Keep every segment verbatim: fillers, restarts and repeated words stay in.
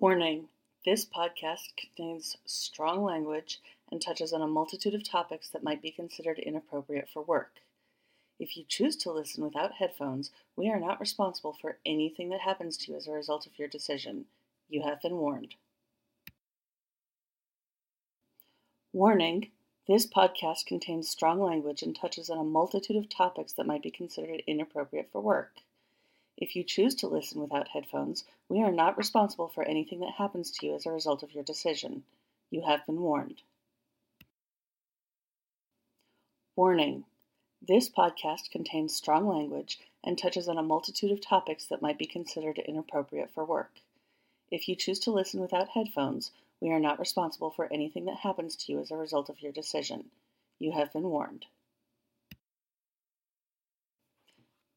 Warning, this podcast contains strong language and touches on a multitude of topics that might be considered inappropriate for work. If you choose to listen without headphones, we are not responsible for anything that happens to you as a result of your decision. You have been warned. Warning, this podcast contains strong language and touches on a multitude of topics that might be considered inappropriate for work. If you choose to listen without headphones, we are not responsible for anything that happens to you as a result of your decision. You have been warned. Warning, this podcast contains strong language and touches on a multitude of topics that might be considered inappropriate for work. If you choose to listen without headphones, we are not responsible for anything that happens to you as a result of your decision. You have been warned.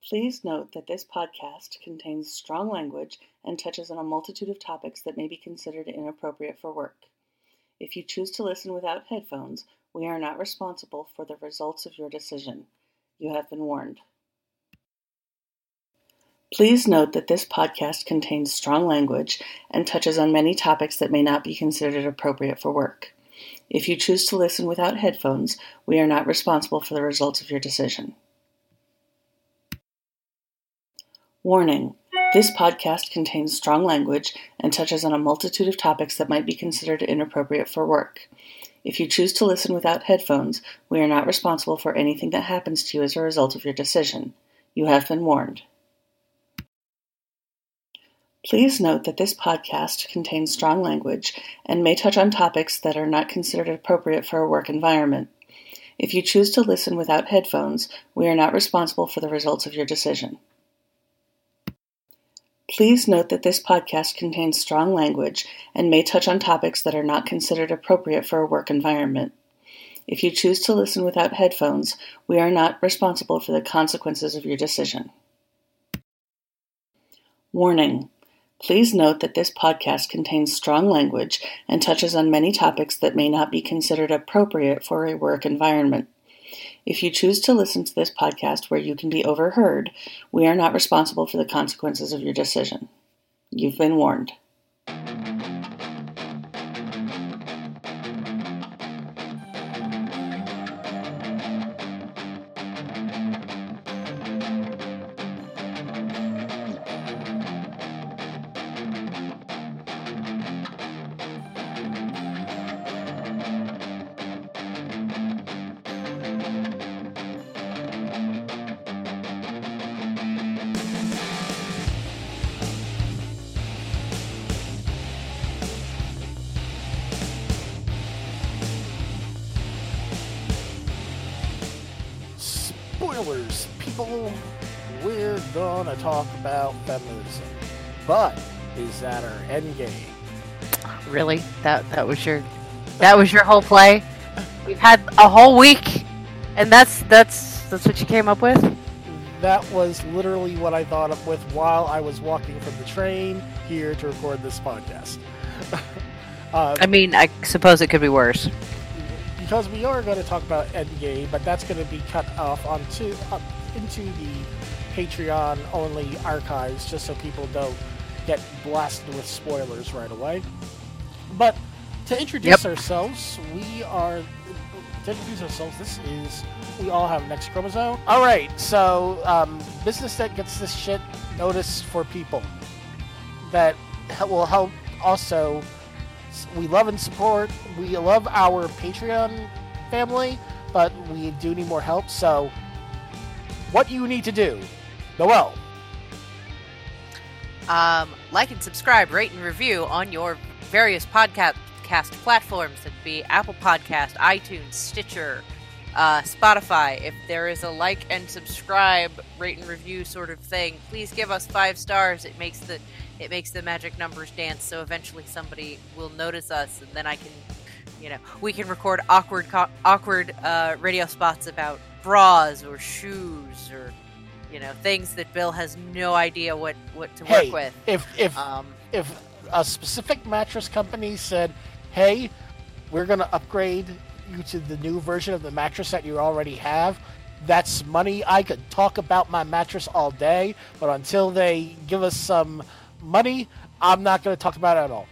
Please note that this podcast contains strong language and touches on a multitude of topics that may be considered inappropriate for work. If you choose to listen without headphones, we are not responsible for the results of your decision. You have been warned. Please note that this podcast contains strong language and touches on many topics that may not be considered appropriate for work. If you choose to listen without headphones, we are not responsible for the results of your decision. Warning, this podcast contains strong language and touches on a multitude of topics that might be considered inappropriate for work. If you choose to listen without headphones, we are not responsible for anything that happens to you as a result of your decision. You have been warned. Please note that this podcast contains strong language and may touch on topics that are not considered appropriate for a work environment. If you choose to listen without headphones, we are not responsible for the results of your decision. Please note that this podcast contains strong language and may touch on topics that are not considered appropriate for a work environment. If you choose to listen without headphones, we are not responsible for the consequences of your decision. Warning, please note that this podcast contains strong language and touches on many topics that may not be considered appropriate for a work environment. If you choose to listen to this podcast where you can be overheard, we are not responsible for the consequences of your decision. You've been warned. Spoilers, people, we're gonna talk about feminism, but is that our end game? Really? That that was your that was your whole play? We've had a whole week, and that's that's that's what you came up with? That was literally what I thought up with while I was walking from the train here to record this podcast. uh, I mean, I suppose it could be worse. Because we are going to talk about Endgame, but that's going to be cut off onto up into the Patreon-only archives, just so people don't get blasted with spoilers right away. But to introduce yep. ourselves, we are to introduce ourselves. This is we all have an X chromosome. All right, so um, business that gets this shit noticed for people that will help also. We love and support. We love our Patreon family, but we do need more help. So, what you need to do, Noelle? Um, like and subscribe, rate and review on your various podcast platforms. That'd be Apple Podcast, iTunes, Stitcher, uh, Spotify. If there is a like and subscribe, rate and review sort of thing, please give us five stars. It makes the It makes the magic numbers dance, so eventually somebody will notice us, and then I can, you know, we can record awkward, co- awkward uh, radio spots about bras or shoes or, you know, things that Bill has no idea what, what to hey, work with. If if um, if a specific mattress company said, "Hey, we're going to upgrade you to the new version of the mattress that you already have," that's money. I could talk about my mattress all day, but until they give us some money, I'm not going to talk about it at all.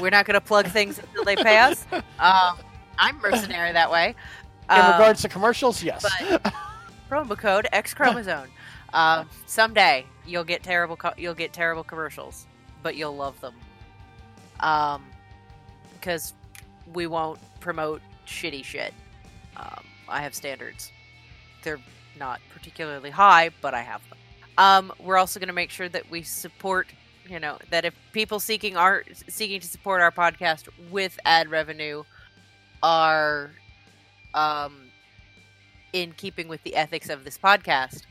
We're not going to plug things until they pay us. Um, I'm mercenary that way. Um, In regards to commercials, yes. But promo code X chromosome. Um, someday you'll get terrible. Co- you'll get terrible commercials, but you'll love them. Um, because we won't promote shitty shit. Um, I have standards. They're not particularly high, but I have them. Um, we're also going to make sure that we support. You know, that if people seeking our seeking to support our podcast with ad revenue are um, in keeping with the ethics of this podcast,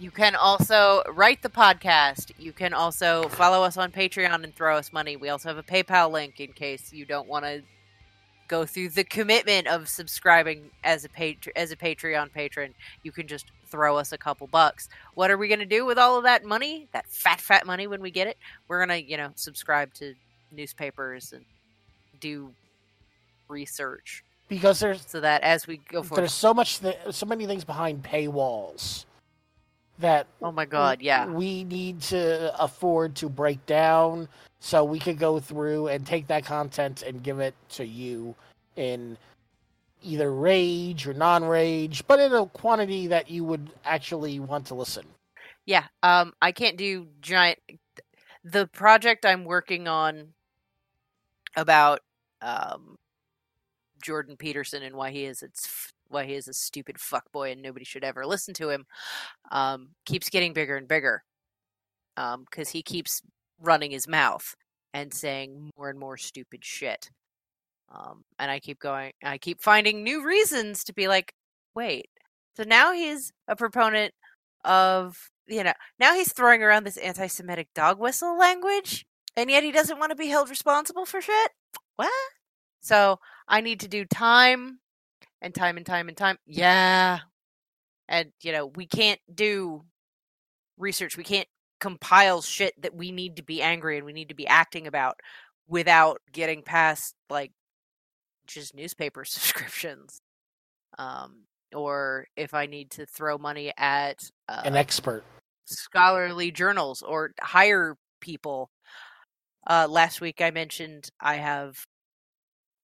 you can also write the podcast. You can also follow us on Patreon and throw us money. We also have a PayPal link in case you don't want to go through the commitment of subscribing as a pat- as a Patreon patron. You can just throw us a couple bucks. What are we going to do with all of that money? That fat, fat money when we get it? We're going to, you know, subscribe to newspapers and do research. Because there's... So that as we go forward... There's so much... Th- so many things behind paywalls that... Oh my God, we, yeah. We need to afford to break down so we could go through and take that content and give it to you in... either rage or non-rage, but in a quantity that you would actually want to listen. Yeah, um, I can't do giant... The project I'm working on about um, Jordan Peterson and why he is it's why he is a stupid fuckboy and nobody should ever listen to him um, keeps getting bigger and bigger because um, he keeps running his mouth and saying more and more stupid shit. Um, and I keep going, I keep finding new reasons to be like, wait, so now he's a proponent of, you know, now he's throwing around this anti-Semitic dog whistle language, and yet he doesn't want to be held responsible for shit? What? So I need to do time and time and time and time. Yeah. And, you know, we can't do research. We can't compile shit that we need to be angry and we need to be acting about without getting past, like, just newspaper subscriptions, um, or if I need to throw money at uh, an expert, scholarly journals, or hire people. Uh, last week I mentioned I have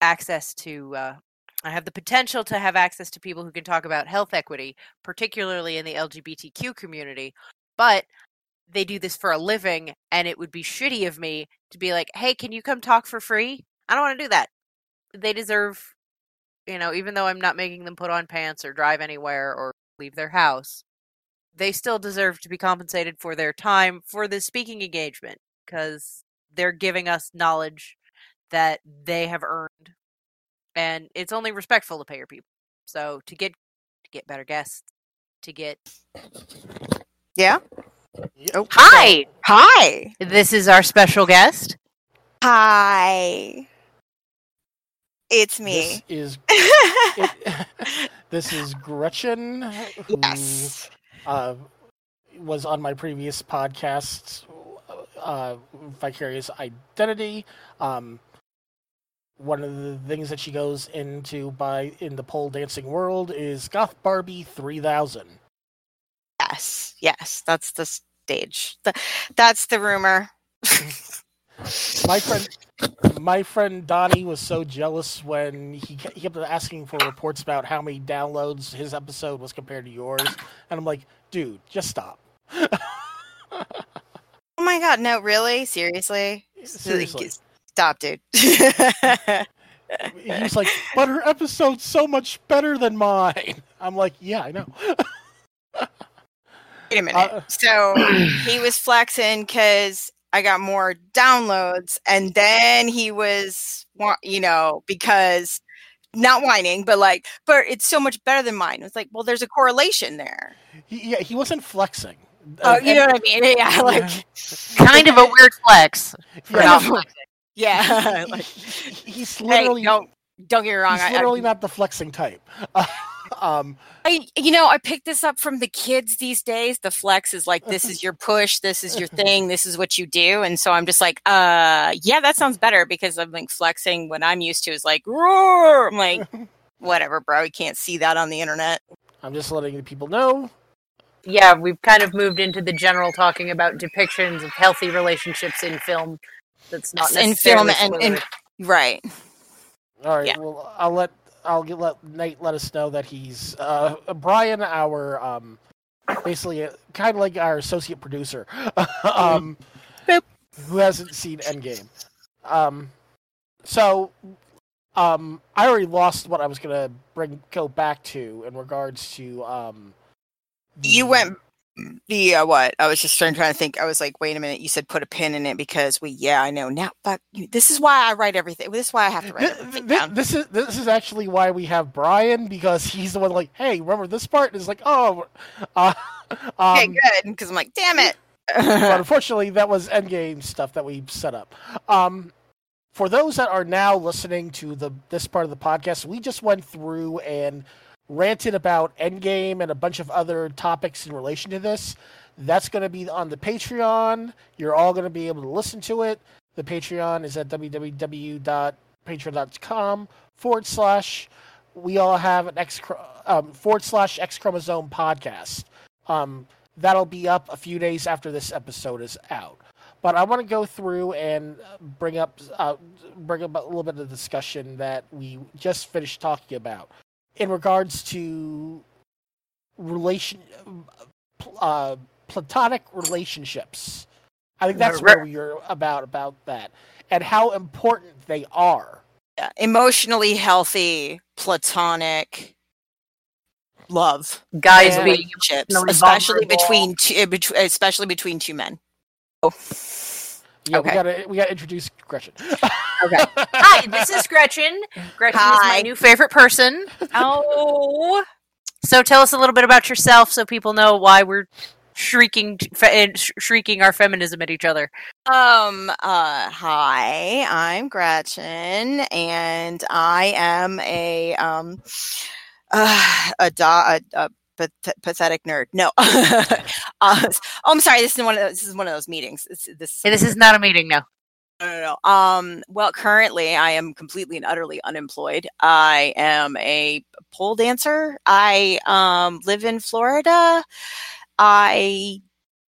access to, uh, I have the potential to have access to people who can talk about health equity, particularly in the L G B T Q community, but they do this for a living, and it would be shitty of me to be like, hey, can you come talk for free? I don't want to do that. They deserve, you know, even though I'm not making them put on pants or drive anywhere or leave their house, they still deserve to be compensated for their time for this speaking engagement because they're giving us knowledge that they have earned, and it's only respectful to pay your people. So to get to get better guests, to get yeah. Oh, hi, hi. This is our special guest. Hi. It's me. This is, it, this is Gretchen, who yes. uh, was on my previous podcast, uh, Vicarious Identity. Um, one of the things that she goes into by in the pole dancing world is Goth Barbie three thousand. Yes, yes, that's the stage. The, that's the rumor. My friend... My friend Donnie was so jealous when he kept asking for reports about how many downloads his episode was compared to yours, and I'm like, dude, just stop. Oh my God, no, really? Seriously? Seriously. Stop, dude. He's like, but her episode's so much better than mine. I'm like, yeah, I know. Wait a minute. Uh, so he was flexing because... I got more downloads, and then he was, you know, because not whining, but like, but it's so much better than mine. It's like, well, there's a correlation there. He, yeah, he wasn't flexing. Oh, um, you know what I mean? Yeah, like yeah. Kind of a weird flex. For yeah, not yeah like, he, he's literally hey, don't don't get me wrong. He's literally I, I, not the flexing type. Um, I, you know, I picked this up from the kids these days. The flex is like, this is your push, this is your thing, this is what you do. And so I'm just like, uh, yeah, that sounds better because I'm like flexing when I'm used to is like, roar. I'm like, whatever, bro. You can't see that on the internet. I'm just letting the people know. Yeah, we've kind of moved into the general talking about depictions of healthy relationships in film That's not in film and, and right. All right. Yeah. Well, I'll let I'll get, let Nate let us know that he's uh, Brian, our um, basically uh, kind of like our associate producer, um, Boop. who hasn't seen Endgame. Um, so, um, I already lost what I was gonna bring go back to in regards to um. The, you went. The uh, what? I was just trying, trying to think. I was like, wait a minute. You said put a pin in it because we. Yeah, I know now. But this is why I write everything. This is why I have to write everything this, down. This is this is actually why we have Brian, because he's the one like, hey, remember this part? And it's like, oh, uh, um, okay, good. Because I'm like, damn it. But unfortunately, that was Endgame stuff that we set up. Um, for those that are now listening to the this part of the podcast, we just went through and ranted about Endgame and a bunch of other topics in relation to this. That's going to be on the Patreon. You're all going to be able to listen to it. The Patreon is at www.patreon.com forward slash we all have an X um, forward slash X chromosome podcast. Um, that'll be up a few days after this episode is out. But I want to go through and bring up uh, bring up a little bit of discussion that we just finished talking about. In regards to relation, uh, platonic relationships, I think that's where you're about about that and how important they are. Yeah. Emotionally healthy, platonic love, guys, and relationships, especially between two, especially between two men. Oh. Yeah, okay. we gotta we gotta introduce Gretchen. Okay. Hi, this is Gretchen. Gretchen Hi. is my new favorite person. Oh, so tell us a little bit about yourself, so people know why we're shrieking, fe- shrieking our feminism at each other. Um. Uh. Hi, I'm Gretchen, and I am a um uh, a da a. a pathetic nerd. No. uh, oh, I'm sorry. This is one of those, this is one of those meetings. This this, this is not a meeting. No. No, no, no. Um, well, currently I am completely and utterly unemployed. I am a pole dancer. I um, live in Florida. I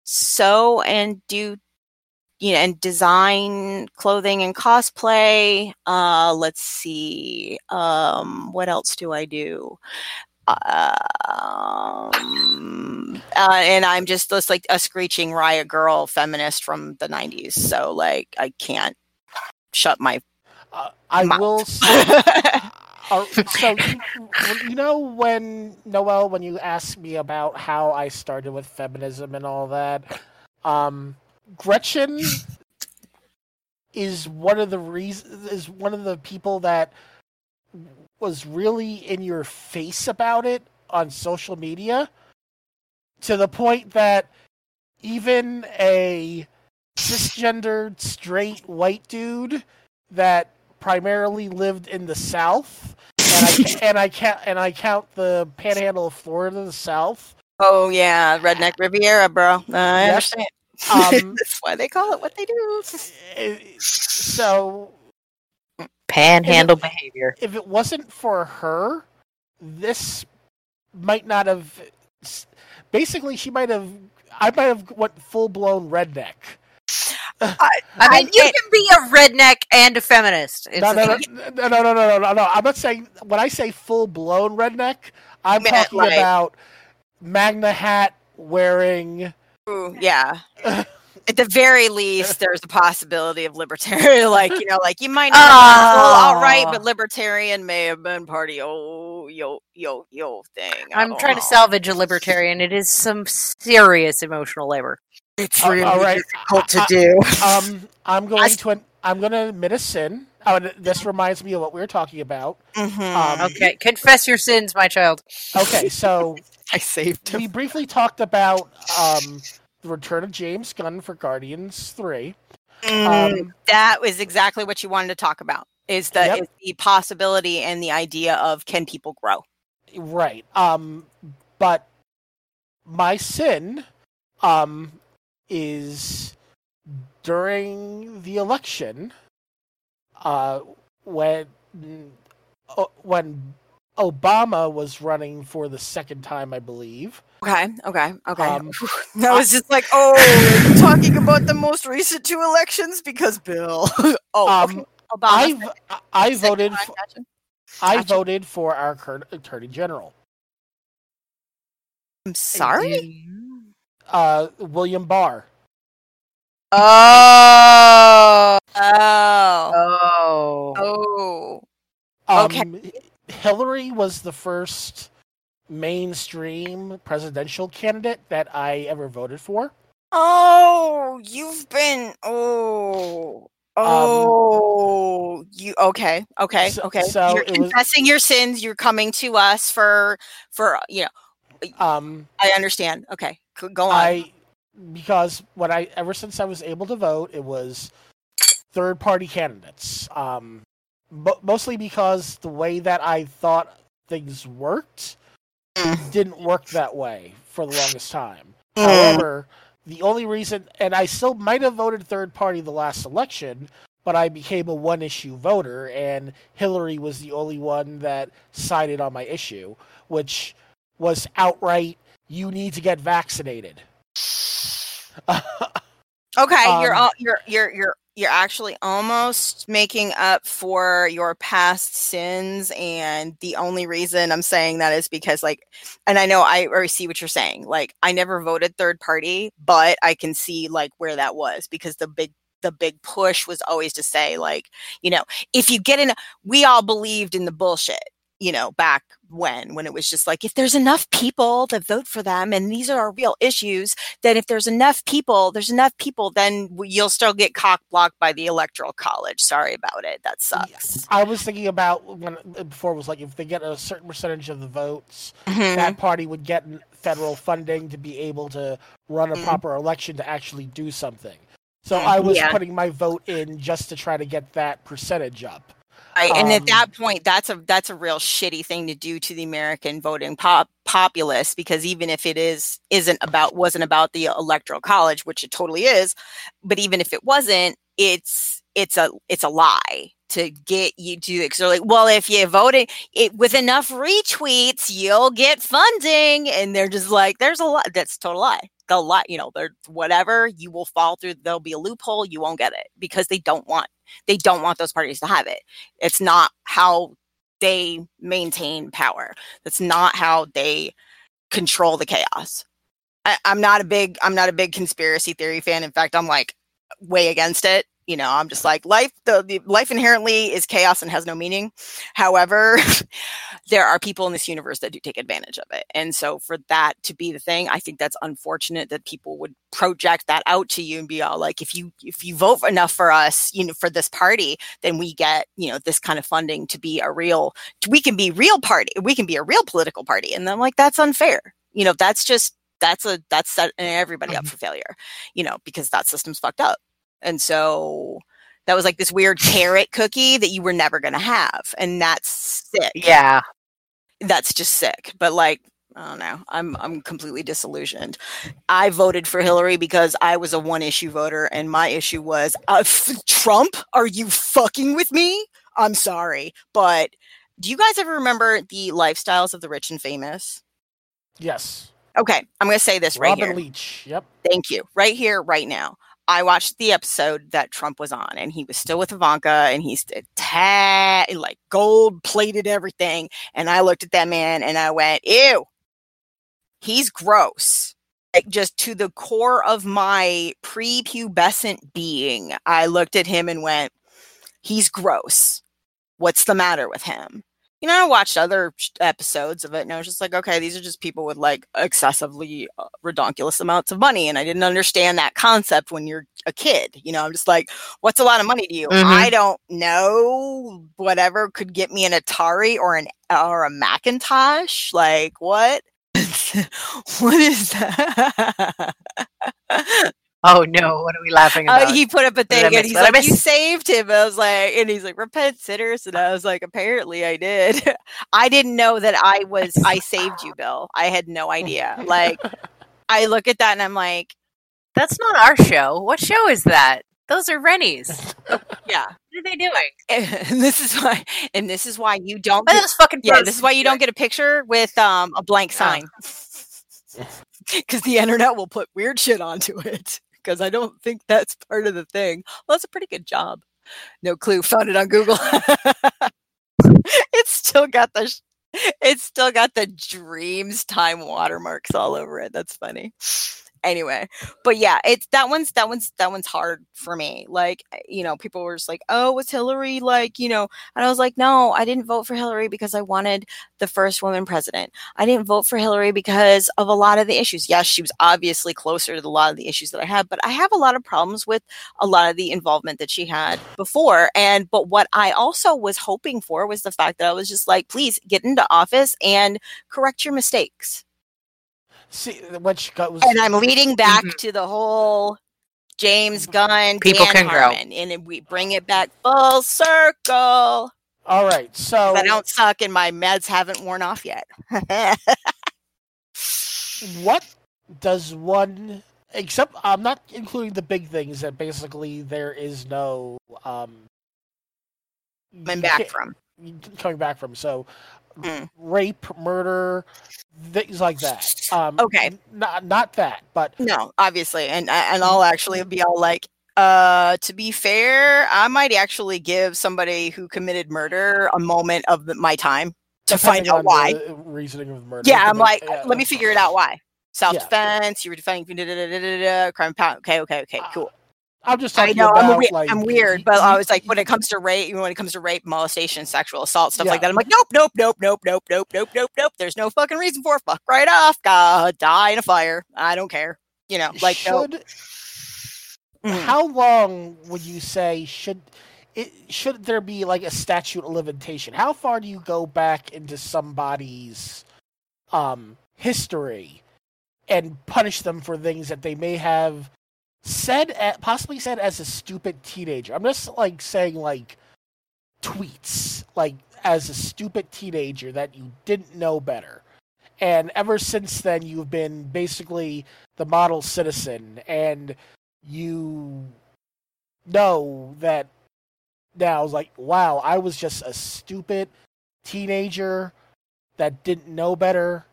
sew and do, you know, and design clothing and cosplay. Uh, let's see. Um, what else do I do? Um, uh, and I'm just this like a screeching riot girl feminist from the nineties, so like I can't shut my uh, I mouth. will say, uh, so you, you know when Noelle when you asked me about how I started with feminism and all that, um, Gretchen is one of the reasons is one of the people that was really in your face about it on social media, to the point that even a cisgendered, straight, white dude that primarily lived in the South, and I, and I count and I count the Panhandle of Florida, the South. Oh yeah, Redneck Riviera, bro. Uh, I yes. understand. Um, That's why they call it what they do. So. Panhandle if it, behavior. If it wasn't for her, this might not have. Basically, she might have. I might have went full blown redneck. Uh, I mean, you it, can be a redneck and a feminist. It's no, no, no, no, no, no, no, no, no. I'm not saying when I say full blown redneck, I'm Man, talking like, about magna hat wearing. Ooh, yeah. At the very least, there's a possibility of libertarian, like, you know, like you might not have been full, all right, but libertarian may have been part of yo, yo, yo, yo thing. I I'm trying know. to salvage a libertarian. It is some serious emotional labor. It's really uh, all right. difficult to I, do. I, um, I'm going I, to I'm going to admit a sin. Oh, this reminds me of what we were talking about. Mm-hmm. Um, okay, confess your sins, my child. Okay, so I saved him. We briefly talked about. Um, The return of James Gunn for Guardians three. Mm, um, that was exactly what you wanted to talk about. Is the yep. is the possibility and the idea of can people grow? Right. Um. But my sin, um, is during the election, uh, when uh, when Obama was running for the second time, I believe. Okay, okay, okay. Um, no, it's just like, oh, talking about the most recent two elections because Bill. oh, um, okay. Obama. I I voted. For, gotcha. I gotcha. voted for our current Attorney General. I'm sorry. Uh, William Barr. Oh. Oh. Oh. Um, okay. Hillary was the first mainstream presidential candidate that I ever voted for. Oh, you've been oh oh um, you okay okay so, okay. So you're confessing was, your sins. You're coming to us for for you know. Um, I understand. Okay, go on. I because when I ever since I was able to vote, it was third party candidates. Um. Mostly because the way that I thought things worked mm. didn't work that way for the longest time. Mm. However, the only reason, and I still might have voted third party the last election, but I became a one-issue voter, and Hillary was the only one that sided on my issue, which was outright, you need to get vaccinated. Okay, um, you're all, you're you're you're you're actually almost making up for your past sins, and the only reason I'm saying that is because, like, and I know I already see what you're saying. Like, I never voted third party, but I can see like where that was because the big the big push was always to say like, you know, if you get in, we all believed in the bullshit. You know, back when, when it was just like, if there's enough people that vote for them, and these are our real issues, then if there's enough people, there's enough people, then you'll still get cock blocked by the electoral college. Sorry about it. That sucks. I was thinking about when before it was like, if they get a certain percentage of the votes, mm-hmm. that party would get federal funding to be able to run a mm-hmm. proper election to actually do something. So I was yeah. putting my vote in just to try to get that percentage up. Right, and um, at that point, that's a that's a real shitty thing to do to the American voting pop, populace, because even if it is isn't about wasn't about the electoral college, which it totally is, but even if it wasn't, it's it's a it's a lie to get you to cause they're like, well, if you voted it with enough retweets, you'll get funding, and they're just like, there's a lot that's a total lie. They'll lie, you know, they're whatever. You will fall through. There'll be a loophole. You won't get it because they don't want. They don't want those parties to have it. It's not how they maintain power. That's not how they control the chaos. I, I'm not a big, I'm not a big conspiracy theory fan. In fact, I'm like way against it. You know, I'm just like life, the, the life inherently is chaos and has no meaning. However, there are people in this universe that do take advantage of it. And so for that to be the thing, I think that's unfortunate that people would project that out to you and be all like, if you, if you vote enough for us, you know, for this party, then we get, you know, this kind of funding to be a real, we can be real party. We can be a real political party. And I'm like, that's unfair. You know, that's just, that's a, that's setting everybody up for failure, you know, because that system's fucked up. And so that was like this weird carrot cookie that you were never going to have. And that's sick. Yeah. That's just sick. But like, I don't know. I'm I'm completely disillusioned. I voted for Hillary because I was a one-issue voter. And my issue was, uh, f- Trump, are you fucking with me? I'm sorry. But do you guys ever remember The Lifestyles of the Rich and Famous? Yes. Okay. I'm going to say this right here. Robin Leach. Yep. Thank you. Right here, right now. I watched the episode that Trump was on, and he was still with Ivanka, and he's ta- like gold plated everything. And I looked at that man and I went, ew, he's gross. Like just to the core of my prepubescent being, I looked at him and went, he's gross. What's the matter with him? You know, I watched other episodes of it, and I was just like, okay, these are just people with, like, excessively uh, redonkulous amounts of money, and I didn't understand that concept when you're a kid. You know, I'm just like, what's a lot of money to you? Mm-hmm. I don't know. Whatever could get me an Atari or an or a Macintosh? Like, what? What is that? Oh, no, what are we laughing about? Uh, he put up a thing, and he's like, you saved him. I was like, and he's like, repent, sinners. And I was like, apparently I did. I didn't know that I was, I saved you, Bill. I had no idea. Like, I look at that, and I'm like, that's not our show. What show is that? Those are Rennie's. Yeah. What are they doing? And this is why. And this is why you don't. Get, those fucking yeah. This is why you don't get a picture with um, a blank sign. Because the internet will put weird shit onto it. Because I don't think that's part of the thing. Well, that's a pretty good job. No clue. Found it on Google. It's still got the. It's still got the Dreams Time watermarks all over it. That's funny. Anyway, but yeah, it's that one's that one's that one's hard for me. Like, you know, people were just like, "Oh, was Hillary like, you know?" And I was like, "No, I didn't vote for Hillary because I wanted the first woman president. I didn't vote for Hillary because of a lot of the issues. Yes, she was obviously closer to a lot of the issues that I have, but I have a lot of problems with a lot of the involvement that she had before. And but what I also was hoping for was the fact that I was just like, please get into office and correct your mistakes." See what she got was, and I'm leading back mm-hmm. to the whole James Gunn, people Dan can Harmon, grow, and we bring it back full circle. All right, so I don't suck, and my meds haven't worn off yet. What does one? Except I'm not including the big things that basically there is no um coming back from coming back from. So. Mm. Rape, murder, things like that. Um, okay, not not that, but no, obviously, and and I'll actually be all like, uh, to be fair, I might actually give somebody who committed murder a moment of my time to Depending find out why reasoning of murder. Yeah, I'm like, yeah. let me figure it out why. Self defense. Yeah. You were defending da, da, da, da, da, crime. Okay, okay, okay, cool. Uh, I'm just talking I know, about, I'm, weird, like, I'm weird, but I was like, when it comes to rape, when it comes to rape, molestation, sexual assault, stuff yeah. like that, I'm like, nope, nope, nope, nope, nope, nope, nope, nope, nope. There's no fucking reason for it. Fuck right off. God, die in a fire. I don't care. You know, like, should, nope. Mm. How long would you say should it? Should there be like a statute of limitation? How far do you go back into somebody's um, history and punish them for things that they may have? Said, at, possibly said as a stupid teenager. I'm just, like, saying, like, tweets, like, as a stupid teenager that you didn't know better. And ever since then, you've been basically the model citizen, and you know that now, like, wow, I was just a stupid teenager that didn't know better.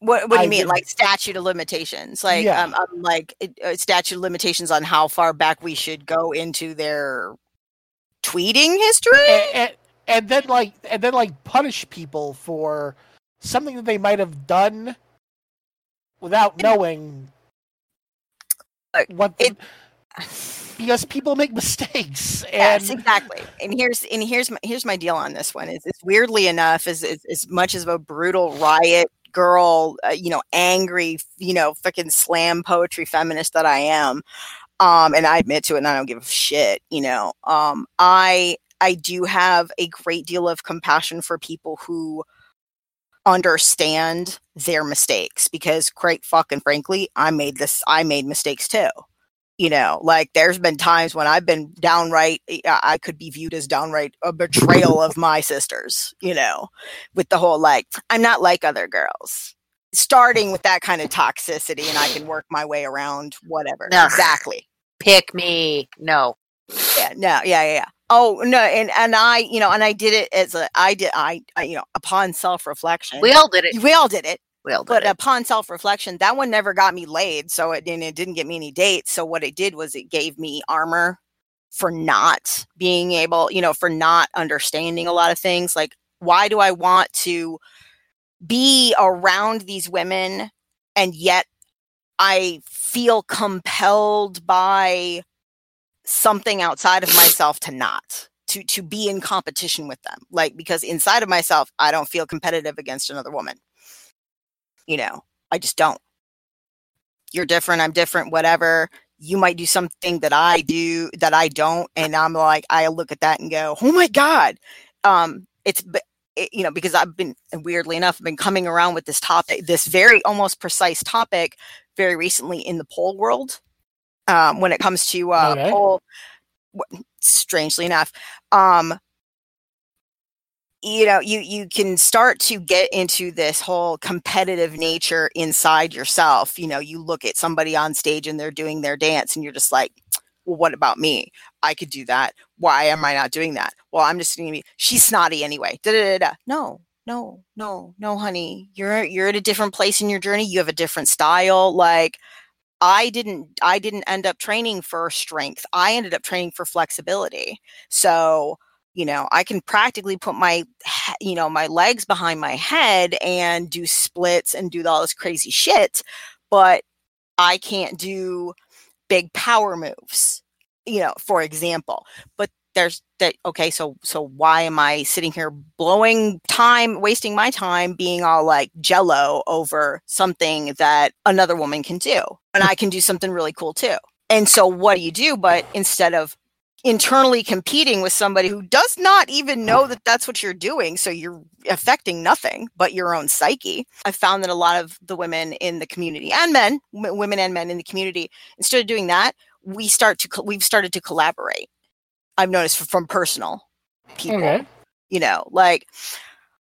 What, what do you I mean? Didn't... Like statute of limitations? Like, yeah. um, um, like uh, statute of limitations on how far back we should go into their tweeting history, and, and, and then like, and then like punish people for something that they might have done without knowing it, what. The... It... Because people make mistakes. And... Yes, exactly. And here's and here's my here's my deal on this one. Is it's weirdly enough, as as much as a brutal riot. Girl, uh, you know, angry, you know, fucking slam poetry feminist that I am, um, and I admit to it, and I don't give a shit, you know. Um, I I do have a great deal of compassion for people who understand their mistakes, because, great fucking frankly, I made this, I made mistakes too. You know, like, there's been times when I've been downright, I could be viewed as downright a betrayal of my sisters, you know, with the whole, like, I'm not like other girls. Starting with that kind of toxicity, and I can work my way around whatever. No. Exactly. Pick me. No. Yeah, no, yeah, yeah, yeah. Oh, no, and, and I, you know, and I did it as a, I did, I, I you know, upon self-reflection. We all did it. We all did it. But it. Upon self-reflection, that one never got me laid, so it didn't, it didn't get me any dates. So what it did was it gave me armor for not being able, you know, for not understanding a lot of things. Like, why do I want to be around these women, and yet I feel compelled by something outside of myself to not? To, to be in competition with them. Like, because inside of myself, I don't feel competitive against another woman. You know, I just don't. You're different. I'm different. Whatever. You might do something that I do that I don't, and I'm like, I look at that and go, "Oh my god!" Um, it's it, you know, because I've been, weirdly enough, I've been coming around with this topic, this very almost precise topic, very recently in the poll world. Um, when it comes to uh, okay. poll, strangely enough, um. you know, you, you can start to get into this whole competitive nature inside yourself. You know, you look at somebody on stage and they're doing their dance, and you're just like, well, what about me? I could do that. Why am I not doing that? Well, I'm just going to be, she's snotty anyway. Da, da, da, da. No, no, no, no, honey. You're, you're at a different place in your journey. You have a different style. Like I didn't, I didn't end up training for strength. I ended up training for flexibility. So, you know, I can practically put my, you know, my legs behind my head and do splits and do all this crazy shit, but I can't do big power moves, you know, for example. But there's that. Okay. So, so why am I sitting here blowing time, wasting my time being all like jello over something that another woman can do? And I can do something really cool too. And so what do you do? But instead of internally competing with somebody who does not even know that that's what you're doing, so you're affecting nothing but your own psyche. I found that a lot of the women in the community and men, women and men in the community, instead of doing that, we start to, we've started to collaborate. I've noticed from personal people, okay. You know, like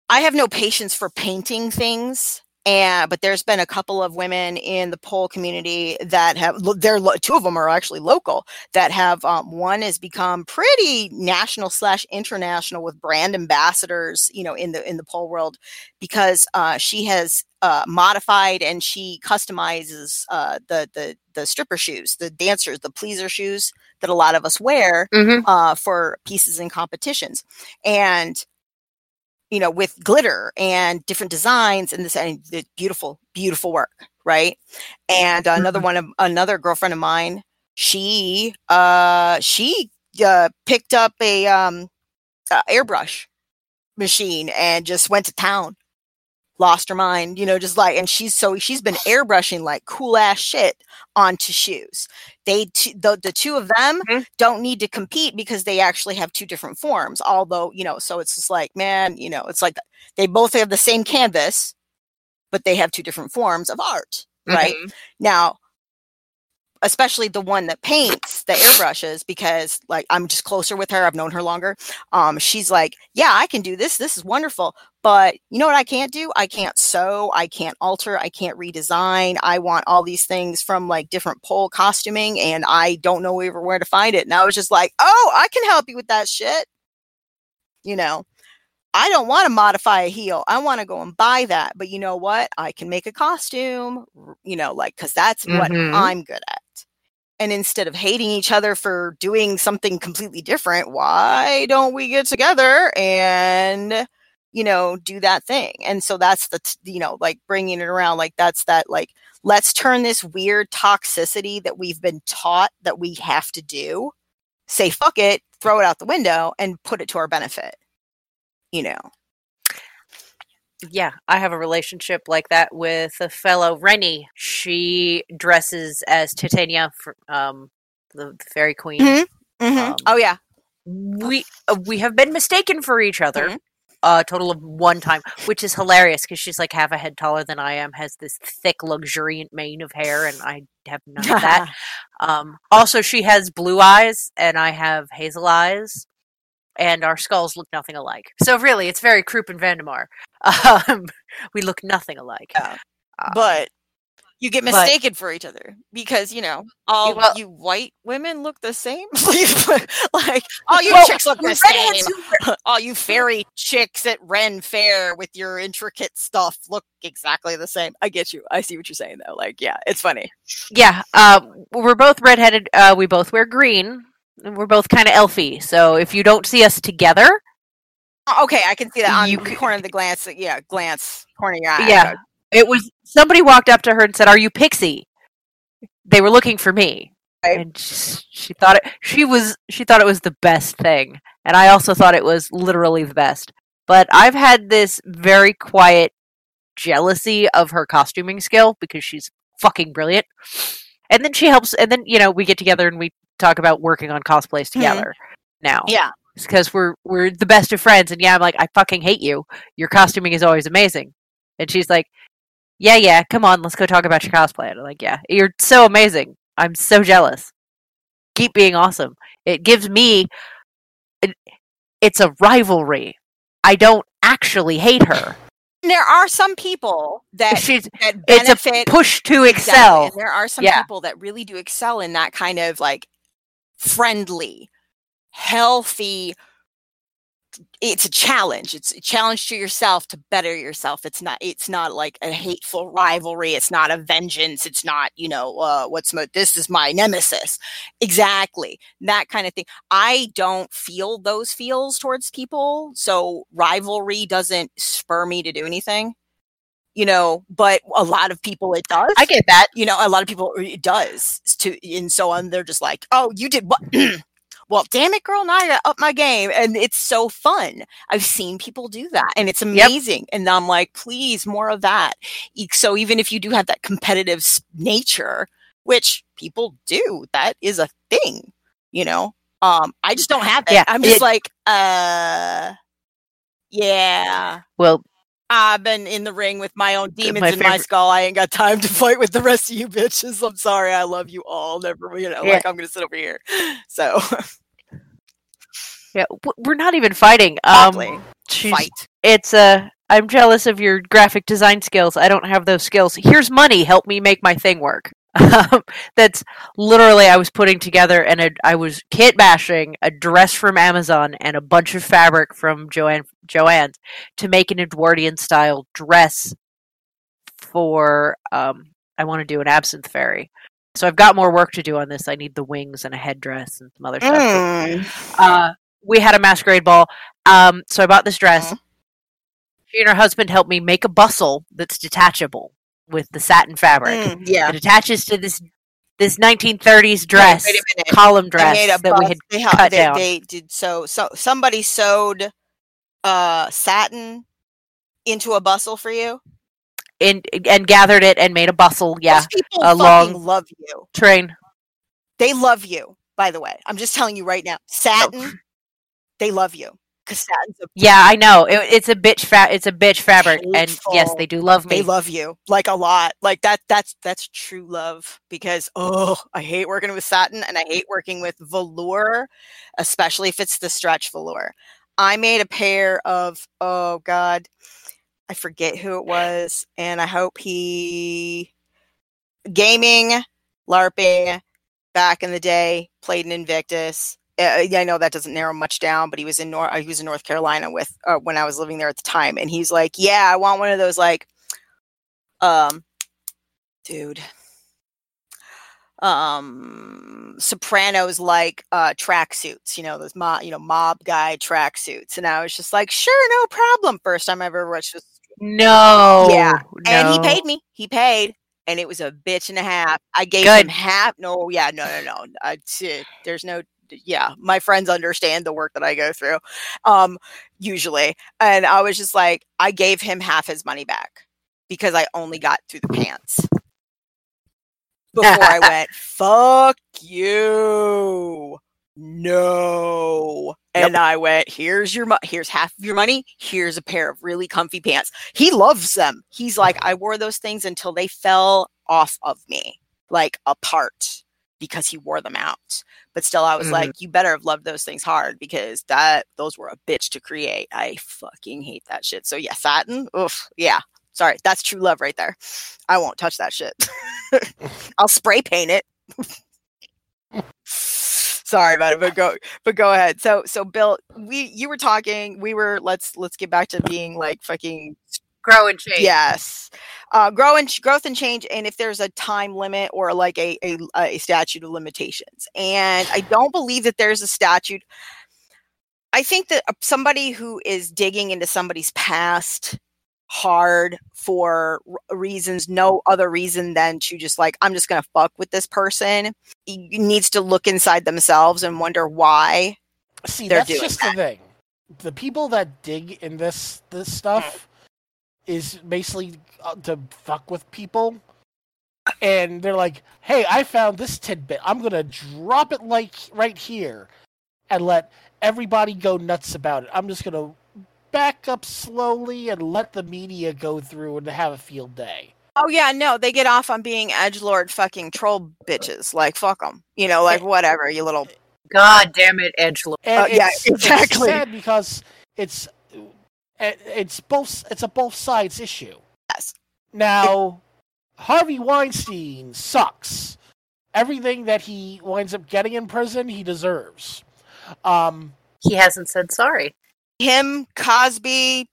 I have no patience for painting things. And, but there's been a couple of women in the pole community that have, they're, two of them are actually local, that have, um, one has become pretty national slash international with brand ambassadors, you know, in the, in the pole world, because, uh, she has, uh, modified and she customizes, uh, the, the, the stripper shoes, the dancers, the pleaser shoes that a lot of us wear, mm-hmm. uh, for pieces and competitions. And, you know, with glitter and different designs and this and the beautiful, beautiful work. Right. And another one of another girlfriend of mine, she, uh, she, uh, picked up a, um, uh, airbrush machine and just went to town, lost her mind, you know, just like, and she's, so she's been airbrushing like cool ass shit onto shoes. They, t- the, the two of them mm-hmm. don't need to compete because they actually have two different forms. Although, you know, so it's just like, man, you know, it's like they both have the same canvas, but they have two different forms of art, right? Mm-hmm. Now, especially the one that paints the airbrushes, because like, I'm just closer with her. I've known her longer. Um, she's like, yeah, I can do this. This is wonderful. But you know what I can't do? I can't sew. I can't alter. I can't redesign. I want all these things from like different pole costuming, and I don't know ever where to find it. And I was just like, oh, I can help you with that shit. You know, I don't want to modify a heel. I want to go and buy that. But you know what? I can make a costume, you know, like, because that's mm-hmm. what I'm good at. And instead of hating each other for doing something completely different, why don't we get together and you know, do that thing. And so that's the, t- you know, like bringing it around, like that's that, like, let's turn this weird toxicity that we've been taught that we have to do, say, fuck it, throw it out the window and put it to our benefit, you know? Yeah. I have a relationship like that with a fellow Rennie. She dresses as Titania, um, the fairy queen. Mm-hmm. Mm-hmm. Um, oh yeah. We, uh, we have been mistaken for each other. Mm-hmm. A uh, total of one time, which is hilarious because she's like half a head taller than I am, has this thick, luxuriant mane of hair, and I have none of that. Um, also, she has blue eyes, and I have hazel eyes, and our skulls look nothing alike. So really, it's very Croup and Vandemar. Um, we look nothing alike. Yeah. Um, but you get mistaken but, for each other because, you know, all well, you white women look the same. Like, all you well, chicks look the same. Were- all you fairy chicks at Ren Fair with your intricate stuff look exactly the same. I get you. I see what you're saying, though. Like, yeah, it's funny. Yeah. Um, we're both redheaded. Uh, we both wear green. And we're both kind of elfy. So if you don't see us together. Okay, I can see that on you the could- corner of the glance. Yeah, glance. Corner of your eye. Yeah. It was somebody walked up to her and said, "Are you Pixie?" They were looking for me, right. And she, she thought it. She was. She thought it was the best thing, and I also thought it was literally the best. But I've had this very quiet jealousy of her costuming skill because she's fucking brilliant. And then she helps, and then you know we get together and we talk about working on cosplays together. Mm-hmm. Now, yeah, because we're we're the best of friends. And yeah, I'm like, I fucking hate you. Your costuming is always amazing, and she's like. Yeah, yeah, come on, let's go talk about your cosplay. And I'm like, yeah, you're so amazing. I'm so jealous. Keep being awesome. It gives me, it, it's a rivalry. I don't actually hate her. There are some people that, She's, that benefit. It's a push to excel. Exactly. And there are some yeah. people that really do excel in that kind of like friendly healthy. It's a challenge. It's a challenge to yourself to better yourself. It's not, it's not like a hateful rivalry. It's not a vengeance. It's not, you know, uh, what's mo- this is my nemesis. Exactly. That kind of thing. I don't feel those feels towards people. So rivalry doesn't spur me to do anything, you know, but a lot of people, it does. I get that. You know, a lot of people, it does to, and so on. They're just like, oh, you did what? Well, damn it, girl, now I gotta up my game. And it's so fun. I've seen people do that, and it's amazing. Yep. And I'm like, please, more of that. So even if you do have that competitive nature, which people do, that is a thing, you know? Um, I just don't have that. Yeah, I'm just it, like, uh, yeah. Well, I've been in the ring with my own demons my in favorite. my skull. I ain't got time to fight with the rest of you bitches. I'm sorry. I love you all. Never, you know, yeah. like I'm going to sit over here. So, yeah, we're not even fighting. Um, Fight. It's a. Uh, I'm jealous of your graphic design skills. I don't have those skills. Here's money. Help me make my thing work. That's literally. I was putting together and a, I was kit bashing a dress from Amazon and a bunch of fabric from Joanne Joanne's to make an Edwardian style dress for. Um, I want to do an absinthe fairy, so I've got more work to do on this. I need the wings and a headdress and some other stuff. Mm. Uh, we had a masquerade ball, um, so I bought this dress. Mm. She and her husband helped me make a bustle that's detachable. With the satin fabric, mm, yeah, it attaches to this this nineteen thirties dress, wait, wait column dress that bust. we had they helped, cut they, down. They did so, so somebody sewed uh, satin into a bustle for you, and and gathered it and made a bustle. Yeah, those people a fucking long love you. Train, they love you. By the way, I'm just telling you right now, satin, oh. they love you. Because satin's a yeah, I know it, it's a bitch. Fa- it's a bitch fabric, hateful. And yes, they do love me. They love you like a lot. Like that. That's that's true love. Because oh, I hate working with satin, and I hate working with velour, especially if it's the stretch velour. I made a pair of oh god, I forget who it was, and I hope he gaming, LARPing back in the day played in Invictus. Uh, yeah, I know that doesn't narrow much down, but he was in North. He was in North Carolina with uh, when I was living there at the time, and he's like, "Yeah, I want one of those." Like, um, dude, um, Sopranos like uh, tracksuits. You know those mob, you know mob guy tracksuits. And I was just like, "Sure, no problem." First time I ever watched this. No, yeah, no. And he paid me. He paid. And it was a bitch and a half. I gave Good. him half. No, yeah, no, no, no. I, there's no. Yeah, my friends understand the work that I go through, um, usually. And I was just like, I gave him half his money back because I only got through the pants before I went, fuck you. No. Yep. And I went, here's your mo- here's half of your money. Here's a pair of really comfy pants. He loves them. He's like, I wore those things until they fell off of me, like apart. Because he wore them out, but still I was mm-hmm. like, you better have loved those things hard because that those were a bitch to create. I fucking hate that shit. So yeah, satin. Oof. Yeah. Sorry. That's true love right there. I won't touch that shit. I'll spray paint it. Sorry about it, but go, but go ahead. So, so Bill, we, you were talking, we were, let's, let's get back to being like fucking grow and change. Yes. Uh, grow and growth and change. And if there's a time limit or like a, a, a statute of limitations, and I don't believe that there's a statute. I think that somebody who is digging into somebody's past hard for reasons, no other reason than to just like, I'm just going to fuck with this person. He needs to look inside themselves and wonder why. See, they're that's doing just that. the thing. The people that dig in this, this stuff, is basically to fuck with people, and they're like, hey, I found this tidbit, I'm gonna drop it like right here and let everybody go nuts about it. I'm just gonna back up slowly and let the media go through and have a field day. Oh yeah, no, they get off on being edgelord fucking troll bitches. Like, fuck them, you know, like, whatever, you little god damn it edgelord. Oh, yeah, exactly. It's sad because it's It's both. It's a both sides issue. Yes. Now, Harvey Weinstein sucks. Everything that he winds up getting in prison, he deserves. Um, he hasn't said sorry. Him, Cosby,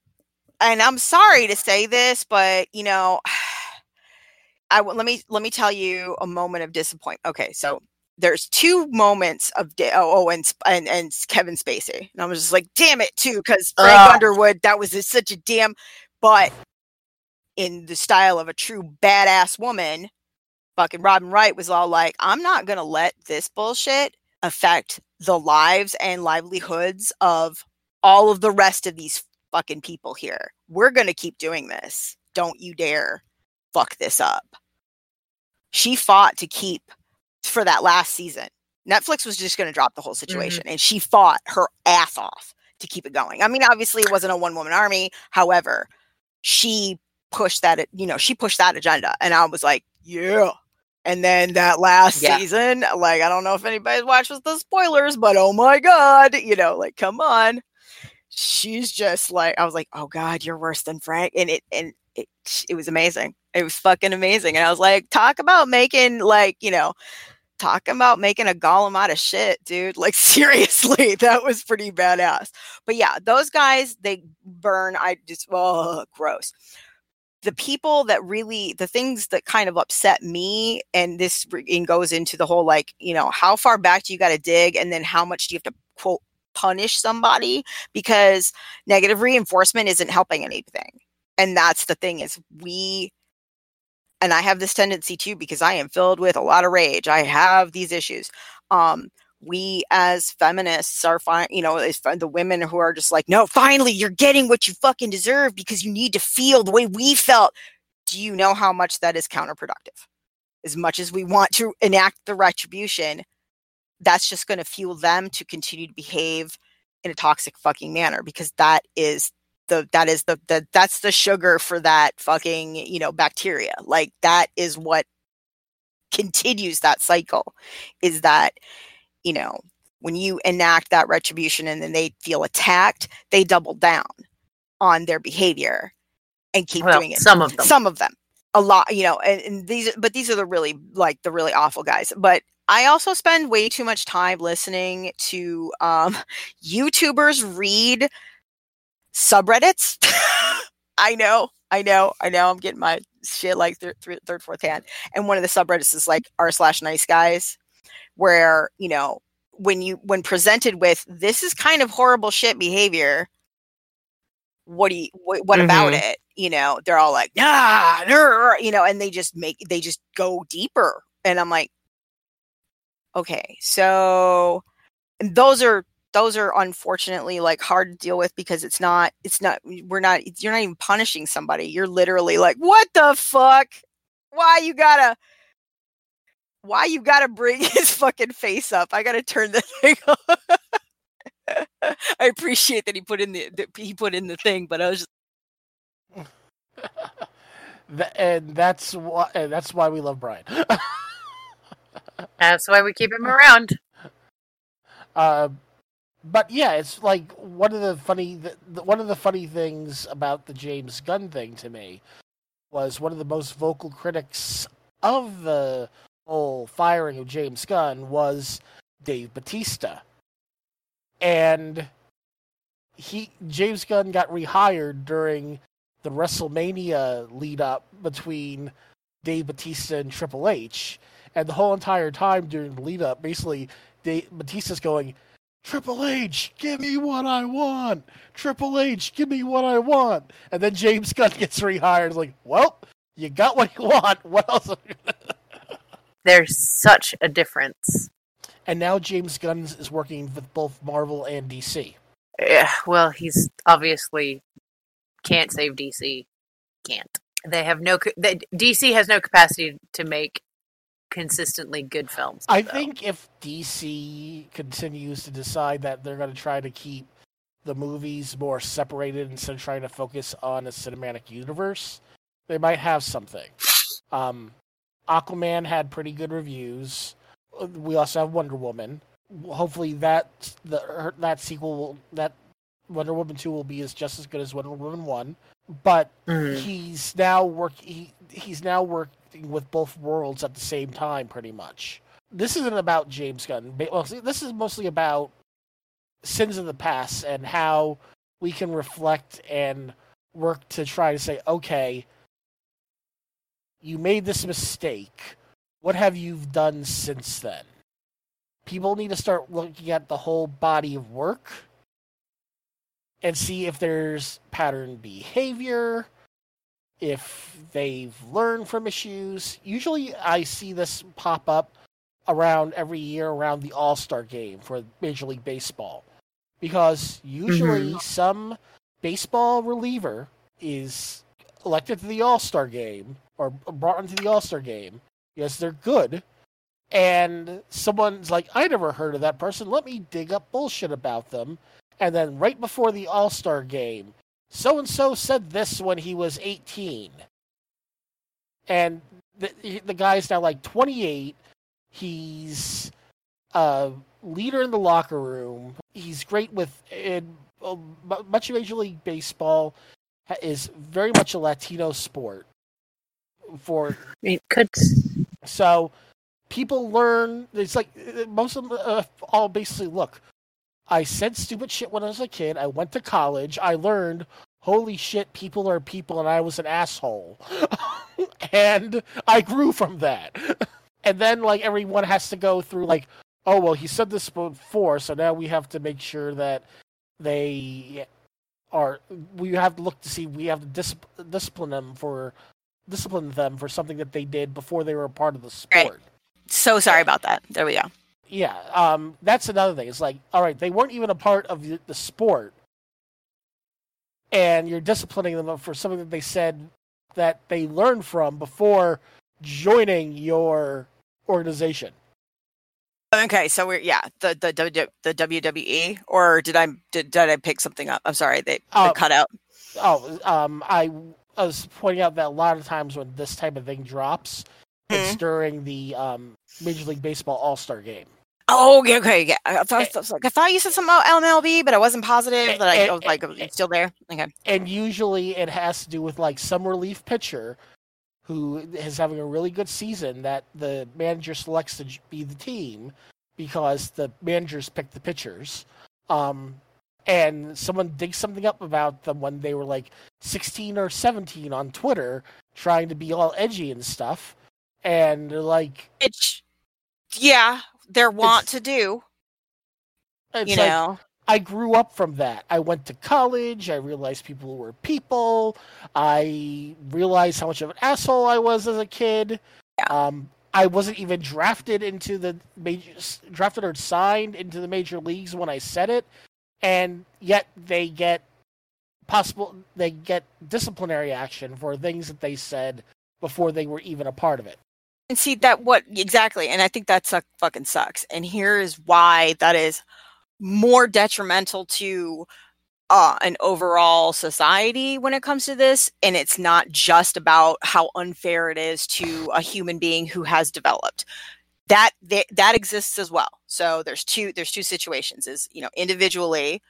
and I'm sorry to say this, but, you know, I w- let me let me tell you a moment of disappointment. Okay, so there's two moments of da- oh, oh and, and and Kevin Spacey, and I was just like, damn it, too, because Frank uh. Underwood, that was such a damn. But in the style of a true badass woman, fucking Robin Wright was all like, I'm not gonna let this bullshit affect the lives and livelihoods of all of the rest of these fucking people here. We're gonna keep doing this. Don't you dare fuck this up. She fought to keep for that last season. Netflix was just gonna drop the whole situation, mm-hmm. and she fought her ass off to keep it going. I mean, obviously it wasn't a one-woman army. However, she pushed that, you know, she pushed that agenda, and I was like, yeah. And then that last yeah. season, like, I don't know if anybody watches the spoilers, but oh my god, you know, like, come on. She's just like, I was like, oh god, you're worse than Frank, and it and it it was amazing. It was fucking amazing, and I was like, talk about making like, you know, talking about making a golem out of shit, dude. Like, seriously, that was pretty badass. But yeah, those guys, they burn. I just, oh, gross. The people that really, the things that kind of upset me, and this and goes into the whole, like, you know, how far back do you got to dig? And then how much do you have to, quote, punish somebody? Because negative reinforcement isn't helping anything. And that's the thing is we, and I have this tendency too, because I am filled with a lot of rage. I have these issues. Um, we as feminists are fine, you know, the women who are just like, no, finally you're getting what you fucking deserve because you need to feel the way we felt. Do you know how much that is counterproductive? As much as we want to enact the retribution, that's just going to fuel them to continue to behave in a toxic fucking manner, because that is the, that is the, the, that's the sugar for that fucking, you know, bacteria. Like, that is what continues that cycle, is that, you know, when you enact that retribution and then they feel attacked, they double down on their behavior and keep well, doing it. Some of them, some of them, a lot, you know, and, and these, but these are the really, like, the really awful guys. But I also spend way too much time listening to um, YouTubers read subreddits. I know, I know, I know. I'm getting my shit like th- th- third, fourth hand. And one of the subreddits is like r slash nice guys, where, you know, when you when presented with this is kind of horrible shit behavior, what do you what, what mm-hmm. about it? You know, they're all like, nah, nah, you know, and they just make they just go deeper. And I'm like, okay, so those are those are unfortunately like hard to deal with, because it's not it's not we're not you're not even punishing somebody. You're literally like, what the fuck? Why you gotta why you gotta bring his fucking face up? I gotta turn the thing on. I appreciate that he put in the, the he put in the thing, but I was just the, and that's why and that's why we love Brian. That's why we keep him around. Uh, but yeah, it's like one of the funny, the, one of the funny things about the James Gunn thing to me was one of the most vocal critics of the whole firing of James Gunn was Dave Batista, and he James Gunn got rehired during the WrestleMania lead up between Dave Batista and Triple H. And the whole entire time during the lead-up, basically, they, Batista's going, Triple H, give me what I want! Triple H, give me what I want! And then James Gunn gets rehired. It's like, well, you got what you want. What else are you gonna... There's such a difference. And now James Gunn is working with both Marvel and D C. Yeah, well, he's obviously can't save D C. Can't. They have no... They, D C has no capacity to make consistently good films. I though. think if D C continues to decide that they're going to try to keep the movies more separated instead of trying to focus on a cinematic universe, they might have something. Um, Aquaman had pretty good reviews. We also have Wonder Woman. Hopefully that the her, that sequel will, that Wonder Woman two will be as just as good as Wonder Woman one. But mm-hmm. he's now work he he's now working with both worlds at the same time, pretty much. This isn't about James Gunn. Well, this is mostly about sins of the past and how we can reflect and work to try to say, okay, you made this mistake. What have you done since then? People need to start looking at the whole body of work and see if there's pattern behavior, if they've learned from issues. Usually I see this pop up around every year around the All-Star game for Major League Baseball, because usually mm-hmm. some baseball reliever is elected to the All-Star game or brought into the All-Star game. Yes, they're good. And someone's like, I never heard of that person. Let me dig up bullshit about them. And then right before the All-Star game, so-and-so said this when he was eighteen. And the, the guy's now like twenty-eight. He's a leader in the locker room. He's great with in, much of Major League Baseball is very much a Latino sport. For it could so people learn. It's like most of them uh, all basically look. I said stupid shit when I was a kid. I went to college. I learned. Holy shit, people are people, and I was an asshole. And I grew from that. And then like everyone has to go through like, oh well, he said this before, so now we have to make sure that they are. We have to look to see. We have to dis- discipline them for. discipline them for something that they did before they were a part of the sport. Right. So sorry about that. There we go. Yeah, um, that's another thing. It's like, all right, they weren't even a part of the, the sport, and you're disciplining them for something that they said that they learned from before joining your organization. Okay, so we're yeah the the the, the W W E, or did I did, did I pick something up? I'm sorry, they, um, they cut out. Oh, um, I. I was pointing out that a lot of times when this type of thing drops, mm-hmm. it's during the um, Major League Baseball All-Star Game. Oh, okay, okay. Yeah. I, thought, and, I, was like, I thought you said something about M L B, but I wasn't positive and, that I, and, I was like, and, it's still there. Okay. And usually it has to do with like some relief pitcher who is having a really good season that the manager selects to be the team because the managers pick the pitchers. Um And someone digs something up about them when they were like sixteen or seventeen on Twitter, trying to be all edgy and stuff. And they're like, it's yeah, they're want to do. It's you like, know, I grew up from that. I went to college. I realized people were people. I realized how much of an asshole I was as a kid. Yeah. Um, I wasn't even drafted into the major, drafted or signed into the major leagues when I said it. And yet they get possible they get disciplinary action for things that they said before they were even a part of it. And see that what exactly, and I think that suck, fucking sucks. And here is why that is more detrimental to uh, an overall society when it comes to this. And it's not just about how unfair it is to a human being who has developed. That they, that exists as well. So there's two there's two situations. Is you know individually,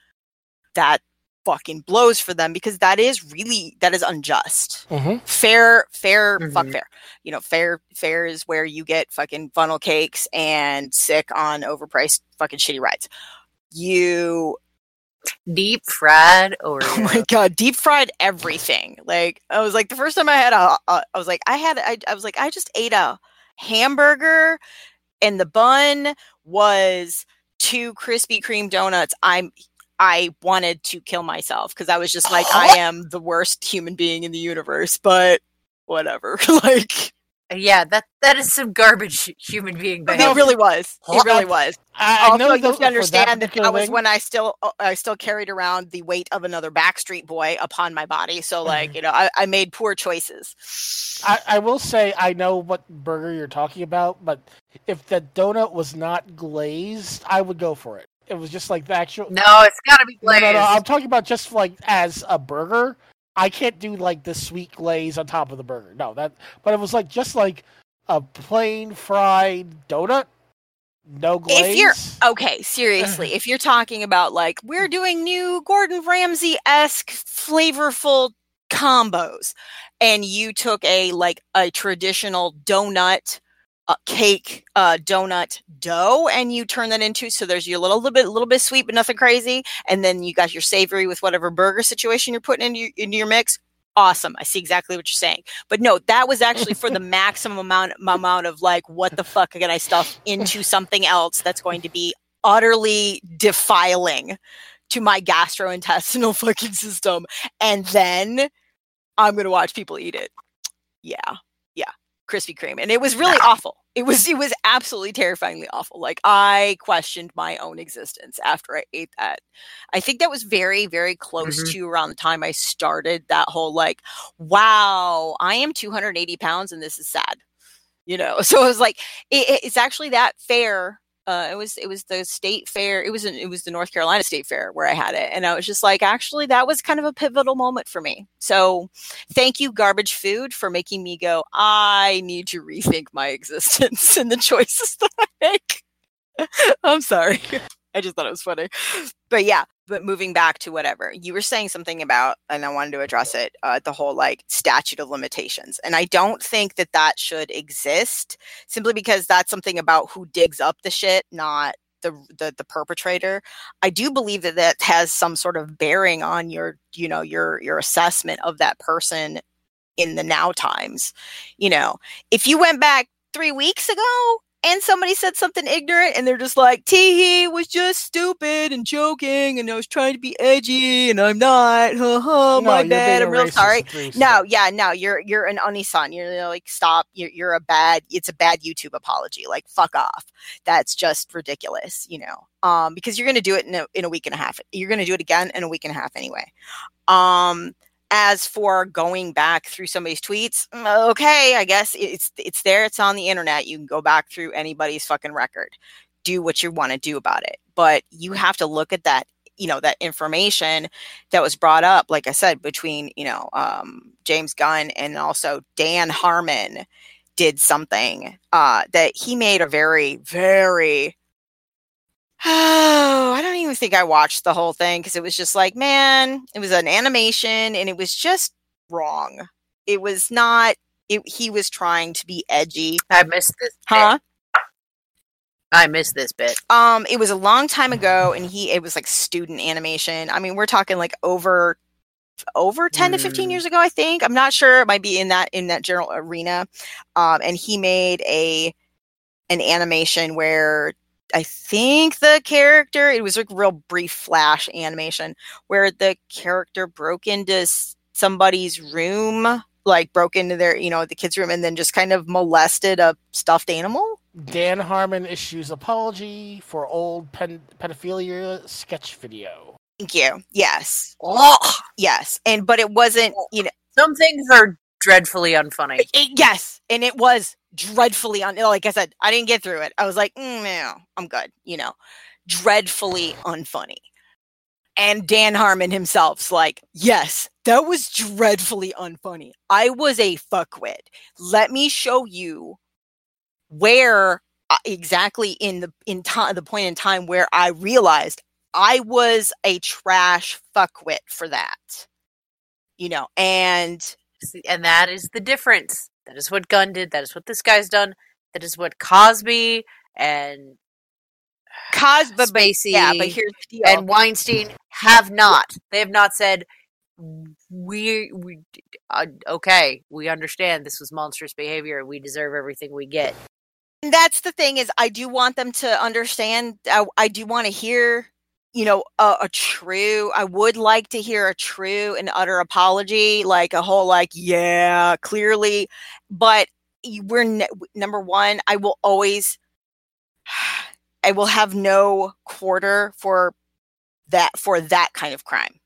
that fucking blows for them because that is really that is unjust. Mm-hmm. Fair, fair, mm-hmm. fuck fair. You know, fair fair is where you get fucking funnel cakes and sick on overpriced fucking shitty rides. You deep fried or oh my god, deep fried everything. Like I was like the first time I had a, a I was like I had I, I was like I just ate a. hamburger and the bun was two Krispy Kreme donuts. I'm I wanted to kill myself because I was just like, I am the worst human being in the universe, but whatever. Like yeah, that that is some garbage human being behavior. It really was. It really was. I, I also, know you have to understand that, that, that was when I still I still carried around the weight of another Backstreet Boy upon my body. So like, mm-hmm. you know, I, I made poor choices. I, I will say I know what burger you're talking about, but if the donut was not glazed, I would go for it. It was just like the actual No, it's gotta be glazed. No, no, no, I'm talking about just like as a burger. I can't do like the sweet glaze on top of the burger. No, that. But it was like just like a plain fried donut, no glaze. If you're okay, seriously, if you're talking about like we're doing new Gordon Ramsay-esque flavorful combos, and you took a like a traditional donut uh, cake uh, donut dough, and you turn that into, so there's your little, little bit, little bit sweet, but nothing crazy. And then you got your savory with whatever burger situation you're putting into your, into your mix. Awesome. I see exactly what you're saying. But no, that was actually for the maximum amount amount of like, what the fuck can I stuff into something else that's going to be utterly defiling to my gastrointestinal fucking system, and then I'm gonna watch people eat it. Yeah, yeah, Krispy Kreme, and it was really awful. It was it was absolutely terrifyingly awful. Like, I questioned my own existence after I ate that. I think that was very, very close mm-hmm. to around the time I started that whole like, wow, I am two hundred eighty pounds and this is sad, you know. So it was like, it, it's actually that fair. Uh, it was it was the state fair. It was an, it was the North Carolina State Fair where I had it, and I was just like, actually, that was kind of a pivotal moment for me. So, thank you, garbage food, for making me go, I need to rethink my existence and the choices that I make. I'm sorry, I just thought it was funny, but yeah. But moving back to whatever you were saying something about, and I wanted to address it, uh, the whole like statute of limitations. And I don't think that that should exist, simply because that's something about who digs up the shit, not the, the, the perpetrator. I do believe that that has some sort of bearing on your, you know, your, your assessment of that person in the now times. You know, if you went back three weeks ago, and somebody said something ignorant, and they're just like, "Teehee, was just stupid and joking, and I was trying to be edgy, and I'm not. Ha ha, my no, bad. I'm real sorry." No, yeah, no, you're you're an onisan. You're, you're like, stop. You're you're a bad. It's a bad YouTube apology. Like, fuck off. That's just ridiculous, you know. Um, because you're gonna do it in a, in a week and a half. You're gonna do it again in a week and a half anyway. Um. As for going back through somebody's tweets, okay, I guess it's it's there. It's on the internet. You can go back through anybody's fucking record. Do what you want to do about it. But you have to look at that, you know, that information that was brought up, like I said, between, you know, um, James Gunn and also Dan Harmon did something uh, that he made a very, very... Oh, I don't even think I watched the whole thing because it was just like, man, it was an animation and it was just wrong. It was not, it, he was trying to be edgy. I missed this bit. Huh? I missed this bit. Um, it was a long time ago and he, it was like student animation. I mean, we're talking like over, over ten mm. to fifteen years ago, I think. I'm not sure. It might be in that, in that general arena. Um, and he made a, an animation where I think the character, it was like real brief flash animation where the character broke into somebody's room, like broke into their, you know, the kid's room, and then just kind of molested a stuffed animal. Dan Harmon issues apology for old pen- pedophilia sketch video. Thank you. Yes. Oh. Yes. And, but it wasn't, you know. Some things are dreadfully unfunny. It, it, yes. And it was dreadfully un- like I said, I didn't get through it. I was like, mm, no, I'm good, you know. Dreadfully unfunny. And Dan Harmon himself's like, yes, that was dreadfully unfunny. I was a fuckwit. Let me show you where uh, exactly in the in to- the point in time where I realized I was a trash fuckwit for that. You know, and and that is the difference. That is what Gunn did. That is what this guy's done. That is what Cosby and Cosby, Spacey, yeah, but here's the deal. And Weinstein have not. They have not said, "We, we, uh, okay, we understand this was monstrous behavior. We deserve everything we get." And that's the thing is, I do want them to understand. I, I do want to hear, you know, a, a true, I would like to hear a true and utter apology, like a whole, like, yeah, clearly. But we're ne- number one, I will always, I will have no quarter for that, for that kind of crime.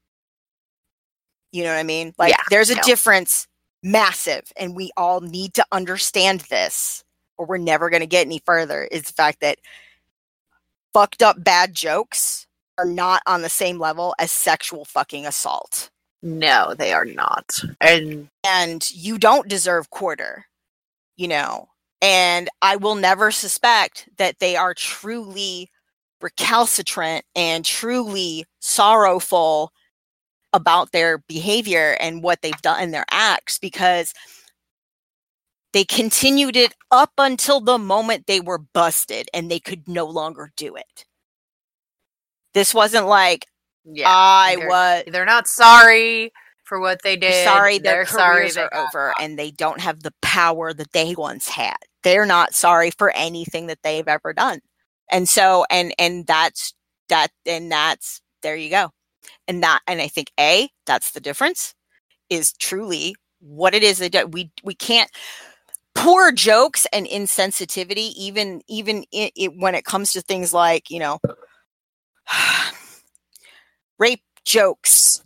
You know what I mean? Like, yeah, there's a no. difference, massive. And we all need to understand this or we're never going to get any further, is the fact that fucked up bad jokes are not on the same level as sexual fucking assault. No, they are not. And and you don't deserve quarter, you know. And I will never suspect that they are truly recalcitrant and truly sorrowful about their behavior and what they've done in their acts, because They continued it up until the moment they were busted and they could no longer do it. This wasn't like, yeah, I they're, was... They're not sorry for what they did. Sorry, their careers sorry are over off. And they don't have the power that they once had. They're not sorry for anything that they've ever done. And so, and and that's, that, and that's, there you go. And that, and I think, A, that's the difference, is truly what it is they do. We, we can't... Poor jokes and insensitivity, even even it, it, when it comes to things like, you know, rape jokes.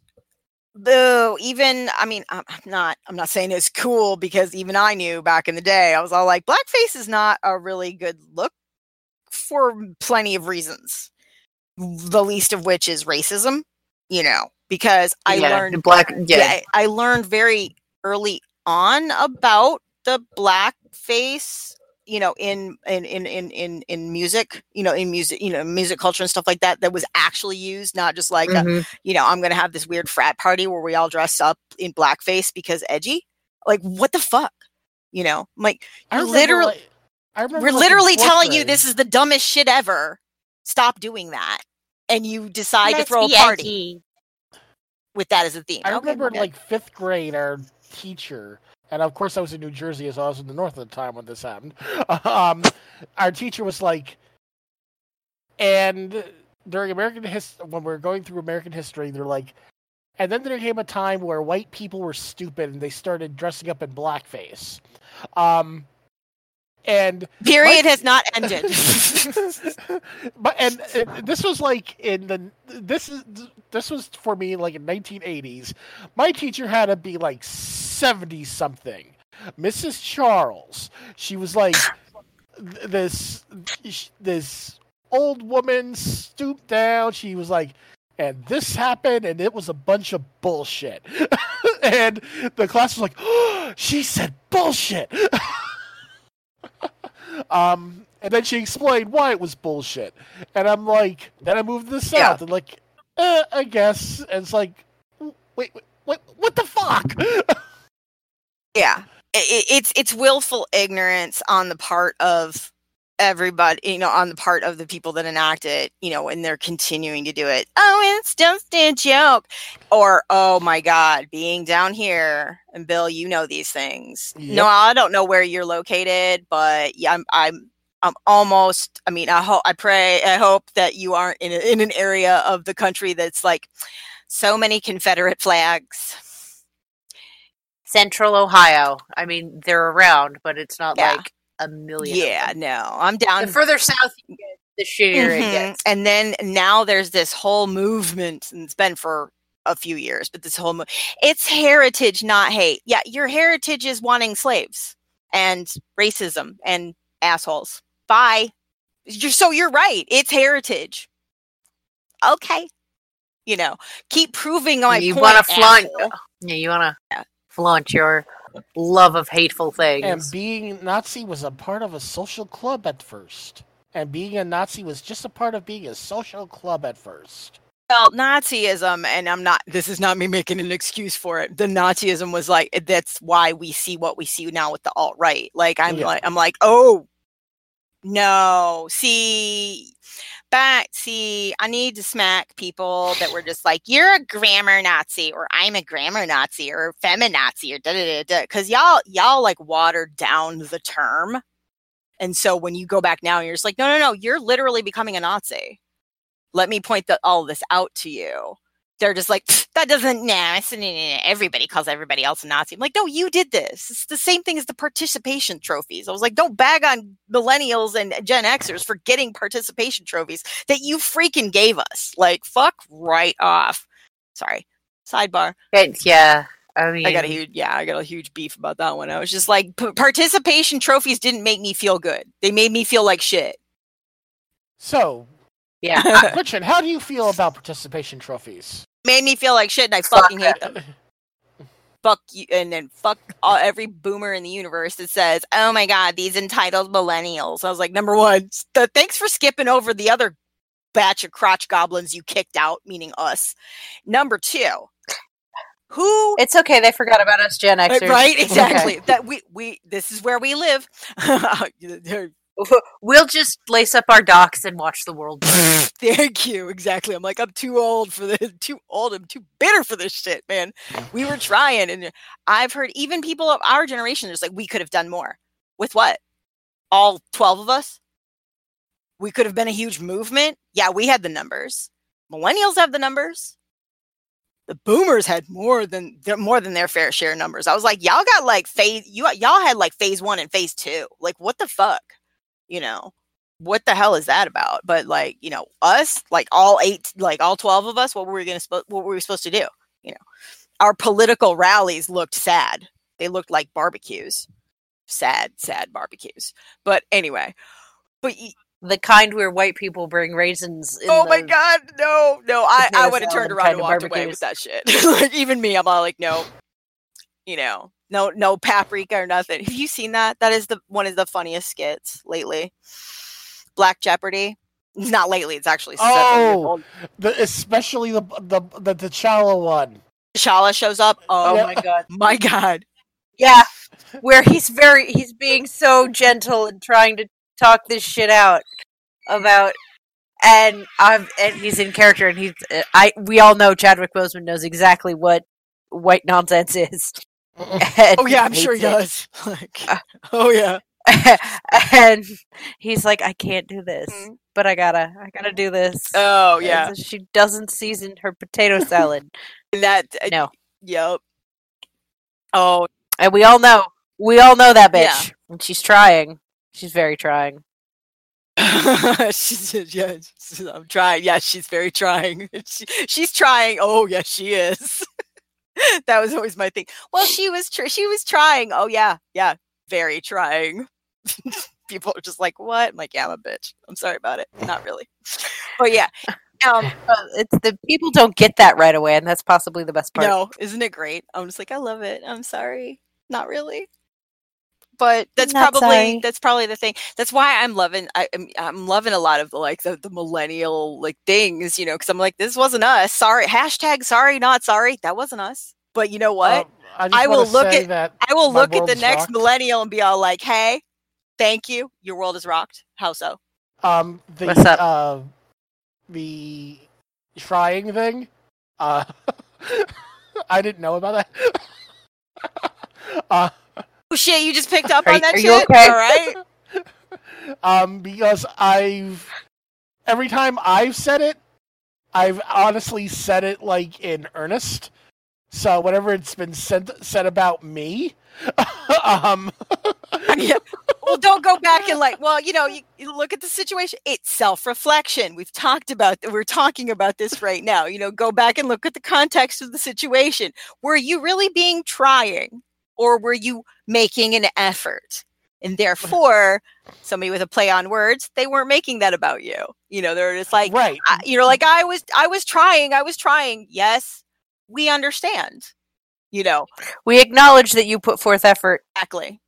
Boo. Even, I mean, I'm not I'm not saying it's cool, because even I knew back in the day, I was all like, blackface is not a really good look for plenty of reasons. The least of which is racism, you know, because I yeah, learned black. Yeah, yeah I, I learned very early on about the blackface, you know, in, in, in, in, in music, you know, in music, you know, music culture and stuff like that, that was actually used, not just like, mm-hmm. a, you know, I'm going to have this weird frat party where we all dress up in blackface because edgy. Like, what the fuck? You know, I'm like, I remember, literally, like, I remember we're like literally telling grade. you this is the dumbest shit ever. Stop doing that. And you decide Let's to throw a party edgy. with that as a theme. I okay, remember in like fifth grade, our teacher, and of course I was in New Jersey, as I was in the north at the time when this happened. Um, our teacher was like, and during American history, when we were going through American history, they're like, and then there came a time where white people were stupid and they started dressing up in blackface. Um, and period my, has not ended. But and, and this was like in the this is this was for me like in nineteen eighties. My teacher had to be like seventy something, Missus Charles. She was like this this old woman stooped down. She was like, and this happened, and it was a bunch of bullshit. And the class was like, oh, she said bullshit. um, and then she explained why it was bullshit. And I'm like, then I moved to the south, yeah. and like, eh, I guess. And it's like, wait, wait, what? What the fuck? Yeah, it, it's it's willful ignorance on the part of everybody, you know, on the part of the people that enact it, you know, and they're continuing to do it. Oh, it's just a joke. Or, oh my God, being down here, and Bill, you know these things. Yep. No, I don't know where you're located, but yeah, I'm I'm I'm almost. I mean, I hope, I pray, I hope that you aren't in a, in an area of the country that's like so many Confederate flags. Central Ohio. I mean, they're around, but it's not yeah. like a million. Yeah, of them. no. I'm down. The further south you get, the shittier mm-hmm. it gets. And then now there's this whole movement, and it's been for a few years, but this whole mo- it's heritage, not hate. Yeah, your heritage is wanting slaves and racism and assholes. Bye. You're, so you're right. It's heritage. Okay. You know, keep proving my you point. Wanna flaunt, yeah, you want to yeah. flaunt your love of hateful things. And being Nazi was a part of a social club at first. And being a Nazi was just a part of being a social club at first. Well, Nazism, and I'm not, this is not me making an excuse for it. The Nazism was like, that's why we see what we see now with the alt-right. Like, I'm yeah. like, I'm like, oh, no, see... But see, I need to smack people that were just like, you're a grammar Nazi, or I'm a grammar Nazi, or feminazi, or da da da da. Because y'all, y'all like watered down the term. And so when you go back now, you're just like, no, no, no, you're literally becoming a Nazi. Let me point the, all this out to you. They're just like, that doesn't, nah, everybody calls everybody else a Nazi. I'm like, no, you did this. It's the same thing as the participation trophies. I was like, don't bag on millennials and Gen Xers for getting participation trophies that you freaking gave us. Like, fuck right off. Sorry. Sidebar. Yeah. I mean, I got a huge, yeah, I got a huge beef about that one. I was just like, p- participation trophies didn't make me feel good. They made me feel like shit. So, yeah. Gretchen, how do you feel about participation trophies? Made me feel like shit, and I fucking hate them. Fuck you, and then fuck all, every boomer in the universe that says, oh my God, these entitled millennials. I was like, number one, st- thanks for skipping over the other batch of crotch goblins you kicked out, meaning us. Number two, Who? It's okay. They forgot about us Gen Xers. Right? Exactly. Okay. That we, we this is where we live. We'll just lace up our docs and watch the world. Thank you. Exactly. I'm like, I'm too old for this. Too old. I'm too bitter for this shit, man. We were trying. And I've heard even people of our generation, just like, we could have done more. With what? All twelve of us? We could have been a huge movement. Yeah, we had the numbers. Millennials have the numbers. The boomers had more than more than their fair share of numbers. I was like, y'all got like phase, you, y'all had like phase one and phase two. Like, what the fuck? You know, what the hell is that about? But like, you know, us, like all eight, like all twelve of us, what were we going to, what were we supposed to do? You know, our political rallies looked sad. They looked like barbecues, sad, sad barbecues. But anyway, but y- the kind where white people bring raisins in. Oh the, my God, no, no. I, I would have turned around and walked away with that shit. Like, even me, I'm all like, no, you know, no, no paprika or nothing. Have you seen that? That is the one of the funniest skits lately. Black Jeopardy. Not lately. It's actually. Oh, the, especially the, the, the T'Challa one. T'Challa shows up. Oh yeah. My God. My God. Yeah. Where he's very, he's being so gentle and trying to talk this shit out about, and I'm, and he's in character, and he's I. We all know Chadwick Boseman knows exactly what white nonsense is. Oh yeah, I'm sure he does. Like, uh, oh yeah, and he's like, I can't do this, mm-hmm. but I gotta, I gotta do this. Oh yeah, so she doesn't season her potato salad. that uh, no, yep. Oh, and we all know, we all know that bitch, yeah. And she's trying. She's very trying. She said, yeah, she's, I'm trying. Yeah, she's very trying. She, she's trying. Oh, yes, she is. That was always my thing. Well, she was tr- she was trying. Oh, yeah. Yeah. Very trying. People are just like, what? I'm like, yeah, I'm a bitch. I'm sorry about it. Not really. But yeah. Um, it's the people don't get that right away. And that's possibly the best part. No, isn't it great? I'm just like, I love it. I'm sorry. Not really. But that's probably sorry. that's probably the thing. That's why I'm loving I, I'm I'm loving a lot of the, like the, the millennial like things, you know, because I'm like, this wasn't us. Sorry, hashtag sorry not sorry. That wasn't us. But you know what? Um, I, I will look at I will look at the next rocked. millennial and be all like, hey, thank you. Your world is rocked. How so? Um, the What's up? Uh, the trying thing. Uh, I didn't know about that. uh, Oh shit, you just picked up are, on that shit? Okay? All right. Um, because I've... Every time I've said it, I've honestly said it, like, in earnest. So whatever it's been said, said about me... um... yeah. Well, don't go back and, like... Well, you know, you, you look at the situation. It's self-reflection. We've talked about... We're talking about this right now. You know, go back and look at the context of the situation. Were you really being trying? Or were you making an effort? And therefore, somebody with a play on words, they weren't making that about you. You know, they're just like, right. I, you know, like I was, I was trying, I was trying. Yes, we understand. You know, we acknowledge that you put forth effort. Exactly.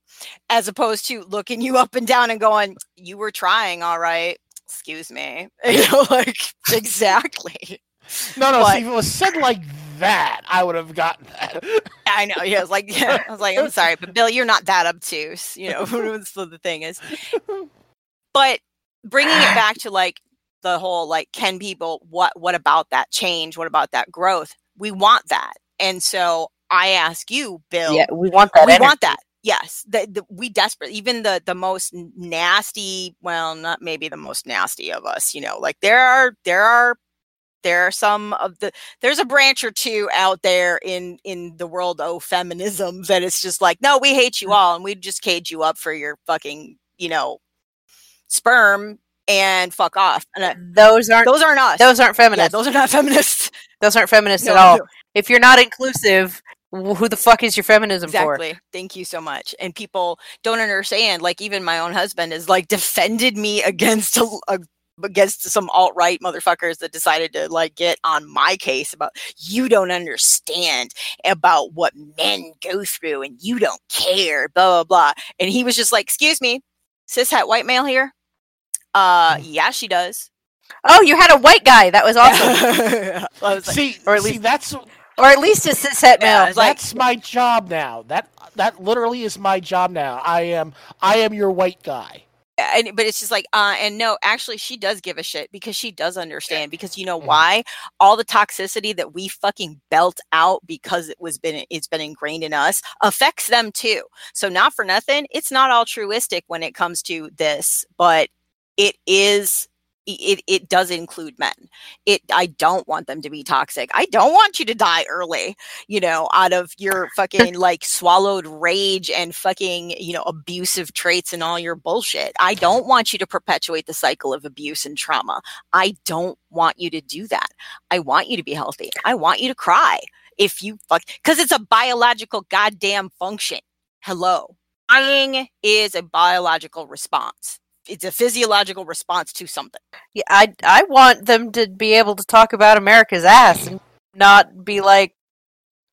As opposed to looking you up and down and going, you were trying, all right. Excuse me. You know, like, exactly. No, no, but, see, if it was said like that, I would have gotten that. I know. Yeah, I was like, yeah, I was like, I'm sorry, but Bill, you're not that obtuse. You know, so the thing is, but bringing it back to like the whole like, can people? What? What about that change? What about that growth? We want that, and so I ask you, Bill. Yeah, we want that. We energy. want that. Yes, the, the, we desperately, even the, the most nasty. Well, not maybe the most nasty of us. You know, like there are there are. There are some of the, there's a branch or two out there in, in the world of feminism that it's just like, no, we hate you all. And we just cage you up for your fucking, you know, sperm and fuck off. And I, those aren't, those aren't us. Those aren't feminists. Yeah, those are not feminists. Those aren't feminists no, at all. No. If you're not inclusive, who the fuck is your feminism for? Exactly. Thank you so much. And people don't understand, like even my own husband is like defended me against a, a against some alt-right motherfuckers that decided to like get on my case about you don't understand about what men go through and you don't care, blah, blah, blah. And he was just like, excuse me, cishet white male here? Uh, yeah, she does. Oh, you had a white guy. That was awesome. I was like, see, or at least- see, that's Or at least a cishet male. Yeah, that's like, my job now. That that literally is my job now. I am I am your white guy. And, but it's just like, uh, and no, actually, she does give a shit because she does understand. Because you know mm-hmm. why? All the toxicity that we fucking belt out because it was been it's been ingrained in us affects them too. So not for nothing, it's not altruistic when it comes to this, but it is. It it does include men. It I don't want them to be toxic. I don't want you to die early, you know, out of your fucking like swallowed rage and fucking, you know, abusive traits and all your bullshit. I don't want you to perpetuate the cycle of abuse and trauma. I don't want you to do that. I want you to be healthy. I want you to cry if you fuck because it's a biological goddamn function. Hello. Crying is a biological response. It's a physiological response to something. Yeah, I, I want them to be able to talk about America's ass and not be like,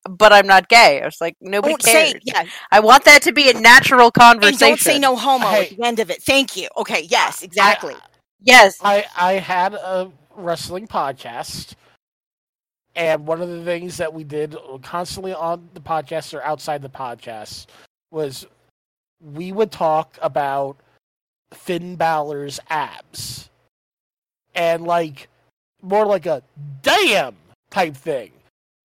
but I'm not gay. It's like, nobody don't cares. Say, yeah. I want that to be a natural conversation. And don't say no homo hey. at the end of it. Thank you. Okay, yes, exactly. I, yes. I, I had a wrestling podcast, and one of the things that we did constantly on the podcast or outside the podcast was we would talk about Finn Balor's abs, and like more like a damn type thing,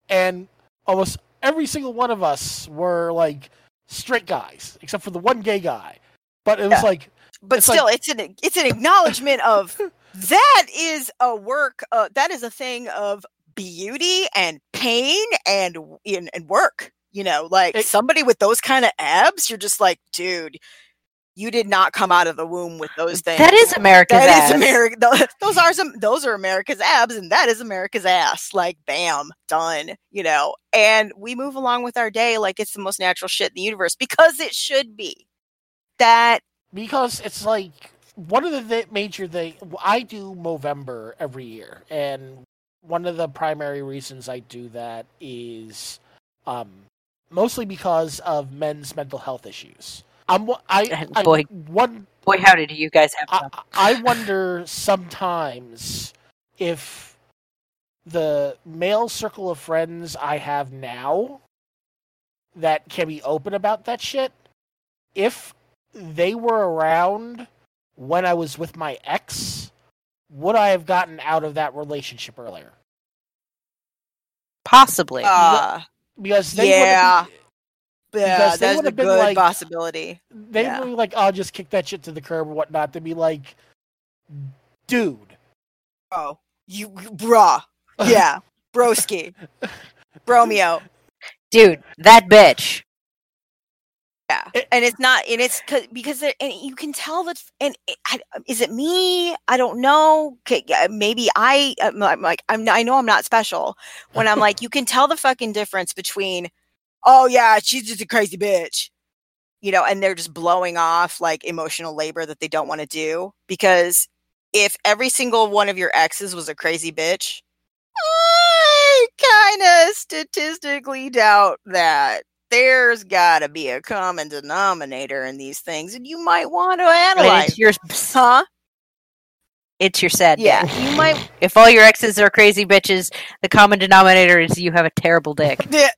and almost every single one of us were like straight guys except for the one gay guy, but it yeah. was like but it's still like, it's an it's an acknowledgement of that is a work uh, that is a thing of beauty and pain and and, and work, you know, like it, somebody with those kind of abs, you're just like, dude, you did not come out of the womb with those things. That is America's that ass. Is Ameri- those, those are some. Those are America's abs, and that is America's ass. Like, bam, done. You know, and we move along with our day like it's the most natural shit in the universe because it should be. That because it's like one of the th- major things. I do Movember every year, and one of the primary reasons I do that is um, mostly because of men's mental health issues. I'm, I, I, boy, one, boy, how did you guys have that? I, I wonder sometimes if the male circle of friends I have now that can be open about that shit, if they were around when I was with my ex, would I have gotten out of that relationship earlier? Possibly. Uh, because they yeah. would have... Yeah, that's a good like, possibility. They yeah. would be like, I'll just kick that shit to the curb or whatnot. They'd be like, dude. Oh, you, bruh. Yeah, broski. Bromeo. Dude, that bitch. Yeah, it, and it's not, and it's because there, and you can tell that, and it, I, is it me? I don't know. Maybe I, I'm like, I'm, I know I'm not special. When I'm like, you can tell the fucking difference between oh yeah, she's just a crazy bitch, you know, and they're just blowing off like emotional labor that they don't want to do. Because if every single one of your exes was a crazy bitch, I kind of statistically doubt that. There's got to be a common denominator in these things, and you might want to analyze. It's your, huh? It's your sad. Yeah, dick. You might. If all your exes are crazy bitches, the common denominator is you have a terrible dick. Yeah.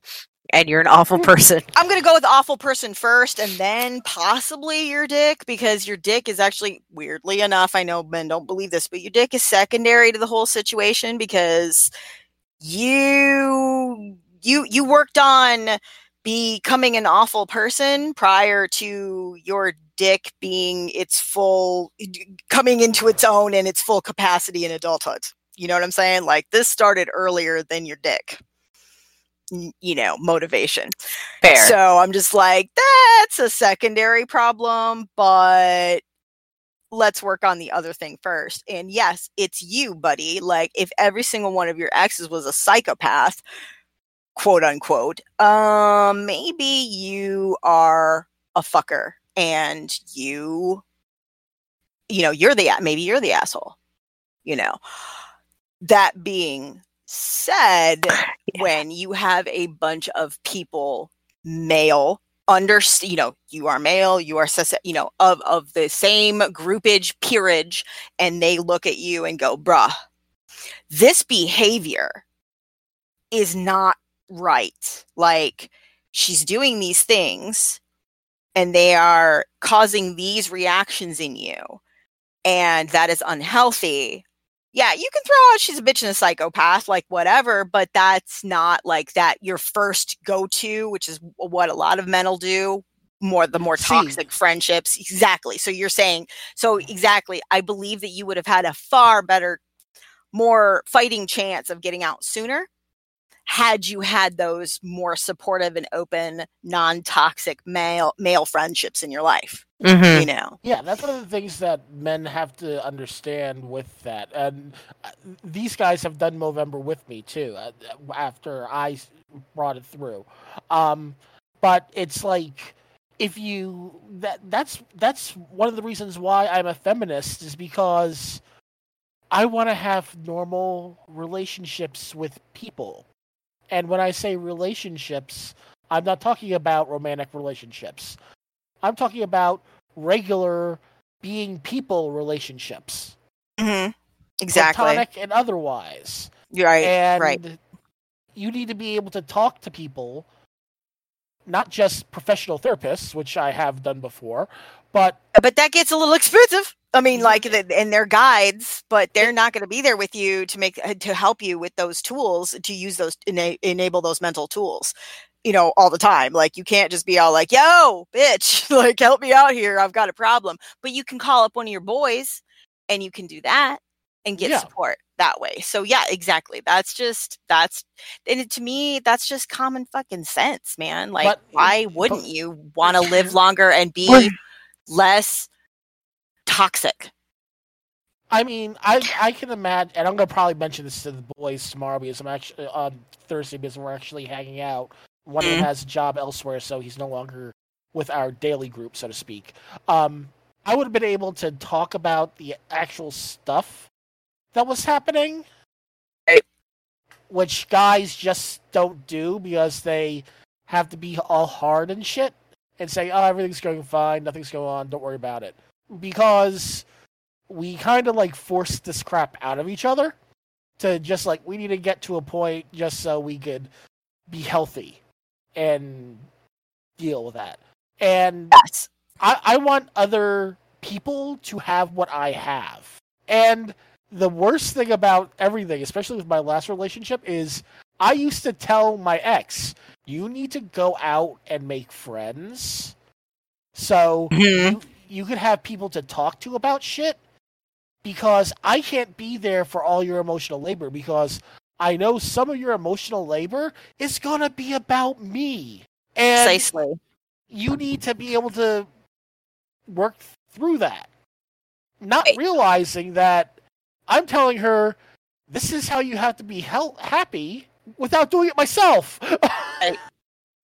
And you're an awful person. I'm going to go with awful person first and then possibly your dick, because your dick is actually, weirdly enough, I know men don't believe this, but your dick is secondary to the whole situation because you you you worked on becoming an awful person prior to your dick being its full, coming into its own and its full capacity in adulthood. You know what I'm saying? Like, this started earlier than your dick. You know, motivation. Fair. So I'm just like, that's a secondary problem, but let's work on the other thing first. And yes, it's you, buddy. Like, if every single one of your exes was a psychopath, quote unquote, um, maybe you are a fucker and you, you know, you're the, maybe you're the asshole, you know, that being said, yeah. When you have a bunch of people, male, under, you know, you are male, you are, you know, of, of the same groupage, peerage, and they look at you and go, bruh, this behavior is not right. Like, she's doing these things and they are causing these reactions in you, and that is unhealthy. Yeah, you can throw out she's a bitch and a psychopath, like whatever, but that's not like that your first go-to, which is what a lot of men will do. More the more toxic See. friendships. Exactly. So you're saying, so exactly, I believe that you would have had a far better, more fighting chance of getting out sooner had you had those more supportive and open, non-toxic male male friendships in your life. Mm-hmm. You know, yeah, that's one of the things that men have to understand with that. And these guys have done Movember with me too. Uh, after I brought it through, um, but it's like if you that that's that's one of the reasons why I'm a feminist is because I want to have normal relationships with people. And when I say relationships, I'm not talking about romantic relationships. I'm talking about regular being people relationships. Mm-hmm. Exactly. Platonic and otherwise. Right, and right. You need to be able to talk to people, not just professional therapists, which I have done before, but... But that gets a little expensive. I mean, like, and they're guides, but they're not going to be there with you to make to help you with those tools, to use those, ena- enable those mental tools, you know, all the time. Like, you can't just be all like, yo, bitch, like, help me out here. I've got a problem. But you can call up one of your boys and you can do that and get yeah. support that way. So, yeah, exactly. That's just, that's, and to me, that's just common fucking sense, man. Like, but, why wouldn't but, you want to live longer and be but, less... toxic. I mean, I I can imagine, and I'm gonna probably mention this to the boys tomorrow because I'm actually on Thursday because we're actually hanging out. One of them has a job elsewhere, so he's no longer with our daily group, so to speak. Um, I would have been able to talk about the actual stuff that was happening, hey. which guys just don't do because they have to be all hard and shit and say, "Oh, everything's going fine, nothing's going on, don't worry about it." Because we kind of, like, forced this crap out of each other to just, like, we need to get to a point just so we could be healthy and deal with that. And yes. I, I want other people to have what I have. And the worst thing about everything, especially with my last relationship, is I used to tell my ex, you need to go out and make friends. So... Mm-hmm. You, You could have people to talk to about shit because I can't be there for all your emotional labor because I know some of your emotional labor is going to be about me. And Precisely. You need to be able to work through that. Not right. realizing that I'm telling her this is how you have to be hel- happy without doing it myself. Right.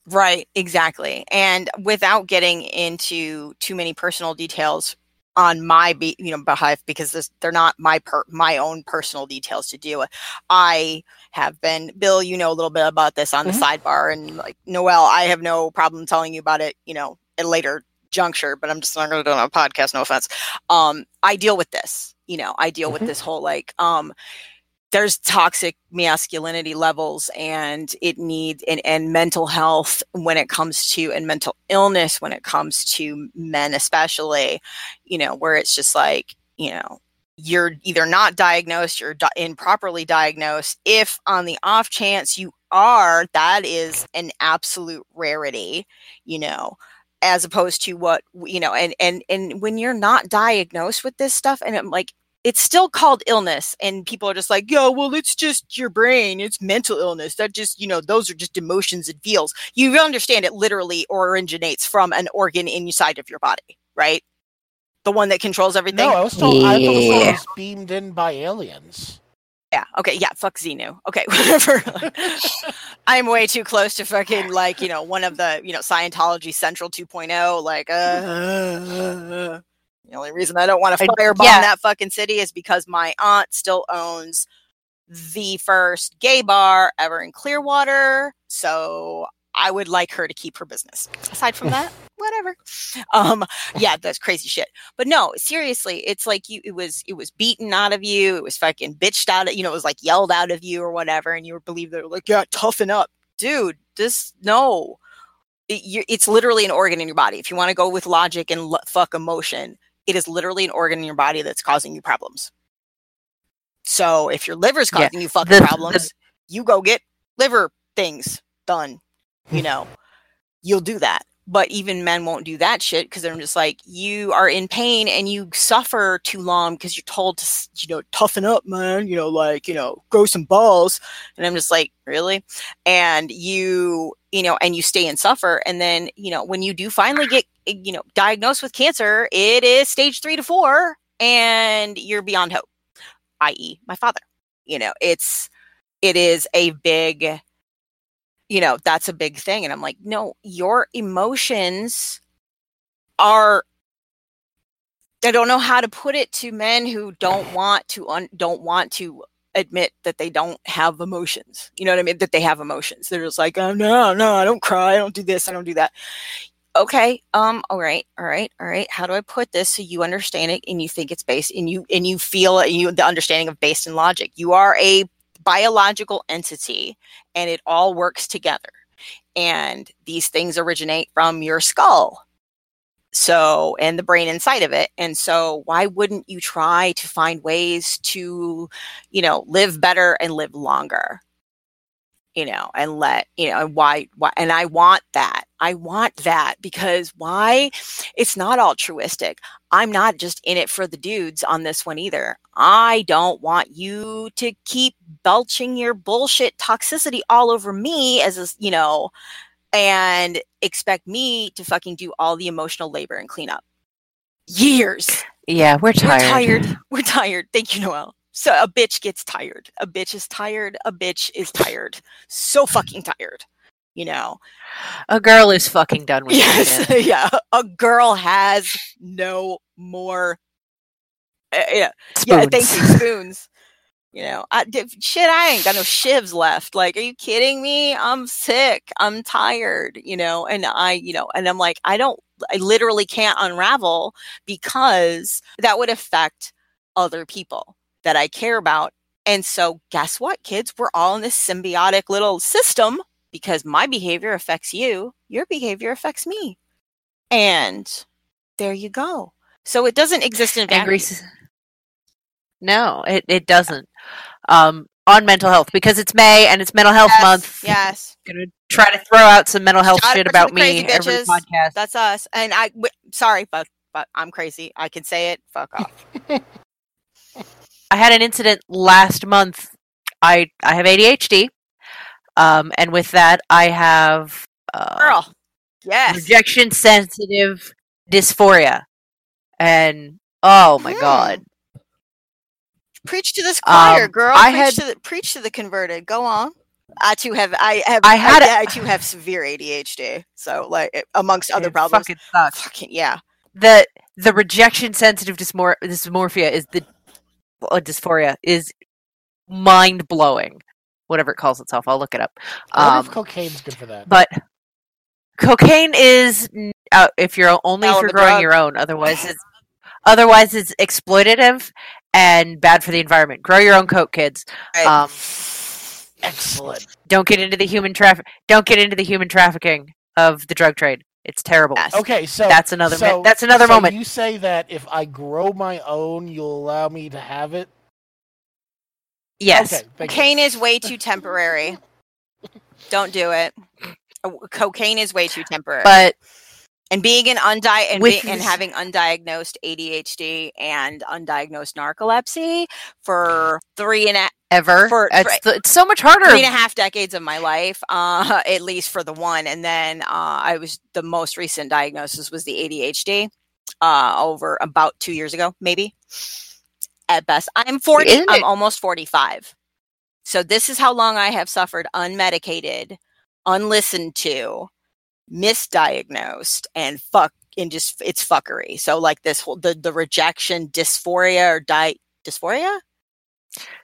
Right, exactly. And without getting into too many personal details on my, be- you know, behalf, because this, they're not my per- my own personal details to deal with. I have been, Bill, you know a little bit about this on mm-hmm. the sidebar, and like Noelle, I have no problem telling you about it, you know, at a later juncture, but I'm just not going to do it on a podcast, no offense. Um, I deal with this, you know, I deal mm-hmm. with this whole, like, um, there's toxic masculinity levels and it needs and, and mental health when it comes to and mental illness when it comes to men, especially, you know, where it's just like, you know, you're either not diagnosed, you're di- improperly diagnosed. If on the off chance you are, that is an absolute rarity, you know, as opposed to what, you know, and, and, and when you're not diagnosed with this stuff and I'm like, it's still called illness, and people are just like, yo, well, it's just your brain. It's mental illness. That just, you know, those are just emotions and feels. You understand it literally originates from an organ inside of your body, right? The one that controls everything. No, I was told yeah. I thought it was beamed in by aliens. Yeah, okay, yeah, fuck Xenu. Okay, whatever. I'm way too close to fucking, like, you know, one of the, you know, Scientology Central two point oh, like, uh... uh the only reason I don't want to firebomb yeah. that fucking city is because my aunt still owns the first gay bar ever in Clearwater. So I would like her to keep her business. Aside from that, whatever. Um, yeah, that's crazy shit. But no, seriously, it's like you. It was it was beaten out of you. It was fucking bitched out. Of, you know, it was like yelled out of you or whatever. And you were believed they were like, yeah, toughen up. dude, this, no. It, it's literally an organ in your body. If you want to go with logic and l- fuck emotion, it is literally an organ in your body that's causing you problems. So if your liver's causing yeah. you fucking the, problems, the, you go get liver things done. You know, you'll do that. But even men won't do that shit because they're just like, you are in pain and you suffer too long because you're told to, you know, toughen up, man, you know, like, you know, grow some balls. And I'm just like, really? And you, you know, and you stay and suffer. And then, you know, when you do finally get, you know, diagnosed with cancer, it is stage three to four and you're beyond hope, that is my father. You know, it's, it is a big, you know, that's a big thing. And I'm like, no, your emotions are, I don't know how to put it to men who don't want to, un, don't want to admit that they don't have emotions. You know what I mean? That they have emotions. They're just like, oh no, no, I don't cry. I don't do this. I don't do that. Okay. Um, all right. All right. All right. How do I put this so you understand it and you think it's based and you, and you feel and you, the understanding of based in logic. You are a biological entity and it all works together, and these things originate from your skull, so, and the brain inside of it. And so why wouldn't you try to find ways to, you know, live better and live longer, you know, and let, you know, and why, why, and I want that. I want that because why? It's not altruistic. I'm not just in it for the dudes on this one either. I don't want you to keep belching your bullshit toxicity all over me as a, you know, and expect me to fucking do all the emotional labor and cleanup. Years. Yeah, we're tired. We're tired. We're tired. Thank you, Noelle. So a bitch gets tired. A bitch is tired. A bitch is tired. So fucking tired. You know, a girl is fucking done with yes, it. Yeah, a girl has no more. Uh, yeah, spoons. Yeah, thank you, spoons. You know, I, shit, I ain't got no shivs left. Like, are you kidding me? I'm sick. I'm tired. You know, and I, you know, and I'm like, I don't, I literally can't unravel because that would affect other people that I care about. And so, guess what, kids? We're all in this symbiotic little system. Because my behavior affects you, your behavior affects me. And there you go. So it doesn't exist in vacuum. No, it, it doesn't. Um, on mental health, because it's May and it's mental health yes, month. Yes. I'm going to try to throw out some mental health shit about me every bitches. Podcast. That's us. And I, w- sorry, but, but I'm crazy. I can say it. Fuck off. I had an incident last month. I, I have A D H D. Um, and with that, I have uh, Girl. Yes. rejection-sensitive dysphoria. And, oh, my mm. God. Preach to this choir, um, girl. I preach, had, to the, preach to the converted. Go on. I, too, have I have, I had I, a, I too have severe A D H D. So, like, amongst other problems. Fucking sucks. Fucking, yeah. The, the rejection-sensitive dysmor- dysmorphia is the uh, dysphoria is mind-blowing. Whatever it calls itself, I'll look it up. Um, I wonder if cocaine's good for that. But cocaine is uh, if you're only if you're growing your own. Otherwise, it's otherwise it's exploitative and bad for the environment. Grow your own coke, kids. Right. Um, Excellent. Don't get into the human traffic. Don't get into the human trafficking of the drug trade. It's terrible. Okay, so that's another. So, mi- that's another so moment. You say that if I grow my own, you'll allow me to have it. Yes. Okay, cocaine you. is way too temporary. Don't do it. Cocaine is way too temporary. But and being an undi- and, be- and having undiagnosed A D H D and undiagnosed narcolepsy for three and a- ever for it's, th- it's so much harder. Three and a half decades of my life, uh, at least for the one, and then uh, I was the most recent diagnosis was the A D H D uh, over about two years ago, maybe. At best, I'm forty. I'm almost forty-five. So this is how long I have suffered unmedicated, unlistened to, misdiagnosed, and fuck, and just it's fuckery. So like this whole the, the rejection dysphoria or di dysphoria.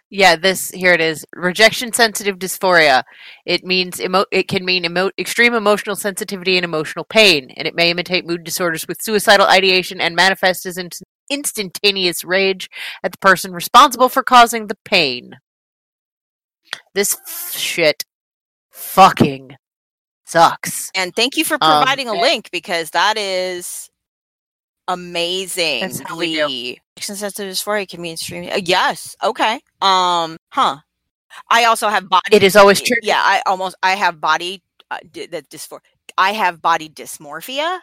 Yeah, this here it is. Rejection sensitive dysphoria. It means emo- it can mean emo- extreme emotional sensitivity and emotional pain, and it may imitate mood disorders with suicidal ideation and manifest as in. Instantaneous rage at the person responsible for causing the pain. This f- shit fucking sucks. And thank you for providing um, a link, because that is amazing. That's how we do. Sensitive dysphoria can be extremely. Uh, yes. Okay. Um. Huh. I also have body. It is always true. Yeah. I almost. I have body. Uh, d- that dysphoria. I have body dysmorphia.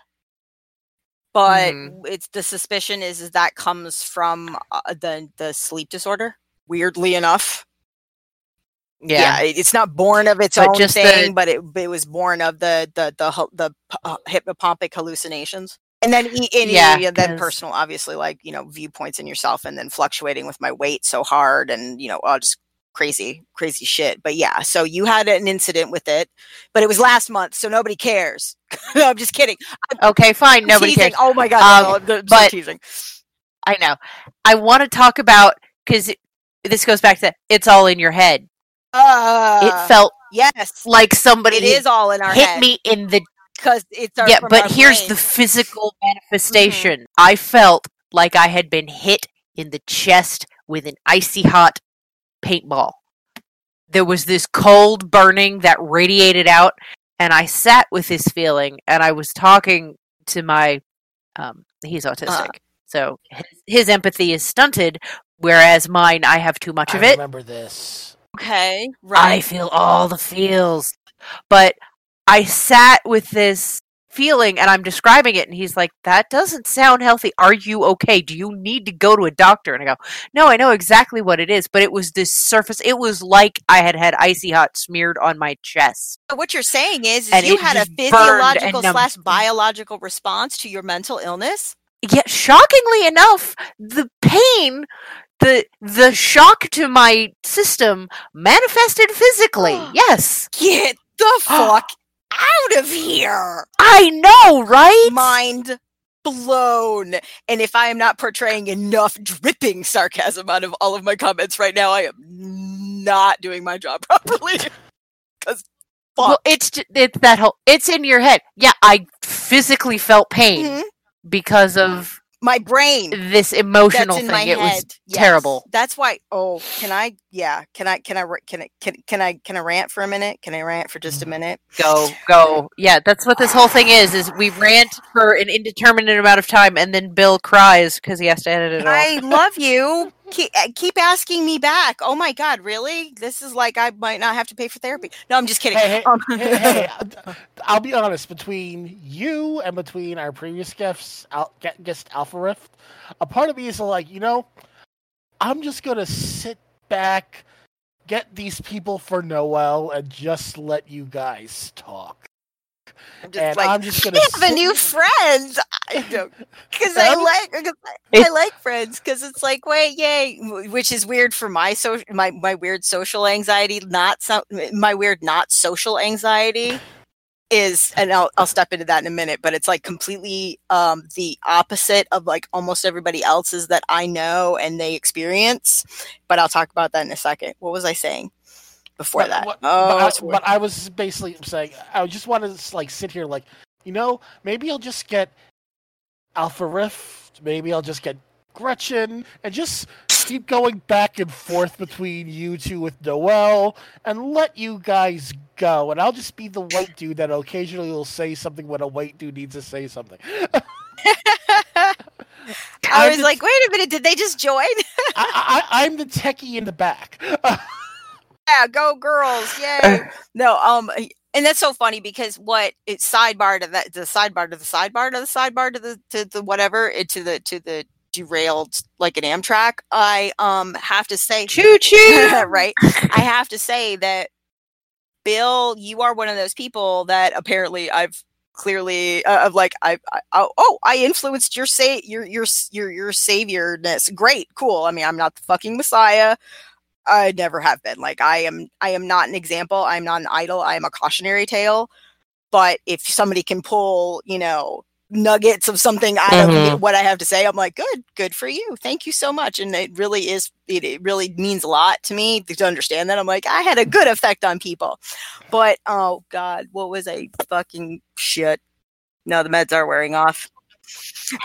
But mm. it's the suspicion is, is that comes from uh, the the sleep disorder. Weirdly enough. Yeah. yeah, it's not born of its but own thing, the, but it it was born of the the the the, the uh, hypnopompic hallucinations, and then e- and yeah, e- then personal, obviously, like you know, viewpoints in yourself, and then fluctuating with my weight so hard, and you know, all just crazy, crazy shit. But yeah, so you had an incident with it, but it was last month, so nobody cares. No, I'm just kidding. I'm, okay, fine, I'm nobody teasing. Cares. Oh my god, um, no, I'm, I'm but teasing. I know. I want to talk about because this goes back to it's all in your head. Uh, it felt yes like somebody it is all in our hit head. Me in the because it's our yeah. But our here's brain. The physical manifestation. Mm-hmm. I felt like I had been hit in the chest with an icy hot paintball. There was this cold burning that radiated out, and I sat with this feeling. And I was talking to my um, he's autistic, uh, so his, his empathy is stunted, whereas mine I have too much I of it. Remember this. Okay, right. I feel all the feels. But I sat with this feeling, and I'm describing it, and he's like, that doesn't sound healthy. Are you okay? Do you need to go to a doctor? And I go, no, I know exactly what it is, but it was this surface. It was like I had had icy hot smeared on my chest. So what you're saying is, is you had a physiological slash biological response to your mental illness? Yeah, shockingly enough, the pain... The the shock to my system manifested physically. Yes. Get the fuck out of here. I know, right? Mind blown. And if I am not portraying enough dripping sarcasm out of all of my comments right now, I am not doing my job properly. Because fuck. Well, it's it's that whole. It's in your head. Yeah, I physically felt pain mm-hmm. because of. My brain. This emotional thing. It head. Was yes. terrible. That's why. Oh, can I? Yeah. Can I? Can I? Can I? Can, can I? Can I rant for a minute? Can I rant for just a minute? Go, go. Yeah, that's what this whole thing is. Is we rant for an indeterminate amount of time, and then Bill cries because he has to edit it all. I love you. Keep, keep asking me back. Oh my god, really? This is like I might not have to pay for therapy. No, I'm just kidding. Hey, hey, um, hey, hey, I'll be honest. Between you and between our previous guests, guest Alpha Rift, a part of me is like, you know, I'm just gonna sit back, get these people for Noelle, and just let you guys talk. I'm just and like, I'm just gonna have a new friend. I don't because I like I like friends because it's like wait yay, which is weird for my social my, my weird social anxiety. Not so my weird not social anxiety is, and I'll I'll step into that in a minute. But it's like completely um, the opposite of like almost everybody else's that I know and they experience. But I'll talk about that in a second. What was I saying? Before but, that, what, oh, but, I, but I was basically saying I just want to like sit here, like you know, maybe I'll just get Alpha Rift, maybe I'll just get Gretchen, and just keep going back and forth between you two with Noelle, and let you guys go, and I'll just be the white dude that occasionally will say something when a white dude needs to say something. I was the, like, wait a minute, did they just join? I, I, I'm the techie in the back. Yeah, go girls! Yay! No, um, and that's so funny because what it's sidebar to that, the sidebar to the sidebar to the sidebar to the to the whatever it, to the to the derailed like an Amtrak. I um have to say, choo choo, right? I have to say that Bill, you are one of those people that apparently I've clearly uh, of like I, I oh I influenced your say your your your your saviorness. Great, cool. I mean, I'm not the fucking Messiah. I never have been. Like I am I am not an example. I'm not an idol. I am a cautionary tale. But if somebody can pull, you know, nuggets of something out of mm-hmm. what I have to say, I'm like, good, good for you. Thank you so much. And it really is it, it really means a lot to me to understand that. I'm like, I had a good effect on people. But oh God, what was I fucking shit? No, the meds are wearing off.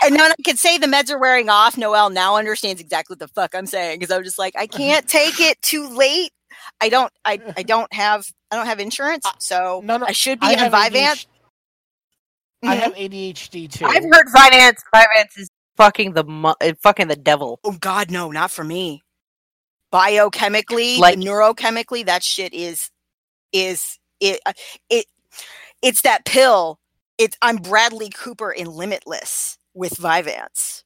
And now I can say the meds are wearing off. Noelle now understands exactly what the fuck I'm saying because I'm just like, I can't take it too late. I don't, I, I don't have, I don't have insurance, so no, no, I should be I on Vyvanse. Mm-hmm. I have A D H D too. I've heard Vyvanse. Vyvanse is fucking the mu- fucking the devil. Oh God, no, not for me. Biochemically, like, neurochemically, that shit is is it it it's that pill. It's I'm Bradley Cooper in Limitless with Vyvanse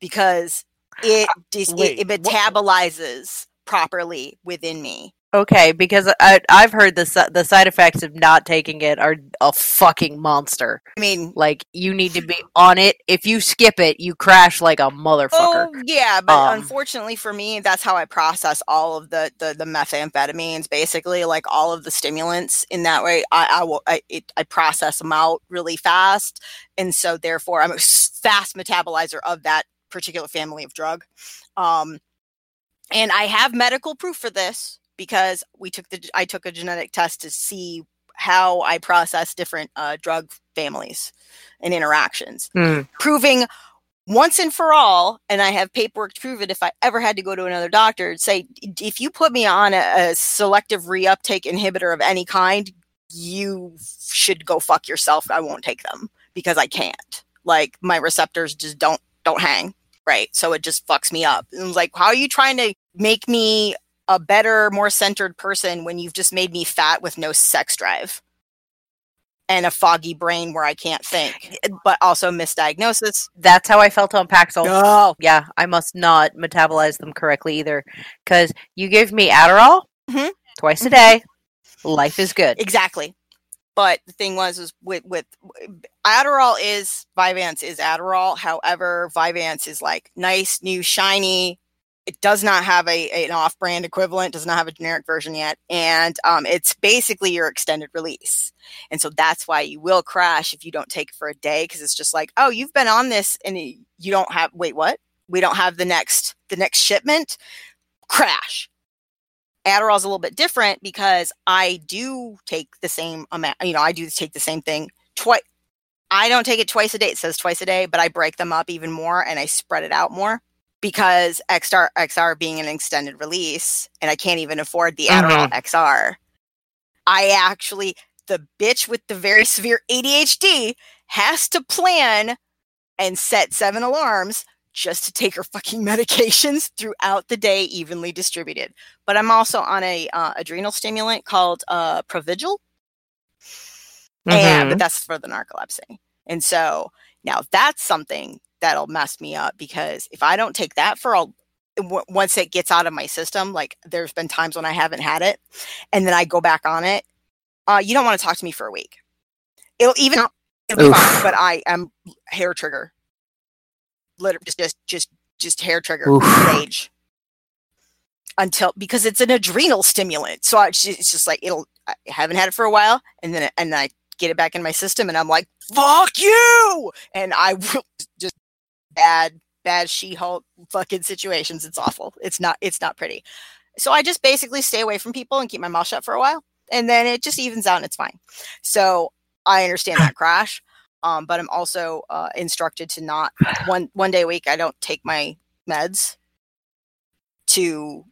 because it dis- Wait, it, it metabolizes what? properly within me. Okay, because I, I've heard the the side effects of not taking it are a fucking monster. I mean, like you need to be on it. If you skip it, you crash like a motherfucker. Oh yeah, but um, unfortunately for me, that's how I process all of the, the, the methamphetamines. Basically, like all of the stimulants. In that way, I I, will, I, it, I process them out really fast, and so therefore, I'm a fast metabolizer of that particular family of drug. Um, and I have medical proof for this. Because we took the, I took a genetic test to see how I process different uh, drug families and interactions, mm. proving once and for all. And I have paperwork to prove it. If I ever had to go to another doctor and say, if you put me on a, a selective reuptake inhibitor of any kind, you should go fuck yourself. I won't take them because I can't. Like my receptors just don't don't hang right, so it just fucks me up. And it was like, how are you trying to make me a better, more centered person when you've just made me fat with no sex drive and a foggy brain where I can't think, but also misdiagnosis? That's how I felt on Paxil. No. Yeah, I must not metabolize them correctly either because you give me Adderall mm-hmm. twice a day. Mm-hmm. Life is good. Exactly. But the thing was, was with, with Adderall is, Vyvanse is Adderall. However, Vyvanse is like nice, new, shiny. It does not have a an off-brand equivalent, does not have a generic version yet, and um, it's basically your extended release. And so that's why you will crash if you don't take it for a day, because it's just like, oh, you've been on this, and you don't have, wait, what? We don't have the next the next shipment? Crash. Adderall's a little bit different because I do take the same amount, you know, I do take the same thing twice. I don't take it twice a day. It says twice a day, but I break them up even more, and I spread it out more. Because X R, X R being an extended release, and I can't even afford the Adderall mm-hmm. X R, I actually, the bitch with the very severe A D H D has to plan and set seven alarms just to take her fucking medications throughout the day, evenly distributed. But I'm also on a uh, adrenal stimulant called uh, Provigil, mm-hmm. and but that's for the narcolepsy. And so now that's something that'll mess me up because if I don't take that for a w- once it gets out of my system, like there's been times when I haven't had it and then I go back on it. Uh, you don't want to talk to me for a week. It'll even, it'll be fine, but I am hair trigger. Literally just, just, just, just hair trigger rage until, because it's an adrenal stimulant. So I, it's just like, it'll, I haven't had it for a while. And then, and I get it back in my system and I'm like, fuck you. And I will just, Bad, bad She-Hulk fucking situations. It's awful. It's not. It's not pretty. So I just basically stay away from people and keep my mouth shut for a while, and then it just evens out and it's fine. So I understand that crash, um, but I'm also uh, instructed to not one one day a week. I don't take my meds to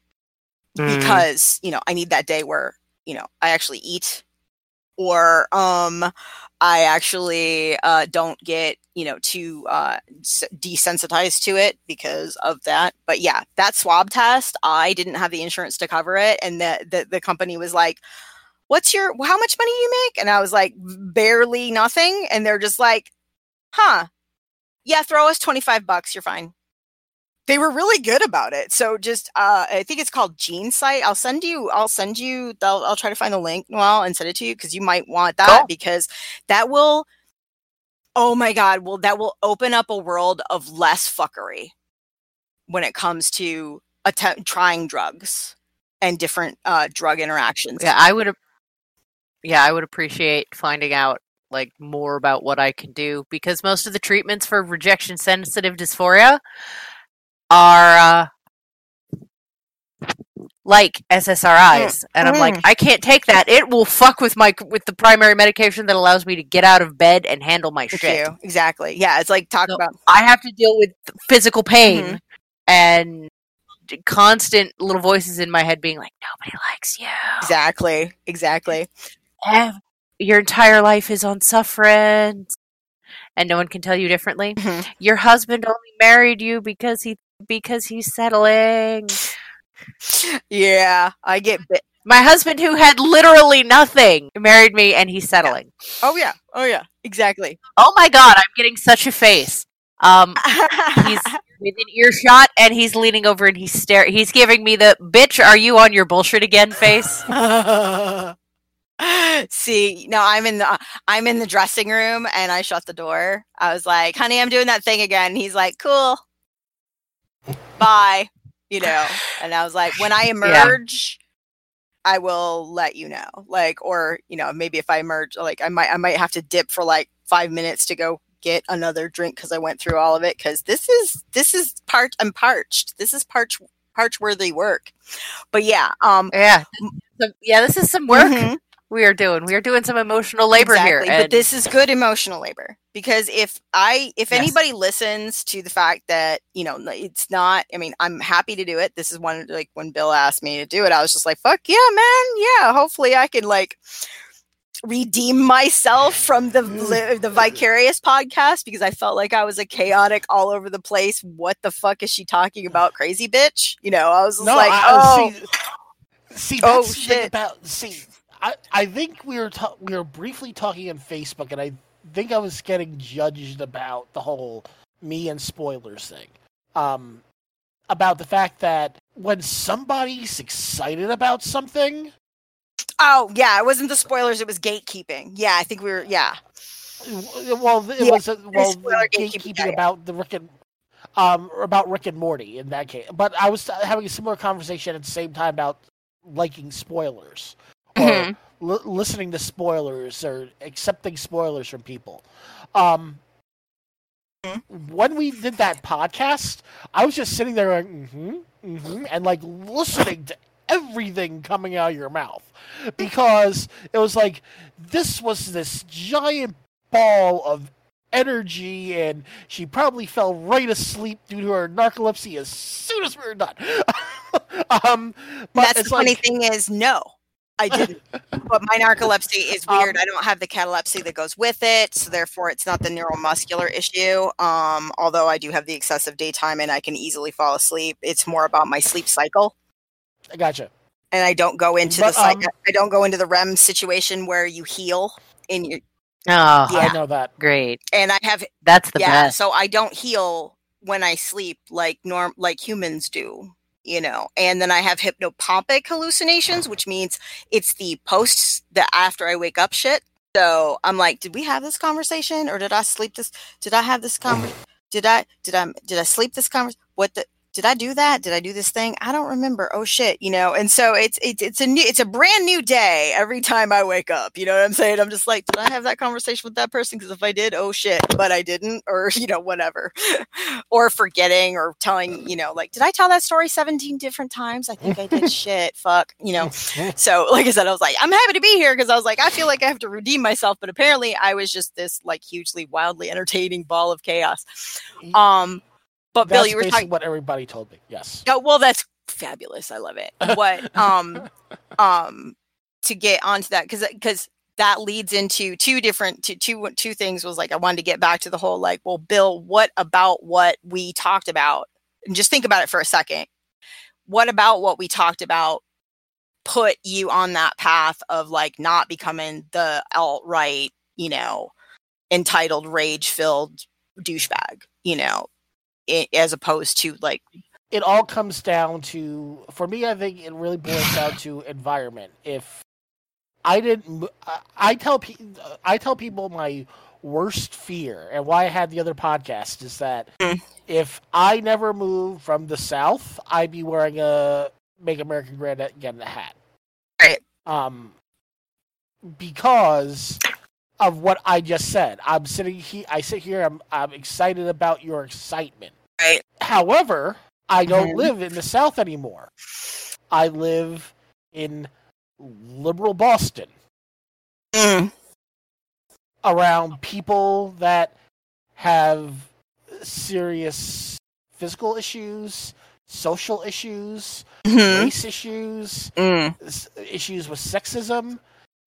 mm. because you know I need that day where you know I actually eat or um. I actually uh, don't get, you know, too uh, desensitized to it because of that. But yeah, that swab test, I didn't have the insurance to cover it. And the, the, the company was like, what's your, how much money do you make? And I was like, barely nothing. And they're just like, huh, yeah, throw us twenty-five bucks. You're fine. They were really good about it. So just, uh, I think it's called GeneSight. I'll send you, I'll send you, I'll, I'll try to find the link, Noelle, and send it to you because you might want that cool. because that will, oh my God, well, that will open up a world of less fuckery when it comes to att- trying drugs and different uh, drug interactions. Yeah, I would, yeah, I would appreciate finding out like more about what I can do because most of the treatments for rejection sensitive dysphoria are uh, like S S R Is, and I'm mm. like, I can't take that. It will fuck with my with the primary medication that allows me to get out of bed and handle my with shit. You. Exactly. Yeah, it's like talk so about. I have to deal with physical pain mm-hmm. and constant little voices in my head being like, nobody likes you. Exactly. Exactly. Ev- your entire life is on suffrage and no one can tell you differently. Mm-hmm. Your husband only married you because he because he's settling. Yeah, I get bit. My husband, who had literally nothing, married me and he's settling. Yeah. Oh, yeah. Oh, yeah. Exactly. Oh, my God. I'm getting such a face. Um, he's within earshot and he's leaning over and he's staring. He's giving me the, bitch, are you on your bullshit again face? See, no, I'm in the I'm in the dressing room and I shut the door. I was like, honey, I'm doing that thing again. He's like, cool. Bye. You know, and I was like, when I emerge, yeah. I will let you know. Like, or, you know, maybe if I emerge, like I might I might have to dip for like five minutes to go get another drink because I went through all of it. Because this is this is part I'm parched. This is parch parch worthy work. But yeah, um, yeah, yeah. This is some work mm-hmm. we are doing. We are doing some emotional labor exactly. here. And... But this is good emotional labor because if I if yes. anybody listens to the fact that you know it's not. I mean, I'm happy to do it. This is one like when Bill asked me to do it, I was just like, fuck yeah, man, yeah. Hopefully, I can like. redeem myself from the li- the Vicarious podcast because I felt like I was a chaotic all over the place. What the fuck is she talking about, crazy bitch? You know, I was no, like, I, oh, see, see that's oh, shit. The thing about see, I, I think we were ta- we were briefly talking on Facebook, and I think I was getting judged about the whole me and spoilers thing, um, about the fact that when somebody's excited about something. Oh, yeah, it wasn't the spoilers, it was gatekeeping. Yeah, I think we were, yeah. Well, it yeah, was, well, gatekeeping yeah, yeah. about the Rick and, um, about Rick and Morty in that case. But I was having a similar conversation at the same time about liking spoilers. Or mm-hmm. l- listening to spoilers or accepting spoilers from people. Um, mm-hmm. When we did that podcast, I was just sitting there going, mm-hmm, mm-hmm, and like listening to everything coming out of your mouth because it was like this was this giant ball of energy and she probably fell right asleep due to her narcolepsy as soon as we were done. um, but That's it's the like, funny thing is, no, I didn't. But my narcolepsy is weird. Um, I don't have the catalepsy that goes with it, so therefore it's not the neuromuscular issue. Um, although I do have the excessive daytime and I can easily fall asleep. It's more about my sleep cycle. I gotcha. And I don't go into but, the um, I don't go into the REM situation where you heal in your. Oh, yeah. I know that. Great. And I have that's the yeah, best. So I don't heal when I sleep like norm like humans do, you know. And then I have hypnopompic hallucinations, which means it's the post the after I wake up shit. So I'm like, did we have this conversation, or did I sleep this? Did I have this conversation? Did I did I did I sleep this conversation? What the. Did I do that? Did I do this thing? I don't remember. Oh shit, you know. And so it's it's it's a new it's a brand new day every time I wake up. You know what I'm saying? I'm just like, did I have that conversation with that person? Because if I did, oh shit, but I didn't, or you know, whatever, or forgetting, or telling, you know, like, did I tell that story seventeen different times? I think I did. Shit, fuck, you know. So like I said, I was like, I'm happy to be here because I was like, I feel like I have to redeem myself, but apparently I was just this like hugely wildly entertaining ball of chaos. Um. But that's Bill, you were talking what everybody told me. Yes. Oh, well, that's fabulous. I love it. What um um to get onto that because because that leads into two different two, two two things was like I wanted to get back to the whole like, well, Bill, what about what we talked about? And just think about it for a second. What about what we talked about put you on that path of like not becoming the alt-right, you know, entitled, rage-filled douchebag, you know? It, as opposed to like, it all comes down to for me. I think it really boils down to environment. If I didn't, I, I tell pe- I tell people my worst fear and why I had the other podcast is that mm. if I never moved from the South, I'd be wearing a Make America Great Again hat, right? Um, because. Of what I just said, I'm sitting here. I sit here. I'm I'm excited about your excitement. Right. However, I don't live in the South anymore. I live in liberal Boston, mm. around people that have serious physical issues, social issues, mm-hmm. race issues, mm. s- issues with sexism,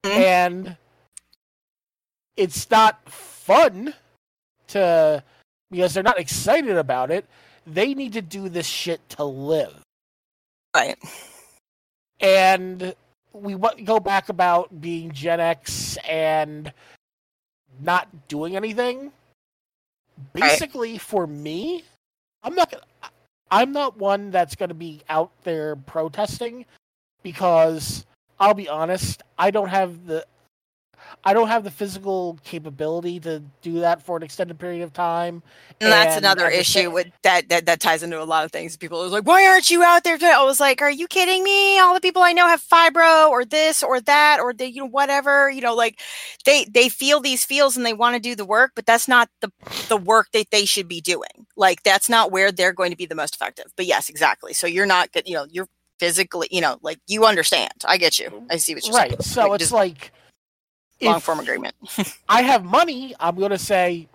mm. and it's not fun to, because they're not excited about it. They need to do this shit to live. Right. And we go back about being Gen X and not doing anything. Basically, right. for me, I'm not gonna, I'm not one that's going to be out there protesting, because I'll be honest, I don't have the I don't have the physical capability to do that for an extended period of time. And that's and another issue with that, that that ties into a lot of things. People are like, why aren't you out there? I was like, are you kidding me? All the people I know have fibro or this or that or the, you know, whatever, you know, like they, they feel these feels and they want to do the work, but that's not the, the work that they should be doing. Like, that's not where they're going to be the most effective, but yes, exactly. So you're not good. You know, you're physically, you know, like you understand, I get you. I see what you're right. saying. Right. So like, it's just, like, long form agreement. I have money, I'm going to say,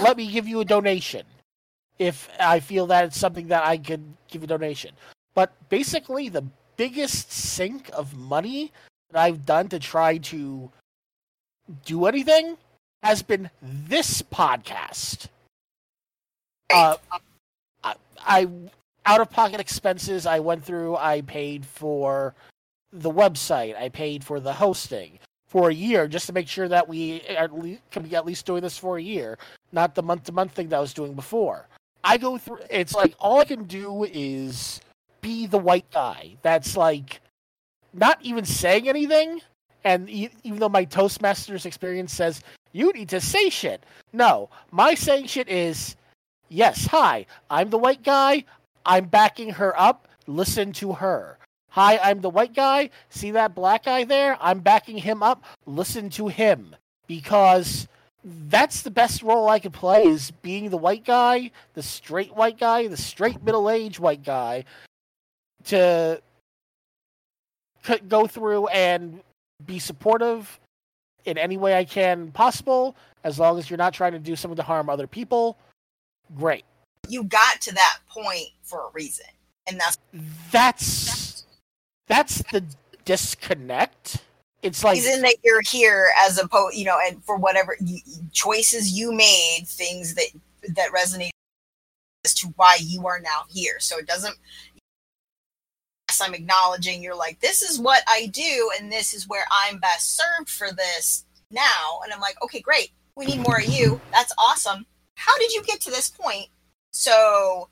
let me give you a donation if I feel that it's something that I can give a donation. But basically, the biggest sink of money that I've done to try to do anything has been this podcast. Uh, I, I out-of-pocket expenses I went through, I paid for the website, I paid for the hosting. For a year, just to make sure that we at least, can be at least doing this for a year, not the month-to-month thing that I was doing before. I go through, it's like, all I can do is be the white guy that's like, not even saying anything, and e- even though my Toastmasters experience says, you need to say shit. No, my saying shit is, yes, hi, I'm the white guy, I'm backing her up, listen to her. Hi, I'm the white guy. See that black guy there? I'm backing him up. Listen to him. Because that's the best role I could play, is being the white guy, the straight white guy, the straight middle-aged white guy, to go through and be supportive in any way I can possible, as long as you're not trying to do something to harm other people. Great. You got to that point for a reason. And that's... That's... That's the disconnect. It's like, isn't that you're here as opposed, you know, and for whatever you, choices you made, things that that resonate as to why you are now here. So it doesn't. Yes, I'm acknowledging you're like, this is what I do, and this is where I'm best served for this now. And I'm like, okay, great. We need more of you. That's awesome. How did you get to this point? So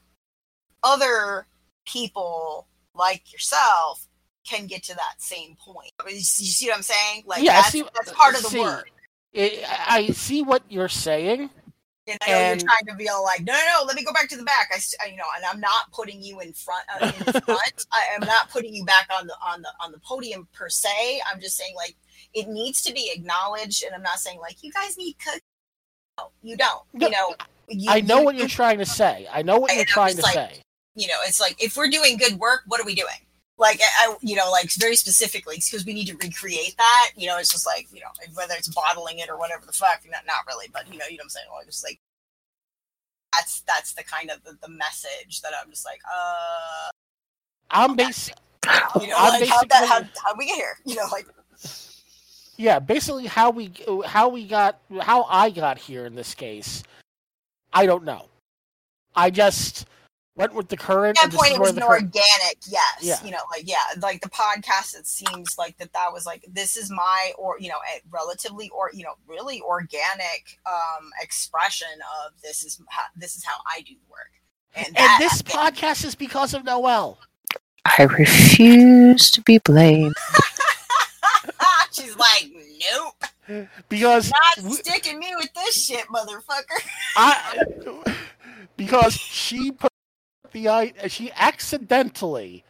other people like yourself can get to that same point. You see what I'm saying? Like, yeah, that's, see, that's part of the see, work. It, I see what you're saying. And I know and... you're trying to be all like, no, no, no, let me go back to the back. I, you know, and I'm not putting you in front. Uh, in front. I am not putting you back on the on the on the podium per se. I'm just saying, like, it needs to be acknowledged. And I'm not saying like you guys need cook. No, you don't. No, you know. You, I know you, what you're trying to say. I know what you're trying to like, say. You know, it's like, if we're doing good work, what are we doing? Like, I, you know, like very specifically, because we need to recreate that. You know, it's just like, you know, whether it's bottling it or whatever the fuck, not not really, but you know, you know what I'm saying? Well, just like, that's that's the kind of the, the message that I'm just like, uh, I'm basically, you know, like, how that how how we get here, you know, like, yeah, basically how we how we got how I got here in this case, I don't know. I just. Went with the current. At that point, it was an organic, yes. Yeah. You know, like, yeah, like the podcast, it seems like that that was like, this is my, or, you know, a relatively, or, you know, really organic um, expression of this is how, this is how I do the work. And, and that, this I, podcast is because of Noelle. I refuse to be blamed. She's like, nope. Because. Not we, sticking me with this shit, motherfucker. I, because she put. The she accidentally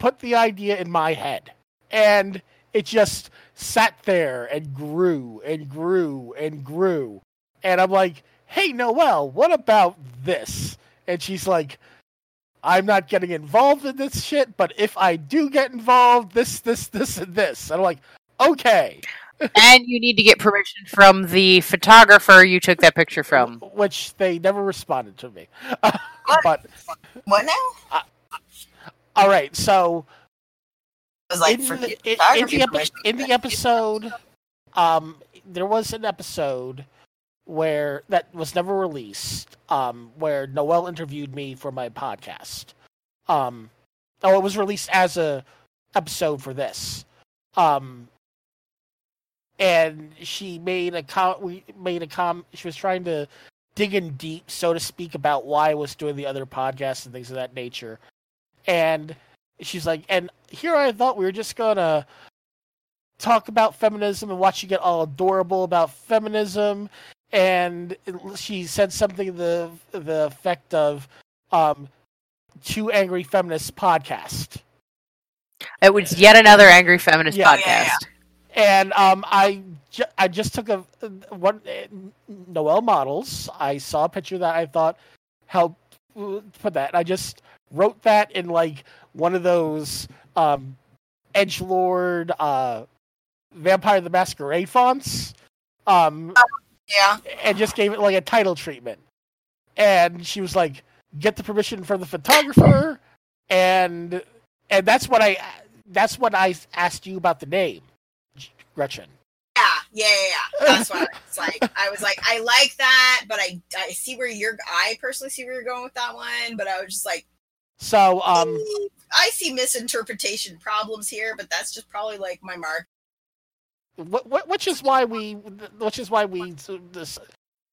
put the idea in my head, and it just sat there and grew and grew and grew, and I'm like, hey, Noelle, what about this? And she's like, I'm not getting involved in this shit, but if I do get involved, this this this and this. And I'm like, okay, And you need to get permission from the photographer you took that picture from. Which they never responded to me. Uh, what? But, what now? Uh, all right, so... I was like, in, the, in, the epi- in the episode... Um, there was an episode where... That was never released. Um, where Noelle interviewed me for my podcast. Um, oh, it was released as a episode for this. Um... And she made a com- we made a com- she was trying to dig in deep, so to speak, about why I was doing the other podcasts and things of that nature. And she's like, and here I thought we were just gonna talk about feminism and watch you get all adorable about feminism. And she said something to the the effect of, um, two angry feminists podcast. It was yet another angry feminist yeah, podcast. Yeah, yeah. And um, I, ju- I just took a one Noelle models. I saw a picture that I thought helped put that. And I just wrote that in like one of those um, edgelord uh, Vampire the Masquerade fonts. Um, oh, yeah. And just gave it like a title treatment. And she was like, "Get the permission from the photographer," and and that's what I that's what I asked you about the name. Gretchen. Yeah, yeah, yeah. yeah. That's what it's like. I was like, I like that, but I, I see where you're. I personally see where you're going with that one, but I was just like, so um, I see misinterpretation problems here, but that's just probably like my mark. What, what, which is why we, which is why we, this,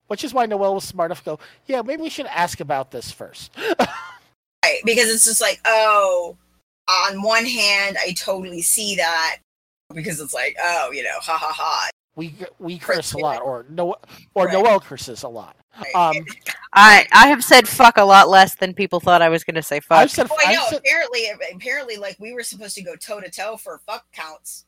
which is why Noelle was smart enough to go, yeah, maybe we should ask about this first, right? Because it's just like, oh, on one hand, I totally see that. Because it's like, oh, you know, ha ha ha. We we curse a lot, or no, or right. Noelle curses a lot. Right. Um, I I have said fuck a lot less than people thought I was going to say fuck. I've said, oh, I I've know. Said... Apparently, apparently, like we were supposed to go toe to toe for fuck counts.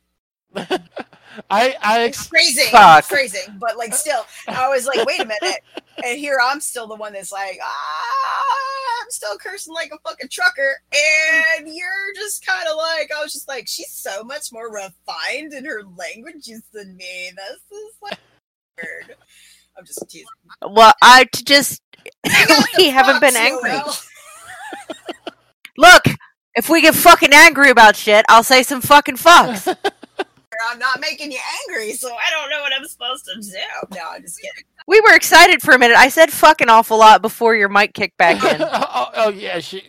I I it's crazy, it's crazy, but like still, I was like, wait a minute, and here I'm still the one that's like, ah, I'm still cursing like a fucking trucker, and you're just kind of like, I was just like, she's so much more refined in her languages than me. This is like weird. I'm just teasing. Well, I just we haven't been angry. Well. Look, if we get fucking angry about shit, I'll say some fucking fucks. I'm not making you angry, so I don't know what I'm supposed to do. No, I'm just kidding. We were excited for a minute. I said fuck an awful lot before your mic kicked back in. oh, oh, yeah. she.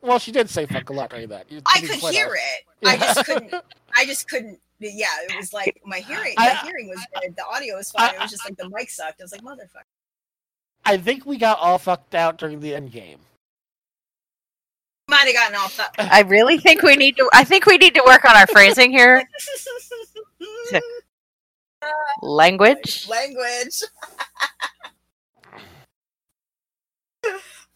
Well, she did say fuck a lot like that. I could hear off. it. Yeah. I just couldn't. I just couldn't. Yeah, it was like my hearing. My I, hearing was good. The audio was fine. I, it was just like the mic sucked. I was like, motherfucker. I think we got all fucked out during the end game. Might have gotten all fucked. I really think we need to. I think we need to work on our phrasing here. Language. Language.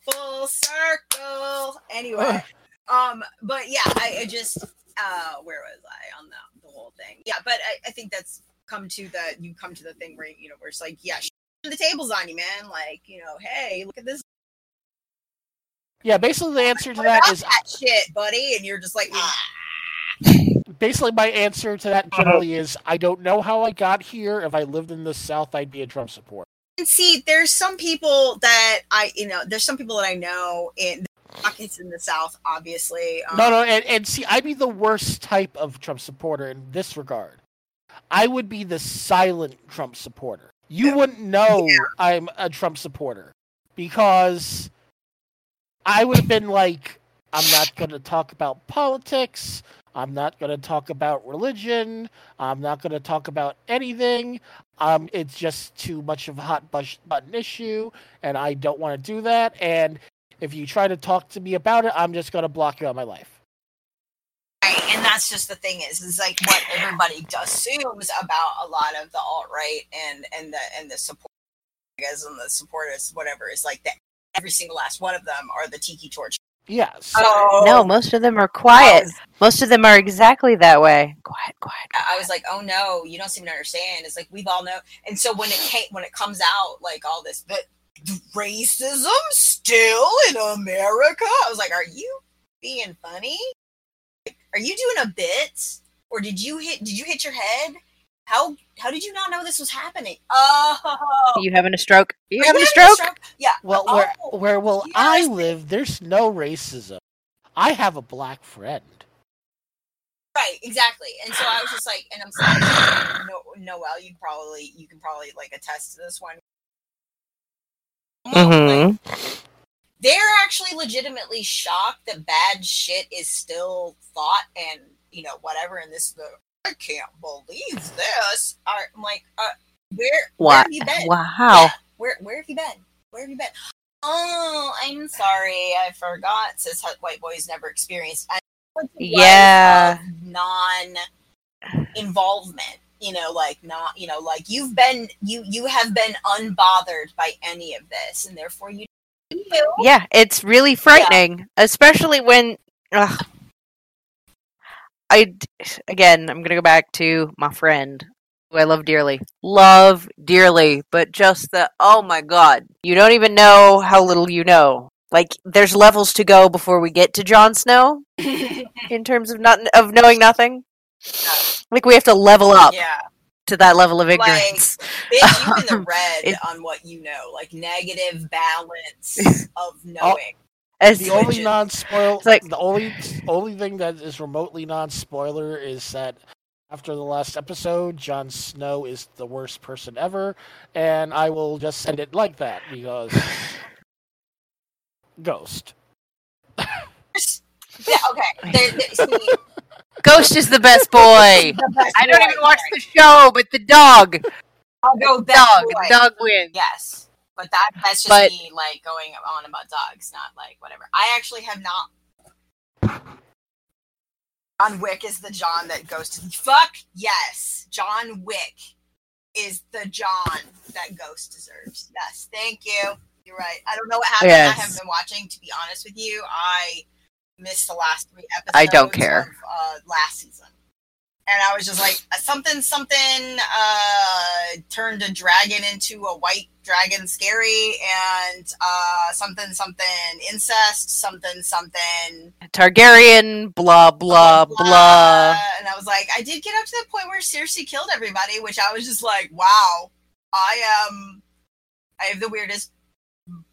Full circle. Anyway, um, but yeah, I, I just uh, where was I on the, the whole thing? Yeah, but I, I think that's come to the you come to the thing where you know where it's like, yeah, sh- the table's on you, man. Like, you know, hey, look at this. Yeah, basically the answer to that is that shit, buddy, and you're just like. Ah. Basically, my answer to that generally is I don't know how I got here. If I lived in the South, I'd be a Trump supporter. And see, there's some people that I, you know, there's some people that I know in pockets in the South, obviously. Um, no, no, and, and see, I'd be the worst type of Trump supporter in this regard. I would be the silent Trump supporter. You wouldn't know yeah. I'm a Trump supporter because. I would have been like, I'm not going to talk about politics. I'm not going to talk about religion. I'm not going to talk about anything. Um, it's just too much of a hot button issue, and I don't want to do that. And if you try to talk to me about it, I'm just going to block you out of my life. Right, and that's just the thing is, is like what everybody assumes about a lot of the alt-right and, and the and the support, I guess, and the supporters, whatever. It's like that. Every single last one of them are the tiki torch. Yes. Oh. No, most of them are quiet. Was, most of them are exactly that way. Quiet, quiet, quiet. I was like, oh no, you don't seem to understand. It's like we've all know. And so when it came, when it comes out, like all this, but racism still in America. I was like, are you being funny? Are you doing a bit, or did you hit? Did you hit your head? How how did you not know this was happening? Oh, you having a stroke? You having, having a stroke? stroke? Yeah. Well, oh, where where will yes. I live? There's no racism. I have a black friend. Right, exactly. And so I was just like, and I'm sorry, no, Noelle, you probably you can probably like attest to this one. Mm-hmm. Like, they're actually legitimately shocked that bad shit is still thought and you know whatever. And this. The, I can't believe this. I'm like, uh, where, where have you been? Wow. Yeah, where where have you been? Where have you been? Oh, I'm sorry. I forgot. Says white boys never experienced. Yeah. Non-involvement. You know, like not, you know, like you've been, you, you have been unbothered by any of this and therefore you do. Yeah. It's really frightening, yeah. Especially when, ugh. I, again, I'm going to go back to my friend, who I love dearly. Love dearly, but just the, oh my god, you don't even know how little you know. Like, there's levels to go before we get to Jon Snow, in terms of not of knowing nothing. Like, we have to level up yeah. to that level of ignorance. Like, bitch, you um, in the red it, on what you know. Like, negative balance of knowing. Oh. As the only non-spoil, like, the only only thing that is remotely non-spoiler is that after the last episode, Jon Snow is the worst person ever, and I will just send it like that because Ghost. Yeah, okay. There, there, see, Ghost is the best boy. The best I don't boy. even watch the show, but the dog. I'll go dog. Boy. Dog wins. Yes. But that that's just but, me, like, going on about dogs, not, like, whatever. I actually have not... John Wick is the John that goes to... Fuck yes! John Wick is the John that Ghost deserves. Yes, thank you. You're right. I don't know what happened. Yes. I haven't been watching, to be honest with you. I missed the last three episodes I don't care. of uh, last season. And I was just like, something, something uh, turned a dragon into a white dragon scary, and uh, something, something incest, something, something. Targaryen, blah, blah, blah, blah. And I was like, I did get up to the point where Cersei killed everybody, which I was just like, wow, I am, I have the weirdest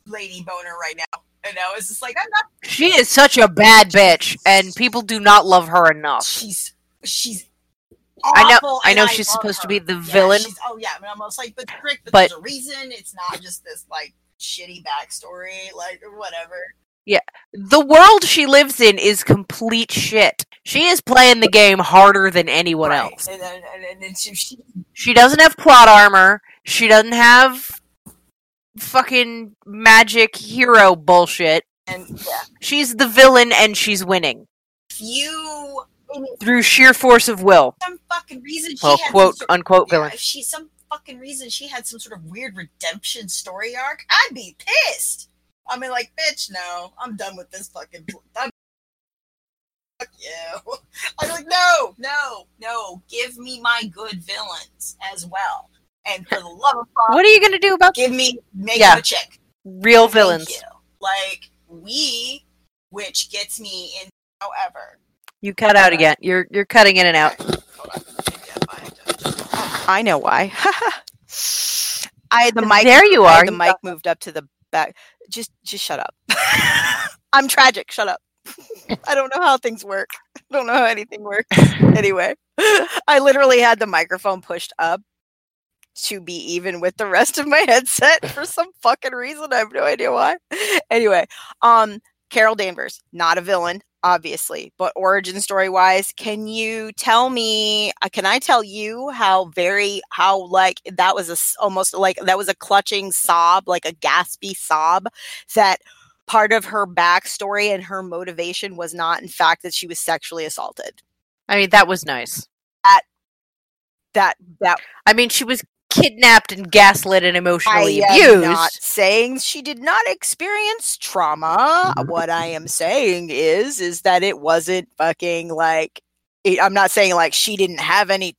lady boner right now. And I was just like, I'm not. She is such a bad bitch, and people do not love her enough. She's, she's. I know, I know she's supposed to be the villain. Oh yeah, I'm almost like, but Rick, but there's a reason. It's not just this like shitty backstory, like whatever. Yeah, the world she lives in is complete shit. She is playing the game harder than anyone else. And then, and then she, she she doesn't have plot armor. She doesn't have fucking magic hero bullshit. And yeah, she's the villain, and she's winning. If you. Through sheer force of will. Some fucking reason she well, had quote sort of, unquote yeah, villain. If she some fucking reason she had some sort of weird redemption story arc, I'd be pissed. I mean, like, bitch, no, I'm done with this fucking. I'm, fuck you! I'm like, no, no, no. Give me my good villains as well, and for the love of God, what are you gonna do about? Give me make yeah. a chick. Real Thank villains, you. like we, which gets me in. However. You cut out again. You're you're cutting in and out. I know why. I had the mic. There you are. The mic moved up to the back. Just just shut up. I'm tragic. Shut up. I don't know how things work. I don't know how anything works. Anyway, I literally had the microphone pushed up to be even with the rest of my headset for some fucking reason. I have no idea why. Anyway, um, Carol Danvers, not a villain. Obviously, but origin story wise, can you tell me, can I tell you how very, how like that was a, almost like that was a clutching sob, like a gaspy sob, that part of her backstory and her motivation was not, in fact, that she was sexually assaulted. I mean, that was nice. That, that, that. I mean, she was kidnapped and gaslit and emotionally abused. I am abused. not saying she did not experience trauma. What I am saying is, is that it wasn't fucking like, it, I'm not saying like she didn't have any,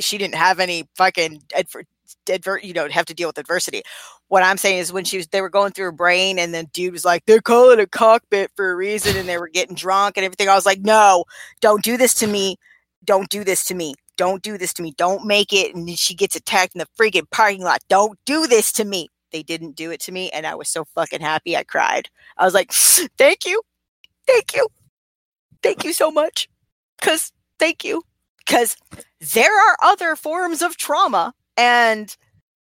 she didn't have any fucking, adver, adver, you know, have to deal with adversity. What I'm saying is when she was, they were going through her brain and the dude was like, they're calling a cockpit for a reason and they were getting drunk and everything. I was like, no, don't do this to me. Don't do this to me. Don't do this to me. Don't make it. And she gets attacked in the freaking parking lot. Don't do this to me. They didn't do it to me. And I was so fucking happy. I cried. I was like, thank you. Thank you. Thank you so much. Because thank you. Because there are other forms of trauma and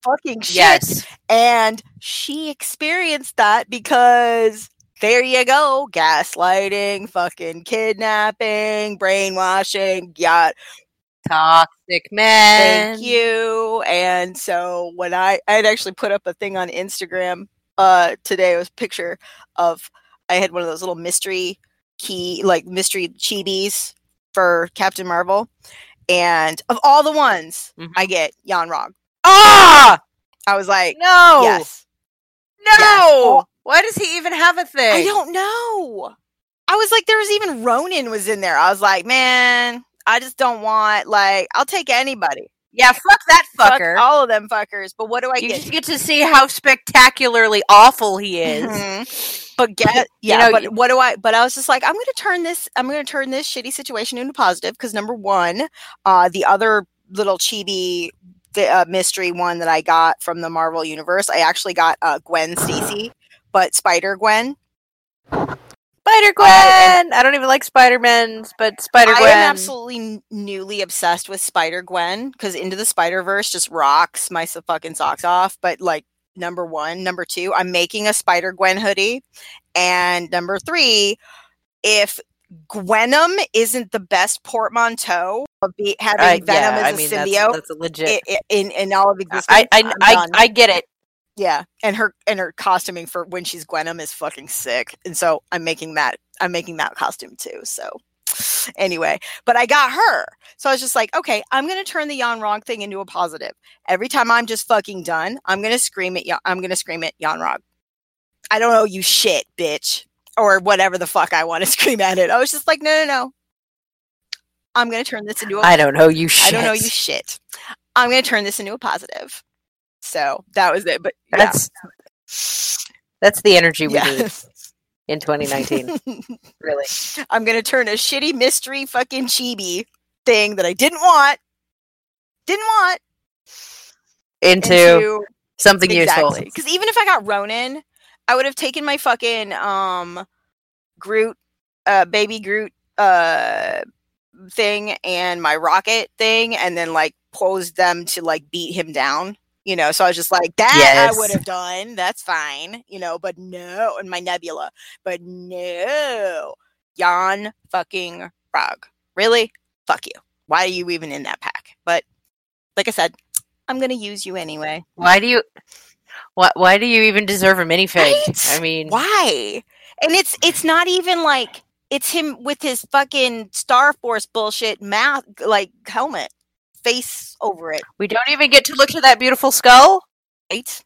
fucking shit. Yes. And she experienced that because there you go. Gaslighting, fucking kidnapping, brainwashing, yacht. Toxic men. Thank you. And so when I, I had actually put up a thing on Instagram uh, today, it was a picture of, I had one of those little mystery key, like mystery chibis for Captain Marvel. And of all the ones, mm-hmm. I get Yon-Rogg. Ah! I was like, no. Yes. No. Yes. Why does he even have a thing? I don't know. I was like, there was even Ronan was in there. I was like, man. I just don't want, like, I'll take anybody. Yeah, fuck that fucker. Fuck all of them fuckers. But what do I you get? You just get to see how spectacularly awful he is. Mm-hmm. But get, yeah, you know, but you, what do I, but I was just like, I'm going to turn this, I'm going to turn this shitty situation into positive. Because number one, uh, the other little chibi the, uh, mystery one that I got from the Marvel Universe, I actually got uh, Gwen Stacy, but Spider-Gwen. Spider-Gwen! I don't even like Spider-Mans, but Spider-Gwen. I am absolutely n- newly obsessed with Spider-Gwen, because Into the Spider-Verse just rocks my so- fucking socks off, but like, number one. Number two, I'm making a Spider-Gwen hoodie. And number three, if Gwenom isn't the best portmanteau, of be- having uh, Venom yeah, as I a mean, symbiote, that's, that's legit. It, it, in, in all of existence, I, I, I, I get it. Yeah, and her and her costuming for when she's Gwenom is fucking sick, and so I'm making that I'm making that costume too. So anyway, but I got her, so I was just like, okay, I'm gonna turn the Yon-Rogg thing into a positive. Every time I'm just fucking done, I'm gonna scream at y- I'm gonna scream at Yon-Rogg. I don't owe you shit, bitch, or whatever the fuck I want to scream at it. I was just like, no, no, no. I'm gonna turn this into a I don't owe you shit. I don't owe you shit. I'm gonna turn this into a positive. So that was it. But yeah. that's that's the energy we yeah. need in twenty nineteen. Really, I'm gonna turn a shitty mystery fucking chibi thing that I didn't want, didn't want into, into something exactly. useful. Because even if I got Ronan, I would have taken my fucking um Groot, uh, baby Groot, uh. thing and my rocket thing, and then like posed them to like beat him down. You know, so I was just like, that yes. I would have done. That's fine. You know, but no. And my Nebula. But no. Yon fucking Rogg. Really? Fuck you. Why are you even in that pack? But like I said, I'm going to use you anyway. Why do you why, why do you even deserve a minifig? Right? I mean. Why? And it's it's not even like it's him with his fucking Star Force bullshit mouth, like helmet. Face over it. We don't even get to look at that beautiful skull. Right?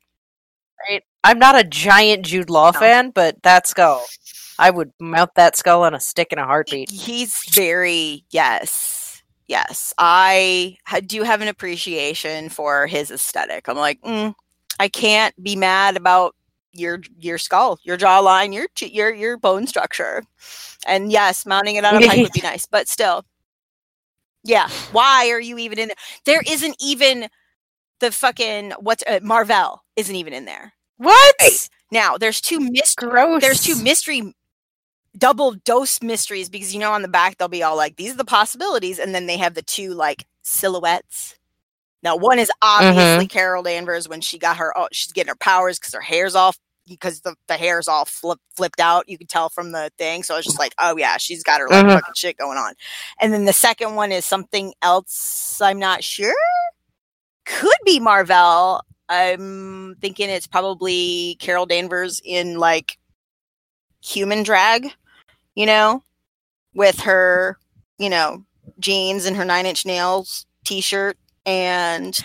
Right. I'm not a giant Jude Law no. fan, but that skull. I would mount that skull on a stick in a heartbeat. He's very, yes. Yes. I do have an appreciation for his aesthetic. I'm like, mm, I can't be mad about your your skull, your jawline, your your your bone structure. And yes, mounting it on a pike would be nice, but still. Yeah, why are you even in there? There isn't even the fucking what's uh, Marvel isn't even in there. What? Right. Now there's two mystery. Gross. There's two mystery, double dose mysteries because you know on the back they'll be all like these are the possibilities, and then they have the two like silhouettes. Now one is obviously mm-hmm. Carol Danvers when she got her oh, she's getting her powers because her hair's all because the the hair's all flip, flipped out. You can tell from the thing. So I was just like, oh yeah, she's got her like, mm-hmm. fucking shit going on. And then the second one is something else. I'm not sure. Could be Marvel. I'm thinking it's probably Carol Danvers in like human drag, you know, with her, you know, jeans and her nine inch nails t-shirt. And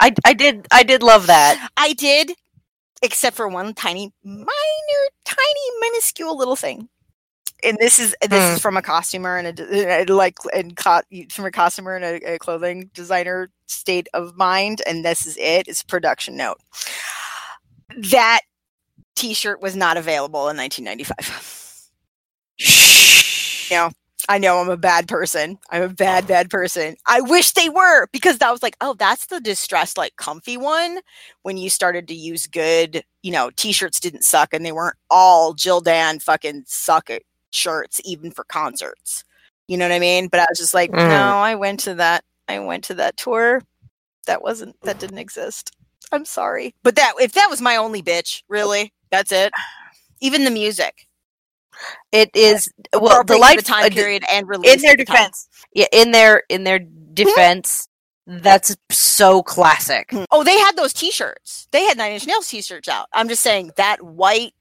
I, I did. I did love that. I did. Except for one tiny, minor, tiny, minuscule little thing, and this is this mm. is from a costumer and a like and co- from a costumer and a, a clothing designer state of mind. And this is it. It's a production note. That T-shirt was not available in nineteen ninety-five. You know, I know I'm a bad person. I'm a bad, bad person. I wish they were, because that was like, oh, that's the distressed, like comfy one. When you started to use good, you know, t-shirts didn't suck, and they weren't all Jill Dan fucking suck it shirts, even for concerts. You know what I mean? But I was just like, mm. no, I went to that. I went to that tour. That wasn't, that didn't exist. I'm sorry. But that, if that was my only bitch, really, that's it. Even the music. It is, well, the life the time period and release in their defense. Yeah, in their in their defense, mm-hmm. that's so classic. Oh, they had those t-shirts. They had Nine Inch Nails t-shirts out. I'm just saying that white,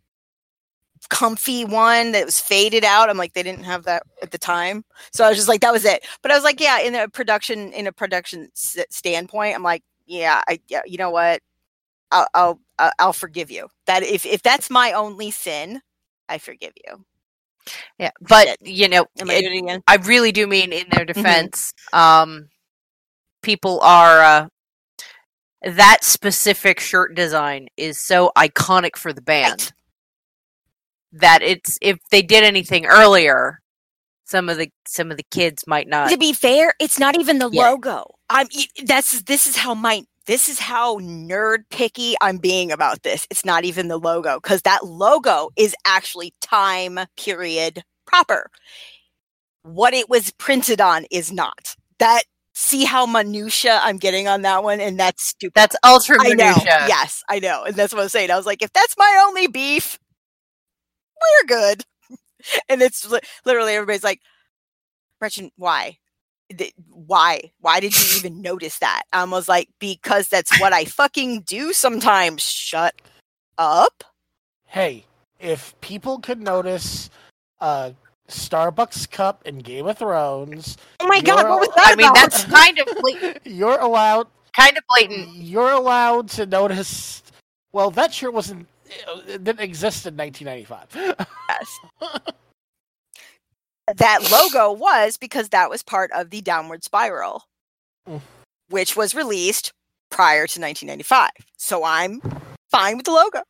comfy one that was faded out. I'm like, they didn't have that at the time, so I was just like, that was it. But I was like, yeah, in a production in a production s- standpoint, I'm like, yeah, I yeah, you know what, I'll I'll I'll forgive you. That if if that's my only sin. I forgive you. Yeah, but you know, Am I, it, doing it again? I really do mean in their defense. Mm-hmm. Um, people are uh, that specific shirt design is so iconic for the band right. that it's if they did anything earlier, some of the some of the kids might not. To be fair, it's not even the yeah. logo. I'm that's this is how my. This is how nerd picky I'm being about this. It's not even the logo, because that logo is actually time period proper. What it was printed on is not. That see how minutia I'm getting on that one, and that's stupid. That's ultra minutia. I know. Yes, I know, and that's what I'm saying. I was like, if that's my only beef, we're good. And it's li- literally everybody's like, Gretchen, why? Why? Why did you even notice that? I um, was like, because that's what I fucking do sometimes. Shut up. Hey, if people could notice uh, Starbucks cup in Game of Thrones. Oh my God, what was that? I about? mean, that's kind of blatant. You're allowed. Kind of blatant. You're allowed to notice. Well, that shirt wasn't. It didn't exist in nineteen ninety-five. Yes. That logo was because that was part of the Downward Spiral, mm. which was released prior to nineteen ninety-five. So I'm fine with the logo.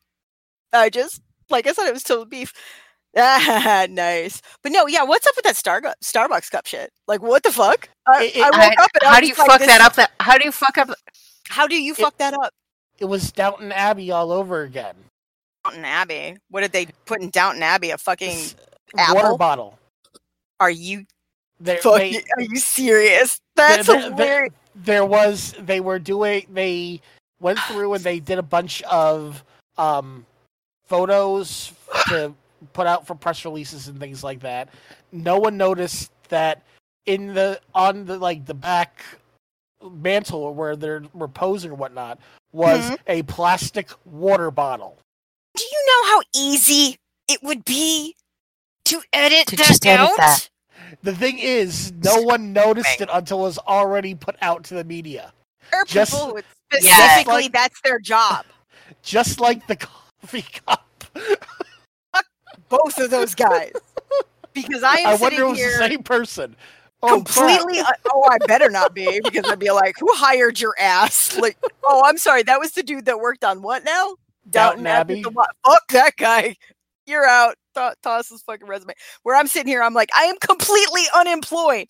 I just, like I said, it was still beef. Ah, nice. But no, yeah, what's up with that Star- Starbucks cup shit? Like, what the fuck? I, it, I woke I, up and how I do you like, fuck that up? That, how do you fuck up? How do you fuck it, that up? It was Downton Abbey all over again. Downton Abbey? What did they put in Downton Abbey? A fucking apple? Water bottle. Are you there, fucking, they, are you serious? That's there, hilarious. There, there was they were doing they went through and they did a bunch of um, photos to put out for press releases and things like that. No one noticed that in the on the like the back mantle where they're reposing or whatnot was mm-hmm. a plastic water bottle. Do you know how easy it would be? To edit to that just out? Edit that. The thing is, no one noticed it until it was already put out to the media. Or just, people would specifically, like, that's their job. Just like the coffee cup. Fuck both of those guys. Because I am I wonder sitting if here... the same person. Oh, completely... Uh, oh, I better not be, because I'd be like, who hired your ass? Like, oh, I'm sorry, that was the dude that worked on what now? Downton Abbey. Fuck that guy. You're out. Toss his fucking resume. Where I'm sitting here, I'm like, I am completely unemployed.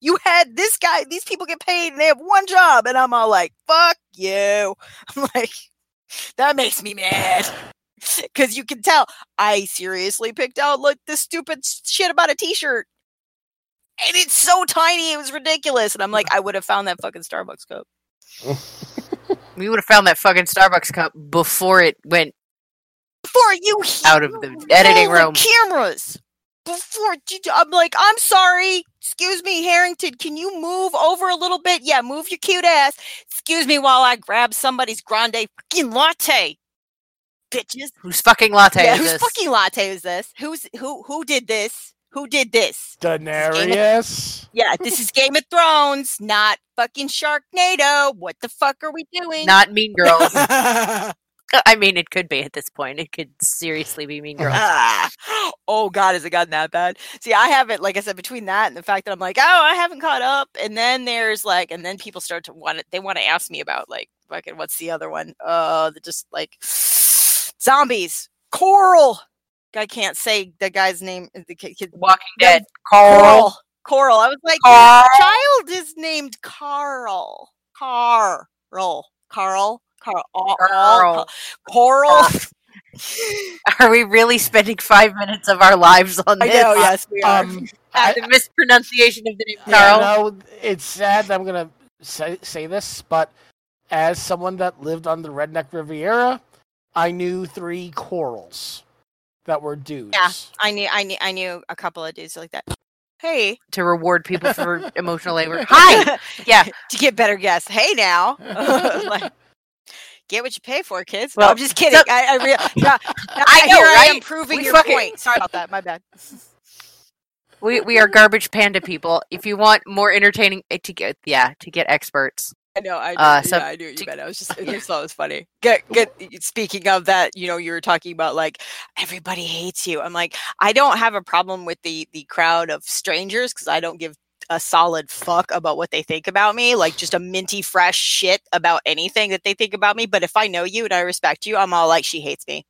You had this guy, these people get paid and they have one job. And I'm all like, fuck you. I'm like, that makes me mad. Because you can tell, I seriously picked out like this stupid shit about a t-shirt. And it's so tiny, it was ridiculous. And I'm like, I would have found that fucking Starbucks cup. We would have found that fucking Starbucks cup before it went Before you out of the editing room cameras. Before you, I'm like, I'm sorry. Excuse me, Harrington. Can you move over a little bit? Yeah, move your cute ass. Excuse me while I grab somebody's grande fucking latte, bitches. Whose fucking latte? Yeah, is whose this? fucking latte is this? Who's who? Who did this? Who did this? Daenerys. This of, yeah, this is Game of Thrones, not fucking Sharknado. What the fuck are we doing? Not Mean Girls. I mean, it could be at this point. It could seriously be Mean Girls. Ah. Oh, God, has it gotten that bad? See, I haven't, like I said, between that and the fact that I'm like, oh, I haven't caught up. And then there's like, and then people start to want it. They want to ask me about like, fucking, what's the other one? Uh, just like zombies, Coral. I can't say the guy's name. The kid, Walking Dead. Carl. Carl. I was like, Carl. Your child is named Carl. Carl. Carl. Carl. Carl. Carl. Carl. Are we really spending five minutes of our lives on this? I know, yes, we are. Um, I, the mispronunciation of the name Carl. I know, it's sad that I'm going to say, say this, but as someone that lived on the Redneck Riviera, I knew three Corals that were dudes. Yeah, I knew, I knew, I knew a couple of dudes like that. Hey, to reward people for emotional labor. Hi, yeah, to get better guests. Hey, now. Like, get what you pay for, kids. Well, no, I'm just kidding. So, I, I, real, no, I know, right? I am proving we your fucking, point. Sorry about that. My bad. We we are garbage panda people. If you want more entertaining, to get yeah, to get experts. I know. I know. Uh, so, yeah, I knew what you meant. I was just. I just thought it was funny. Get get. Speaking of that, you know, you were talking about like everybody hates you. I'm like, I don't have a problem with the the crowd of strangers because I don't give a solid fuck about what they think about me, like just a minty fresh shit about anything that they think about me. But if I know you and I respect you, I'm all like, she hates me.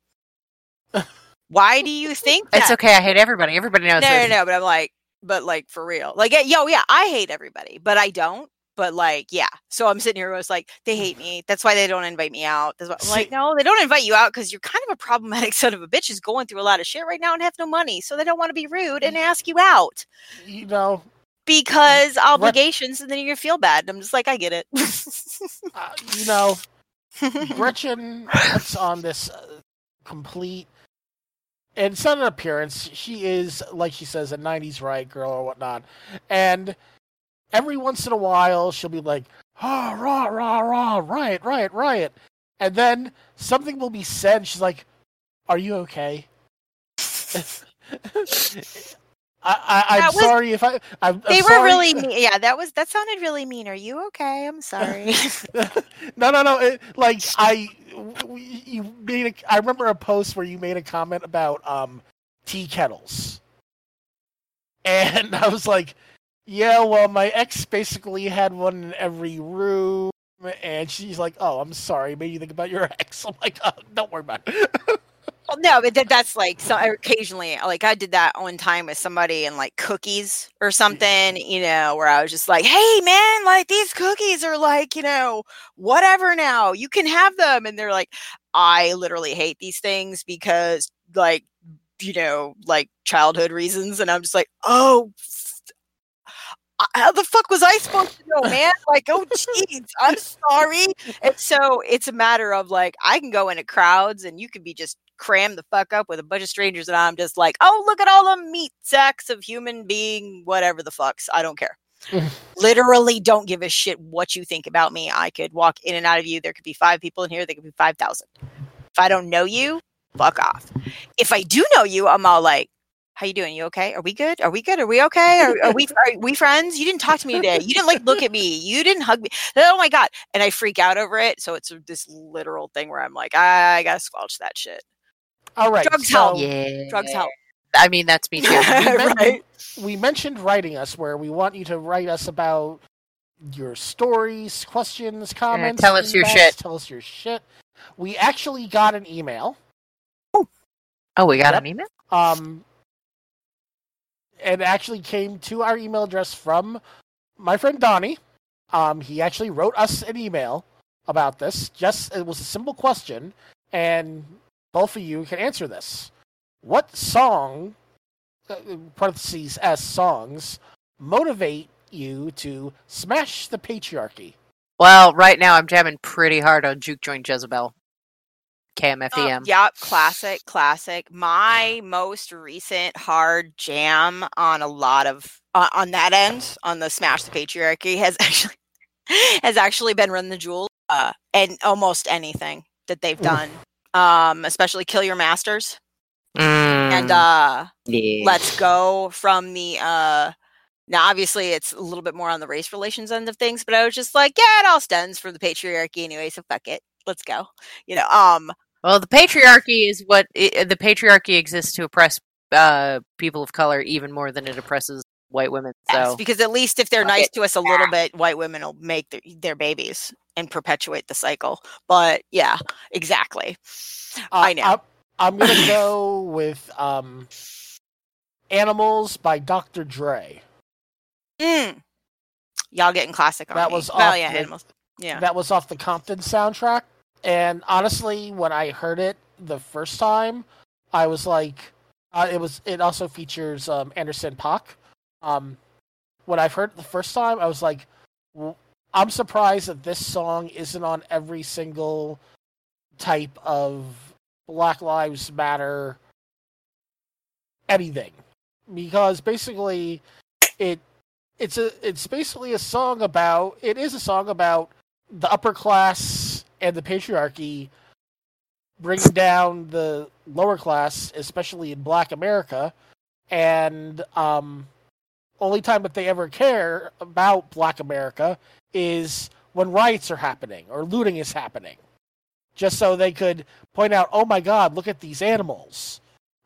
Why do you think that? It's okay. I hate everybody. Everybody knows. No, no, no. But I'm like, but like for real, like, yo, yeah, I hate everybody, but I don't. But like, yeah. So I'm sitting here, I was like, they hate me. That's why they don't invite me out. That's why I'm like, no, they don't invite you out because you're kind of a problematic son of a bitch who's going through a lot of shit right now and have no money. So they don't want to be rude and ask you out. You know. Because obligations, Gret- and then you're going to feel bad. I'm just like, I get it. uh, you know, Gretchen puts on this uh, complete, and it's not an appearance. She is, like she says, a nineties riot girl or whatnot. And every once in a while, she'll be like, ah, oh, rah, rah, rah, riot, riot, riot. And then something will be said, and she's like, are you okay? I, I, I'm was, sorry if I. I'm, they I'm were sorry. Really mean. Yeah, that was that sounded really mean. Are you okay? I'm sorry. no, no, no. It, like I, you made. A, I remember a post where you made a comment about um, tea kettles, and I was like, "Yeah, well, my ex basically had one in every room," and she's like, "Oh, I'm sorry. Made you think about your ex." I'm like, oh, "Don't worry about it." Well, no, but that's like so occasionally, like I did that one time with somebody and like cookies or something, you know, where I was just like, hey, man, like these cookies are like, you know, whatever now you can have them. And they're like, I literally hate these things because like, you know, like childhood reasons. And I'm just like, oh, how the fuck was I supposed to know, man? Like, oh, jeez, I'm sorry. And so it's a matter of like, I can go into crowds and you could be just cram the fuck up with a bunch of strangers and I'm just like, oh, look at all the meat sacks of human being, whatever the fucks. I don't care. Literally don't give a shit what you think about me. I could walk in and out of you. There could be five people in here. There could be five thousand. If I don't know you, fuck off. If I do know you, I'm all like, how you doing? You okay? Are we good? Are we good? Are we okay? Are, are we are we friends? You didn't talk to me today. You didn't like look at me. You didn't hug me. Oh my God. And I freak out over it. So it's this literal thing where I'm like, I, I gotta squelch that shit. All right. Drugs so, help. Yeah. Drugs help. I mean, that's me too. we, mentioned, right? we mentioned writing us, where we want you to write us about your stories, questions, comments. Yeah, tell us your shit. Tell us your shit. We actually got an email. Oh, oh we got yep. an email? Um, it actually came to our email address from my friend Donnie. Um, he actually wrote us an email about this. Just it was a simple question, and both of you can answer this. What song, parentheses as songs, motivate you to smash the patriarchy? Well, right now I'm jamming pretty hard on Juke Joint Jezebel. K M F E M. Um, yeah, classic, classic. My most recent hard jam on a lot of, uh, on that end, on the smash the patriarchy, has actually has actually been Run the Jewels uh, and almost anything that they've done. Um, especially Kill Your Masters mm. and uh, yeah. Let's Go from the uh, now obviously it's a little bit more on the race relations end of things, but I was just like, yeah, it all stems from the patriarchy anyway, so fuck it, let's go, you know. Um, well, the patriarchy is what it, the patriarchy exists to oppress uh, people of color even more than it oppresses white women. So yes, because at least if they're fuck nice it. to us a little bit, white women will make their, their babies and perpetuate the cycle. But yeah, exactly. Uh, I know. I, I'm going to go with um, Animals by Doctor Dre. Mm. Y'all getting classic on that me. Was off well, yeah, the, Animals. Yeah. That was off the Compton soundtrack. And honestly, when I heard it the first time, I was like, uh, it was. It also features um, Anderson .Paak. Um, when I've heard it the first time, I was like, I'm surprised that this song isn't on every single type of Black Lives Matter anything, because basically, it it's a it's basically a song about it is a song about the upper class and the patriarchy bringing down the lower class, especially in Black America, and um, only time that they ever care about Black America is when riots are happening or looting is happening, just so they could point out, oh my God, look at these animals.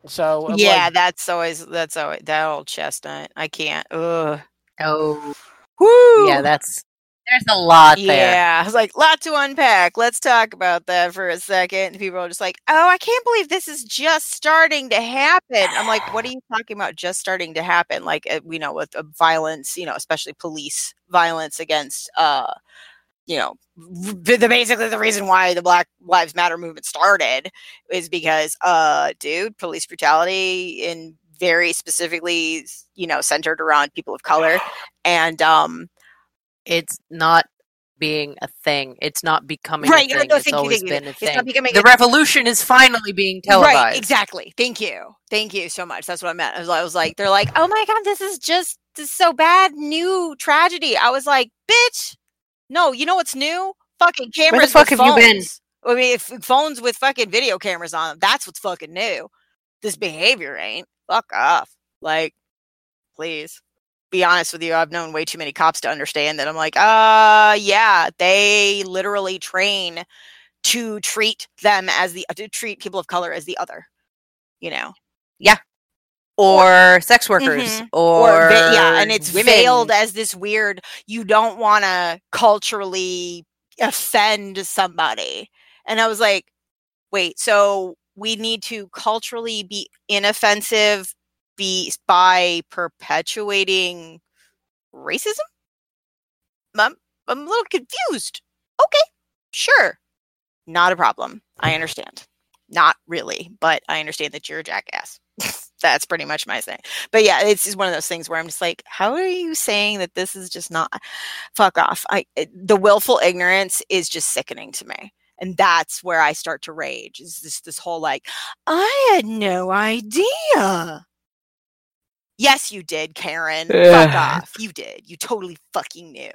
So yeah, like, that's always that's always that old chestnut. I can't. Ugh. Oh, woo. Yeah, that's. There's a lot there. Yeah, I was like, lot to unpack. Let's talk about that for a second. And people are just like, oh, I can't believe this is just starting to happen. I'm like, what are you talking about just starting to happen? Like, you know, with violence, you know, especially police violence against, uh, you know, the, basically the reason why the Black Lives Matter movement started is because, uh, dude, police brutality in very specifically, you know, centered around people of color. And, um, it's not being a thing. It's not becoming right, a thing. No, it's always you, been you. A thing. The a revolution thing. Is finally being televised. Right, exactly. Thank you. Thank you so much. That's what I meant. I was, I was like, they're like, oh my God, this is just this is so bad. New tragedy. I was like, bitch, no, you know what's new? Fucking cameras Where the fuck with have phones. You been? I mean, if phones with fucking video cameras on them. That's what's fucking new. This behavior ain't. Fuck off. Like, please. Be honest with you, I've known way too many cops to understand that. I'm like, uh, yeah, they literally train to treat them as the to treat people of color as the other, you know? Yeah, or, or sex workers, mm-hmm. or, or yeah, and it's women. Veiled as this weird. You don't want to culturally offend somebody, and I was like, wait, so we need to culturally be inoffensive. Be by perpetuating racism? I'm, I'm a little confused. Okay, sure. Not a problem. I understand. Not really, but I understand that you're a jackass. That's pretty much my thing. But yeah, it's just one of those things where I'm just like, how are you saying that this is just not... Fuck off. I it, the willful ignorance is just sickening to me. And that's where I start to rage. Is this this whole like, I had no idea. Yes, you did, Karen. Ugh. Fuck off. You did. You totally fucking knew.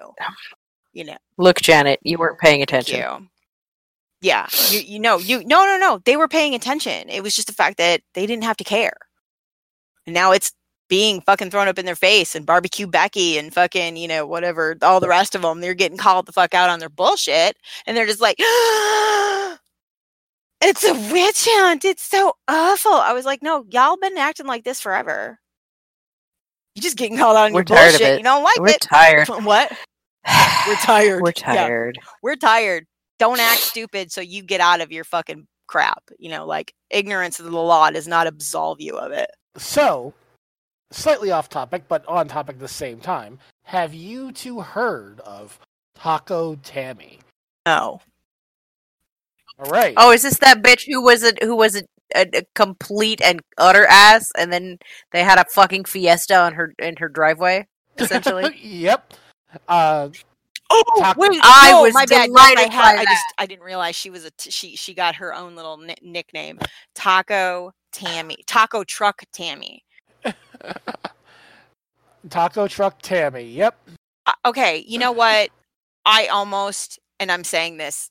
You know. Look, Janet, you weren't paying attention. Thank you. Yeah. You, you know, you no, no, no. They were paying attention. It was just the fact that they didn't have to care. And now it's being fucking thrown up in their face, and Barbecue Becky and fucking, you know, whatever, all the rest of them, they're getting called the fuck out on their bullshit. And they're just like, it's a witch hunt. It's so awful. I was like, no, y'all been acting like this forever. You just getting called on We're your tired bullshit. Of it. You don't like We're it. We're tired. What? We're tired. We're tired. Yeah. We're tired. Don't act stupid so you get out of your fucking crap. You know, like, ignorance of the law does not absolve you of it. So, slightly off topic, but on topic at the same time, have you two heard of Taco Tammy? No. All right. Oh, is this that bitch who was a, who was a, A, a complete and utter ass, and then they had a fucking fiesta on her in her driveway, essentially. Yep. Uh, oh, Taco- wait, I no, was my delighted. Bad. Yes, I, had, by I just I didn't realize she was a t- she. She got her own little n- nickname, Taco Tammy, Taco Truck Tammy, Taco Truck Tammy. Yep. Uh, okay, you know what? I almost, and I'm saying this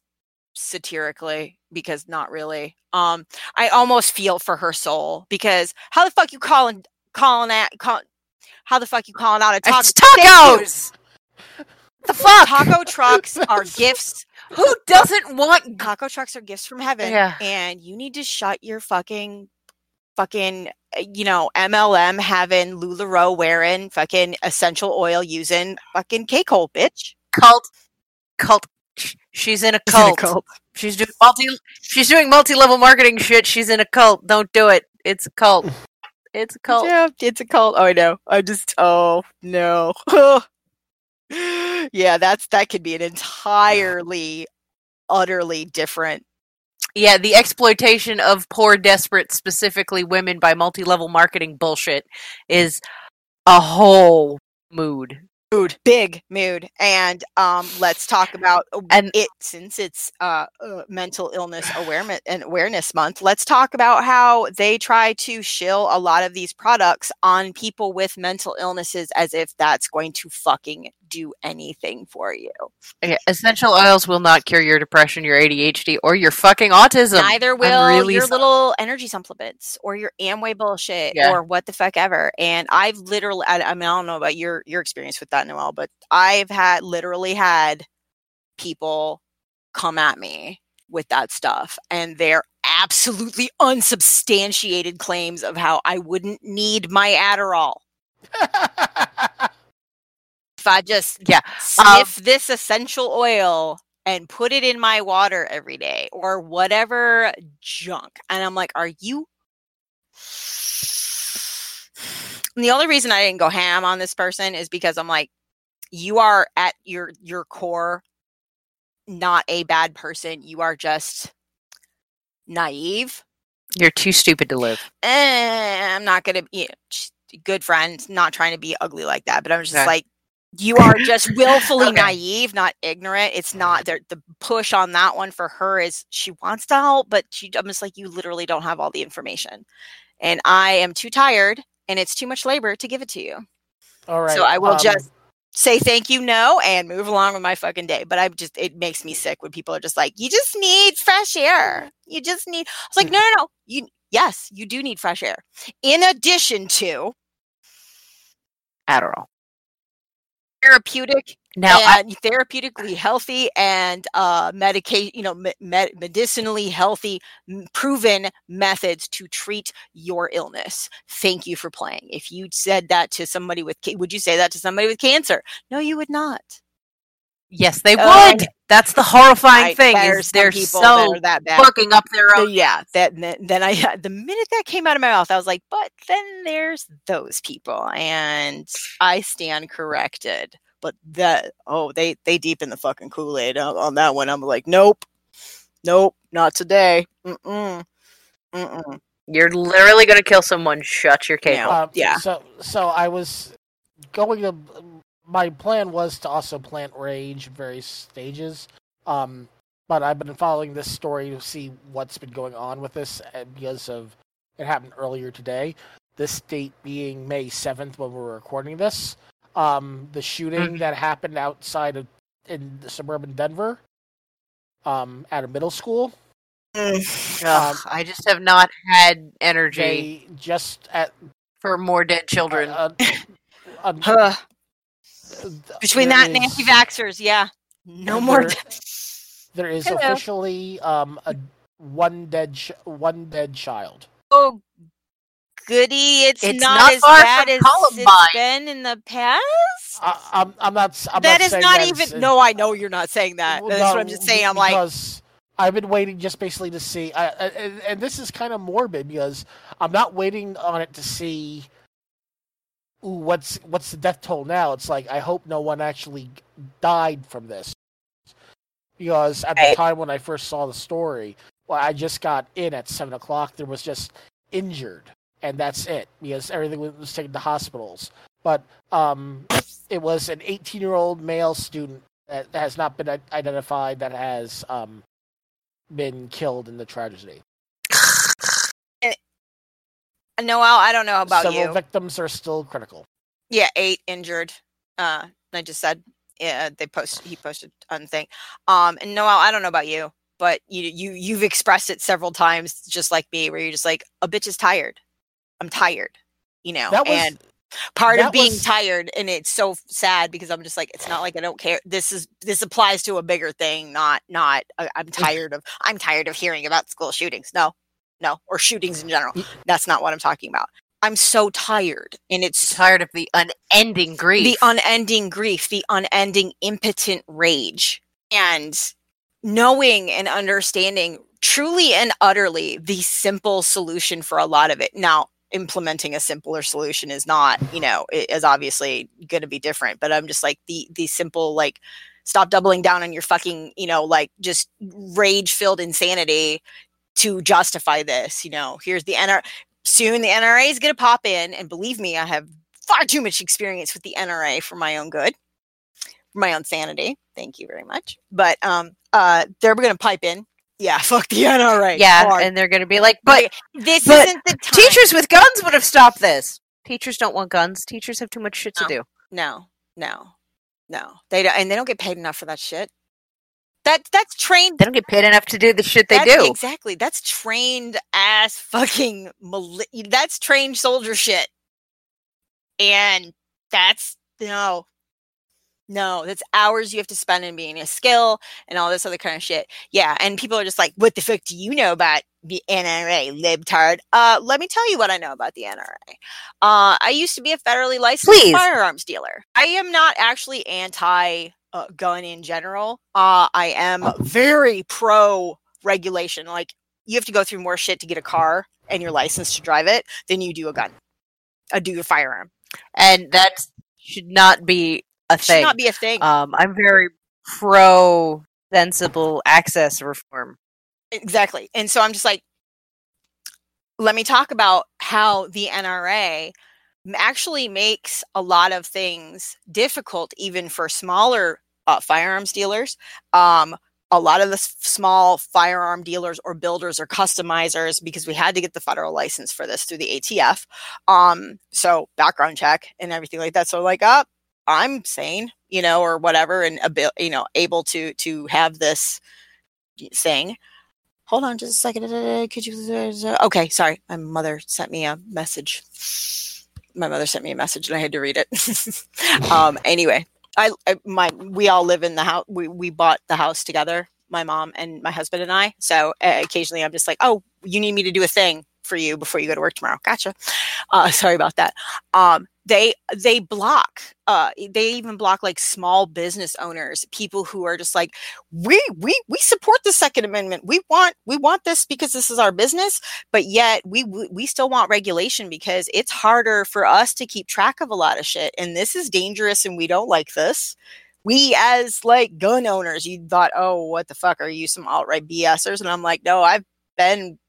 satirically because not really. Um, I almost feel for her soul because how the fuck you calling calling at call, how the fuck you calling out a taco? It's tacos. The fuck? Taco trucks are gifts. Who doesn't want taco trucks are gifts from heaven? Yeah. And you need to shut your fucking fucking you know M L M having LuLaRoe wearing fucking essential oil using fucking cake hole bitch. Cult cult She's in a cult. She's, in a cult. she's doing multi. She's doing multi-level marketing shit. She's in a cult. Don't do it. It's a cult. It's a cult. Yeah, it's a cult. Oh, I know. I just. Oh no. Yeah, that's that could be an entirely, utterly different. Yeah, the exploitation of poor, desperate, specifically women by multi-level marketing bullshit is a whole mood. Mood. Big mood. And um, let's talk about and, it, since it's uh, uh, Mental Illness Awareness and Awareness Month, let's talk about how they try to shill a lot of these products on people with mental illnesses as if that's going to fucking do anything for you. Okay. Essential oils will not cure your depression, your A D H D, or your fucking autism. Neither will really your little energy supplements or your Amway bullshit yeah. or what the fuck ever. And I've literally, I, I mean, I don't know about your, your experience with that, Noelle, but I've had literally had people come at me with that stuff and they're absolutely unsubstantiated claims of how I wouldn't need my Adderall. If I just yeah. sniff um, this essential oil and put it in my water every day or whatever junk. And I'm like, are you? And the only reason I didn't go ham on this person is because I'm like, you are at your, your core, not a bad person. You are just naive. You're too stupid to live. And I'm not going to be a good friend, not trying to be ugly like that, but I'm just okay. like, you are just willfully okay. naive, not ignorant. It's not the, the push on that one for her is she wants to help, but she, I'm just like, you literally don't have all the information. And I am too tired and it's too much labor to give it to you. All right. So I will um, just say thank you, no, and move along with my fucking day. But I just, it makes me sick when people are just like, you just need fresh air. You just need, I was like, no, no, no. You, yes, you do need fresh air. In addition to Adderall. Therapeutic now, and I, therapeutically healthy and uh, medica- you know, me- med- medicinally healthy, m- proven methods to treat your illness. Thank you for playing. If you said that to somebody with, ca- would you say that to somebody with cancer? No, you would not. Yes, they uh, would. That's the horrifying right, thing. Is they're so that are that bad. Fucking up their own. Yeah. That then I the minute that came out of my mouth, I was like, but then there's those people, and I stand corrected. But that oh, they they deepen the fucking Kool-Aid on, on that one. I'm like, nope, nope, not today. Mm-mm. Mm-mm. You're literally gonna kill someone. Shut your cable. Uh, yeah. So so I was going to. My plan was to also plant rage in various stages, um, but I've been following this story to see what's been going on with this because of it happened earlier today. This date being May seventh when we're recording this, um, the shooting mm-hmm. that happened outside of in suburban Denver um, at a middle school. Mm. Ugh, um, I just have not had energy just at for more dead children. Uh, uh, uh, Between there that and is, anti-vaxxers, yeah. No there, more. There is Hello. officially um, a one dead sh- one dead child. Oh, goody. It's, it's not, not as bad as Columbine. It's been in the past? I, I'm, I'm not I'm That not is not that even... In, no, I know you're not saying that. That's no, what I'm just saying. I'm like... I've been waiting just basically to see... I, I, and, and this is kind of morbid because I'm not waiting on it to see... Ooh, what's what's the death toll now? It's like, I hope no one actually died from this. Because at the time when I first saw the story, well, I just got in at seven o'clock, there was just injured, and that's it. Because everything was taken to hospitals. But um, it was an eighteen-year-old male student that has not been identified that has um, been killed in the tragedy. Noelle, I don't know about Several you. Several victims are still critical. Yeah, eight injured. Uh, I just said yeah, they post. He posted on the thing. Um, and Noelle, I don't know about you, but you you you've expressed it several times, just like me, where you're just like, a bitch is tired. I'm tired, you know. That was, and part of being was... tired, and it's so sad because I'm just like, it's not like I don't care. This is this applies to a bigger thing, not not. Uh, I'm tired of. I'm tired of hearing about school shootings. No. No, or shootings in general. That's not what I'm talking about. I'm so tired. And it's tired of the unending grief. The unending grief, the unending impotent rage and knowing and understanding truly and utterly the simple solution for a lot of it. Now, implementing a simpler solution is not, you know, is obviously going to be different, but I'm just like the, the simple, like, stop doubling down on your fucking, you know, like just rage filled insanity to justify this. You know, here's the N R A. Soon the N R A is going to pop in, and believe me, I have far too much experience with the N R A for my own good, for my own sanity. Thank you very much. But um, uh, they're going to pipe in. Yeah, fuck the N R A. Yeah, Hard. And they're going to be like, but this but isn't the time. Teachers with guns would have stopped this. Teachers don't want guns. Teachers have too much shit no. to do. No, no, no. They don't, and they don't get paid enough for that shit. That that's trained. They don't get paid enough to do the shit they do. Exactly. That's trained ass fucking. Mali- that's trained soldier shit. And that's no. No, that's hours you have to spend in being a skill and all this other kind of shit. Yeah, and people are just like, what the fuck do you know about the N R A, libtard? Uh, let me tell you what I know about the N R A. Uh, I used to be a federally licensed Please. firearms dealer. I am not actually anti-gun uh, in general. Uh, I am very pro-regulation. Like, you have to go through more shit to get a car and your license to drive it than you do a gun. Uh, do your firearm. And that should not be... A thing. Should not be a thing. Um, I'm very pro sensible access reform. Exactly. And so I'm just like, let me talk about how the N R A actually makes a lot of things difficult, even for smaller uh, firearms dealers. Um, a lot of the s- small firearm dealers or builders or customizers, because we had to get the federal license for this through the A T F. Um, so background check and everything like that. So like, up. Uh, I'm sane, you know, or whatever, and you know, able to to have this thing. Hold on, just a second. Could you? Okay, sorry. My mother sent me a message. My mother sent me a message, and I had to read it. um. Anyway, I, I my we all live in the house. We we bought the house together. My mom and my husband and I. So uh, occasionally, I'm just like, oh, you need me to do a thing for you before you go to work tomorrow. Gotcha. Uh, sorry about that. Um. They they block, uh, they even block like small business owners, people who are just like, we we we support the Second Amendment. We want we want this because this is our business. But yet we we still want regulation because it's harder for us to keep track of a lot of shit. And this is dangerous and we don't like this. We as like gun owners, you thought, oh, what the fuck? Are you some alt-right BSers? And I'm like, no, I've been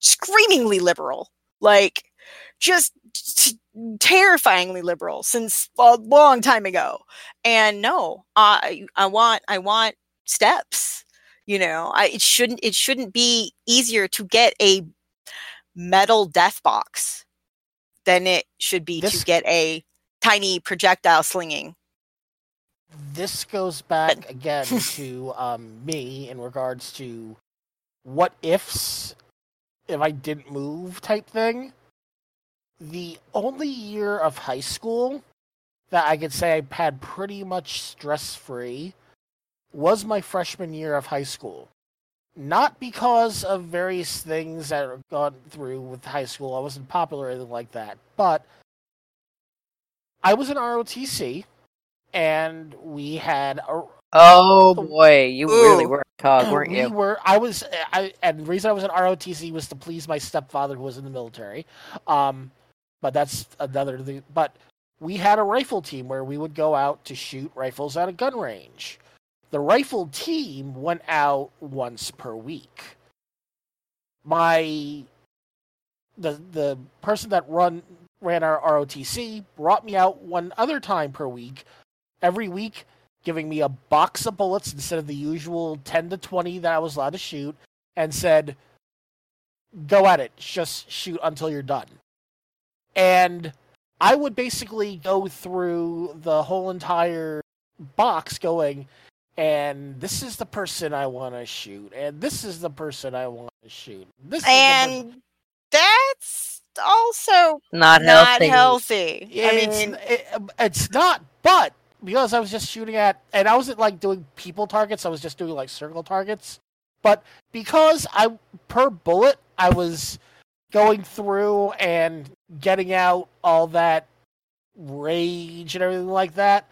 screamingly liberal. Like just... T- terrifyingly liberal since a long time ago. And no, I, I want, I want steps, you know, I, it shouldn't, it shouldn't be easier to get a metal death box than it should be this, to get a tiny projectile slinging. This goes back but, again to um, me in regards to what ifs, if I didn't move type thing. The only year of high school that I could say I had pretty much stress-free was my freshman year of high school. Not because of various things that I've gone through with high school. I wasn't popular or anything like that. But I was in R O T C, and we had... A, oh, boy. You ooh, really were tough, weren't we you? Were, I was... I, and the reason I was in R O T C was to please my stepfather, who was in the military. Um... But that's another thing. But we had a rifle team where we would go out to shoot rifles at a gun range. The rifle team went out once per week. My the the person that run ran our R O T C brought me out one other time per week, every week, giving me a box of bullets instead of the usual ten to twenty that I was allowed to shoot, and said, "Go at it, just shoot until you're done." And I would basically go through the whole entire box going, and this is the person I want to shoot, and this is the person I want to shoot. This and is the person. That's also not, not healthy. healthy. It's, I mean, it, it's not, but because I was just shooting at, and I wasn't like doing people targets, I was just doing like circle targets. But because I, per bullet, I was going through and getting out all that rage and everything like that,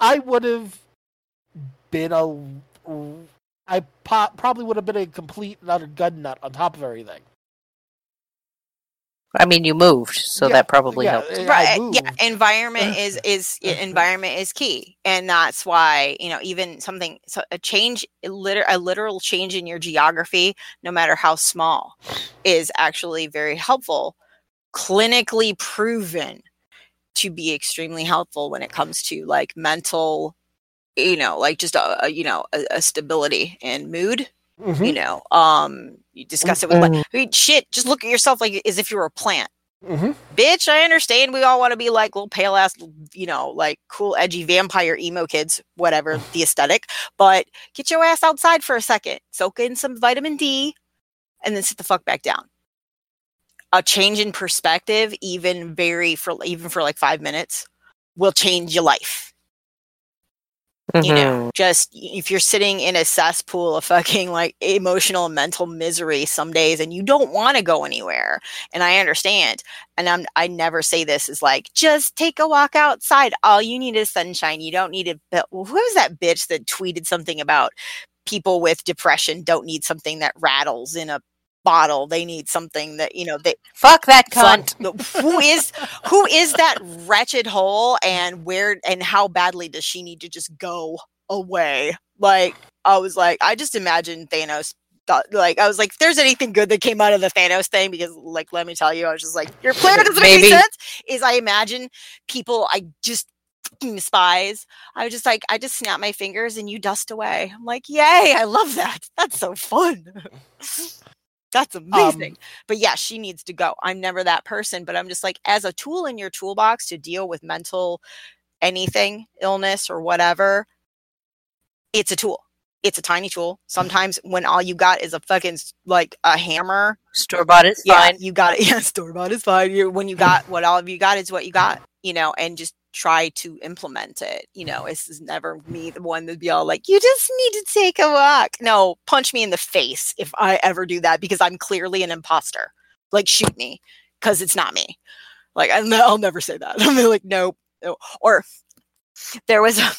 I would have been a... I po- probably would have been a complete and utter gun nut on top of everything. I mean, you moved, so yeah, that probably yeah, helped. Right? Yeah, environment is is environment is key, and that's why you know even something so a change, a literal change in your geography, no matter how small, is actually very helpful. Clinically proven to be extremely helpful when it comes to like mental, you know, like just a, a you know a, a stability and mood. Mm-hmm. You know, um, you discuss it with like, I mean, shit, just look at yourself like as if you were a plant. Mm-hmm. Bitch, I understand we all want to be like little pale ass, you know, like cool, edgy vampire emo kids, whatever, the aesthetic. But get your ass outside for a second, soak in some vitamin D, and then sit the fuck back down. A change in perspective, even very for even for like five minutes, will change your life. You know, mm-hmm. just if you're sitting in a cesspool of fucking like emotional and mental misery some days and you don't want to go anywhere. And I understand. And I'm, I never say this is like, just take a walk outside. All you need is sunshine. You don't need a bit. Well, who was that bitch that tweeted something about people with depression don't need something that rattles in a bottle? They need something that, you know, they fuck that cunt. Fuck, who is who is that wretched hole, and where and how badly does she need to just go away? Like, I was like, I just imagined Thanos. Like, I was like, if there's anything good that came out of the Thanos thing, because like, let me tell you, I was just like, your plan doesn't make any sense. Is I imagine people I just fucking despise. I was just like, I just snap my fingers and you dust away. I'm like, yay! I love that. That's so fun. That's amazing. Um, but yeah, she needs to go. I'm never that person, but I'm just like, as a tool in your toolbox to deal with mental anything, illness or whatever, it's a tool. It's a tiny tool. Sometimes when all you got is a fucking, like a hammer. Store-bought is yeah, fine. You got it. Yeah, store-bought is fine. You're, when you got what all of you got is what you got, you know, and just try to implement it. You know, this is never me, the one that'd be all like, you just need to take a walk. No, punch me in the face if I ever do that, because I'm clearly an imposter. Like, shoot me, because it's not me. Like, I'll, I'll never say that. I'm like, nope. No. Or there was a,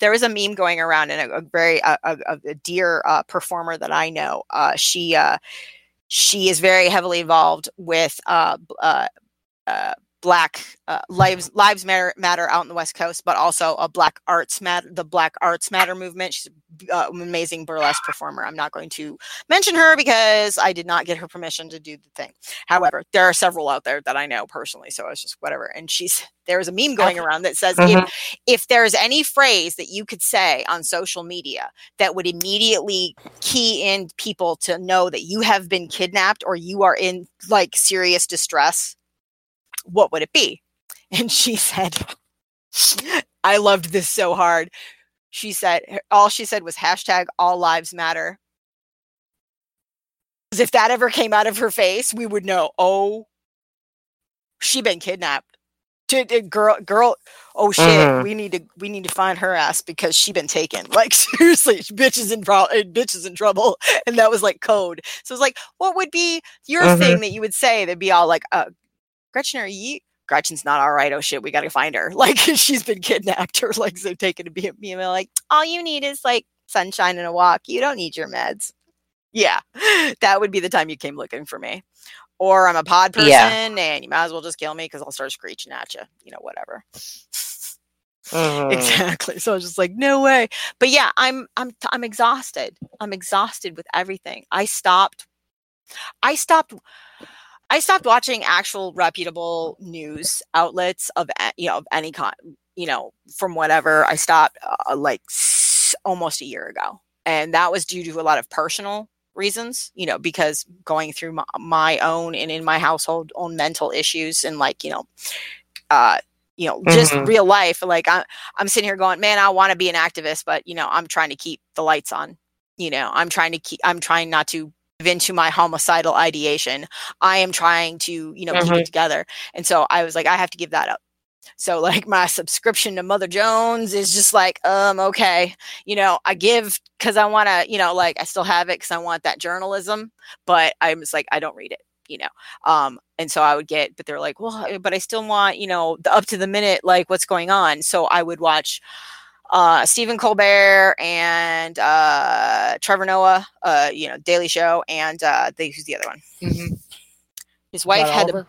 there was a meme going around, and a, a very a, a, a dear uh, performer that I know. Uh, she uh, she is very heavily involved with uh, uh, uh, Black uh, lives lives matter, matter out in the West Coast, but also a Black Arts Matter, the Black Arts Matter movement. She's uh, an amazing burlesque performer. I'm not going to mention her because I did not get her permission to do the thing. However, there are several out there that I know personally, so it's just whatever. And she's there was a meme going around that says mm-hmm. if, if there's any phrase that you could say on social media that would immediately key in people to know that you have been kidnapped or you are in like serious distress, what would it be? And she said, I loved this so hard. She said, all she said was hashtag all lives matter. Because if that ever came out of her face, we would know, oh, she been kidnapped. To, to girl, girl, oh shit, mm-hmm. we need to, we need to find her ass because she been taken. Like, seriously, bitch is in pro- bitch is in trouble. And that was like code. So it's like, what would be your mm-hmm. thing that you would say? They'd be all like, uh, Gretchen, are you? Gretchen's not all right. Oh shit, we gotta find her. Like, she's been kidnapped or like they've taken to be me. And like, all you need is like sunshine and a walk. You don't need your meds. Yeah, that would be the time you came looking for me. Or I'm a pod person, yeah. and you might as well just kill me because I'll start screeching at you. You know, whatever. Uh-huh. Exactly. So I was just like, no way. But yeah, I'm I'm I'm exhausted. I'm exhausted with everything. I stopped. I stopped. I stopped watching actual reputable news outlets of, you know, of any kind, you know, from whatever. I stopped uh, like s- almost a year ago. And that was due to a lot of personal reasons, you know, because going through my, my own and in my household own mental issues and like, you know, uh, you know, just mm-hmm. real life. Like I, I'm sitting here going, man, I want to be an activist, but you know, I'm trying to keep the lights on, you know, I'm trying to keep, I'm trying not to into my homicidal ideation. I am trying to, you know, mm-hmm. keep it together. And so I was like, I have to give that up. So like my subscription to Mother Jones is just like, um, okay, you know, I give because I want to, you know, like I still have it because I want that journalism, but I'm just like, I don't read it, you know? Um, and so I would get, but they're like, well, but I still want, you know, the up to the minute, like what's going on. So I would watch uh, Stephen Colbert and uh, Trevor Noah, uh, you know, Daily Show, and uh, the, who's the other one? Mm-hmm. His wife John had a,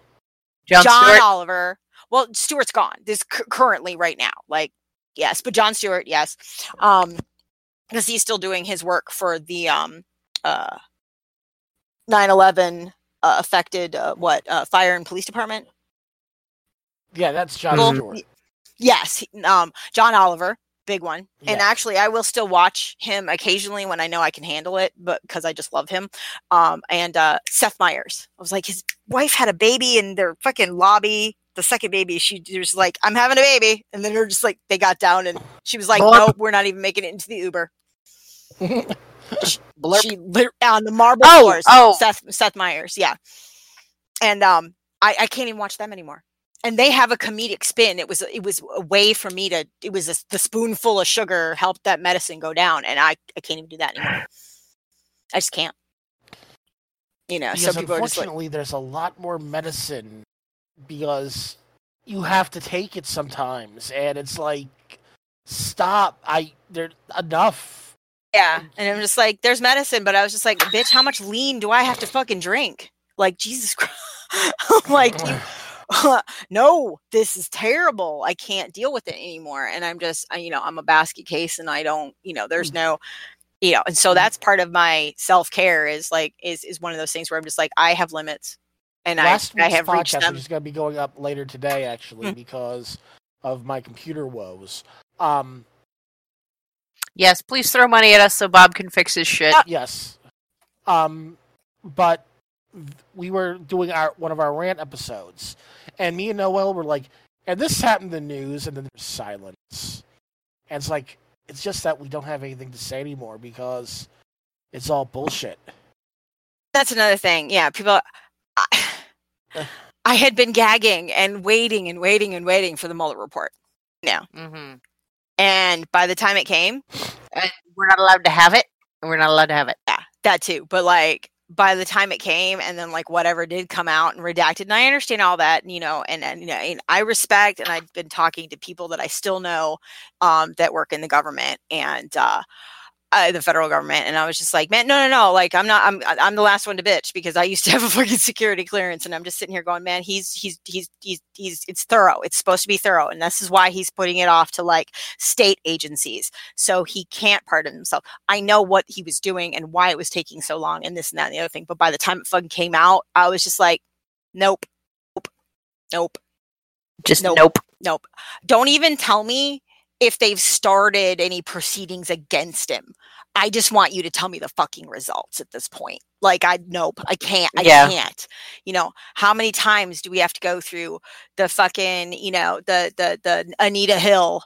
John, John Oliver. Well, Stewart's gone. This c- currently right now, like yes, but Jon Stewart, yes, um, because he's still doing his work for the um, uh, nine eleven uh, affected uh, what uh, fire and police department. Yeah, that's Jon well, Stewart. Yes, um, John Oliver, big one. Yeah. And actually, I will still watch him occasionally when I know I can handle it, but because I just love him. Um, and uh, Seth Meyers. I was like, his wife had a baby in their fucking lobby. The second baby, she was like, I'm having a baby. And then they're just like, they got down and she was like, nope, we're not even making it into the Uber. she, she lit- on the marble oh, floors. Oh. Seth, Seth Meyers, yeah. And um, I, I can't even watch them anymore. And they have a comedic spin. It was it was a way for me to. It was a, the spoonful of sugar helped that medicine go down, and I, I can't even do that anymore. I just can't. You know, because so people unfortunately, are just like, there's a lot more medicine because you have to take it sometimes, and it's like, stop! I there enough. Yeah, and I'm just like, there's medicine, but I was just like, bitch, how much lean do I have to fucking drink? Like Jesus Christ! I'm like. You, no, this is terrible. I can't deal with it anymore. And I'm just, I, you know, I'm a basket case and I don't, you know, there's no, you know, and so that's part of my self-care is like, is, is one of those things where I'm just like, I have limits and I, I have reached them. Last week's podcast, which is going to be going up later today, actually, mm-hmm. because of my computer woes. Um, yes. Please throw money at us so Bob can fix his shit. Uh, yes. Um, but we were doing our one of our rant episodes, and me and Noelle were like, and this happened in the news, and then there's silence. And it's like, it's just that we don't have anything to say anymore because it's all bullshit. That's another thing. Yeah, people... I, I had been gagging and waiting and waiting and waiting for the Mueller report. No. Mm-hmm. And by the time it came... And we're not allowed to have it. We're not allowed to have it. Yeah, that too. But like... by the time it came and then like whatever did come out and redacted. And I understand all that, you know, and, and, you know, and I respect, and I've been talking to people that I still know um, that work in the government and uh, uh, the federal government. And I was just like, man, no, no, no. Like I'm not, I'm, I'm the last one to bitch because I used to have a fucking security clearance and I'm just sitting here going, man, he's, he's, he's, he's, he's, it's thorough. It's supposed to be thorough. And this is why he's putting it off to like state agencies. So he can't pardon himself. I know what he was doing and why it was taking so long and this and that and the other thing. But by the time it fucking came out, I was just like, nope, nope, nope, just nope, nope. nope. Don't even tell me if they've started any proceedings against him. I just want you to tell me the fucking results at this point. Like, I, nope, I can't, I yeah. can't, you know, how many times do we have to go through the fucking, you know, the, the, the Anita Hill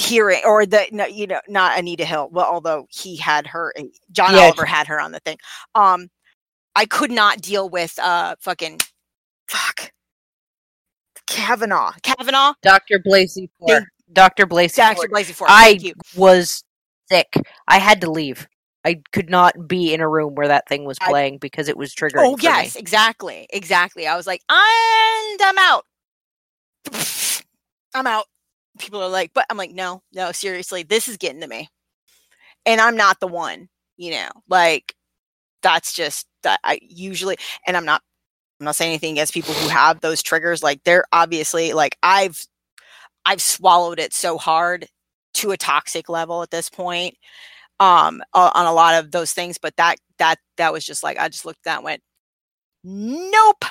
hearing or the, no, you know, not Anita Hill. Well, although he had her, John yeah. Oliver had her on the thing. Um, I could not deal with, uh, fucking fuck Kavanaugh, Kavanaugh, Doctor Blasey Ford. Doctor Blasey Doctor Blasey Ford. I was sick. I had to leave. I could not be in a room where that thing was playing I, because it was triggering. Oh, for yes, me. exactly. Exactly. I was like, and I'm out. I'm out. People are like, but I'm like, no, no, seriously, this is getting to me. And I'm not the one, you know, like that's just that I usually, and I'm not, I'm not saying anything against people who have those triggers. Like they're obviously like I've, I've swallowed it so hard to a toxic level at this point um, on a lot of those things. But that, that, that was just like, I just looked at that and went, nope,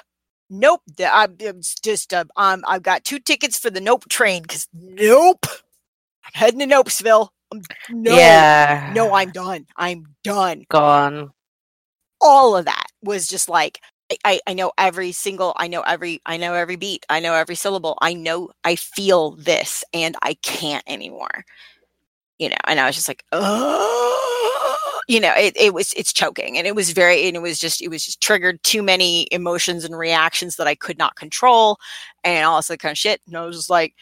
nope. I, it's just, uh, um, I've got two tickets for the nope train. Cause nope, I'm heading to Nopesville. I'm, no, yeah. no, I'm done. I'm done. Gone. All of that was just like, I, I know every single, I know every, I know every beat. I know every syllable. I know, I feel this and I can't anymore, you know? And I was just like, oh, you know, it, it was, it's choking and it was very, and it was just, it was just triggered too many emotions and reactions that I could not control and all this kind of shit. And I was just like,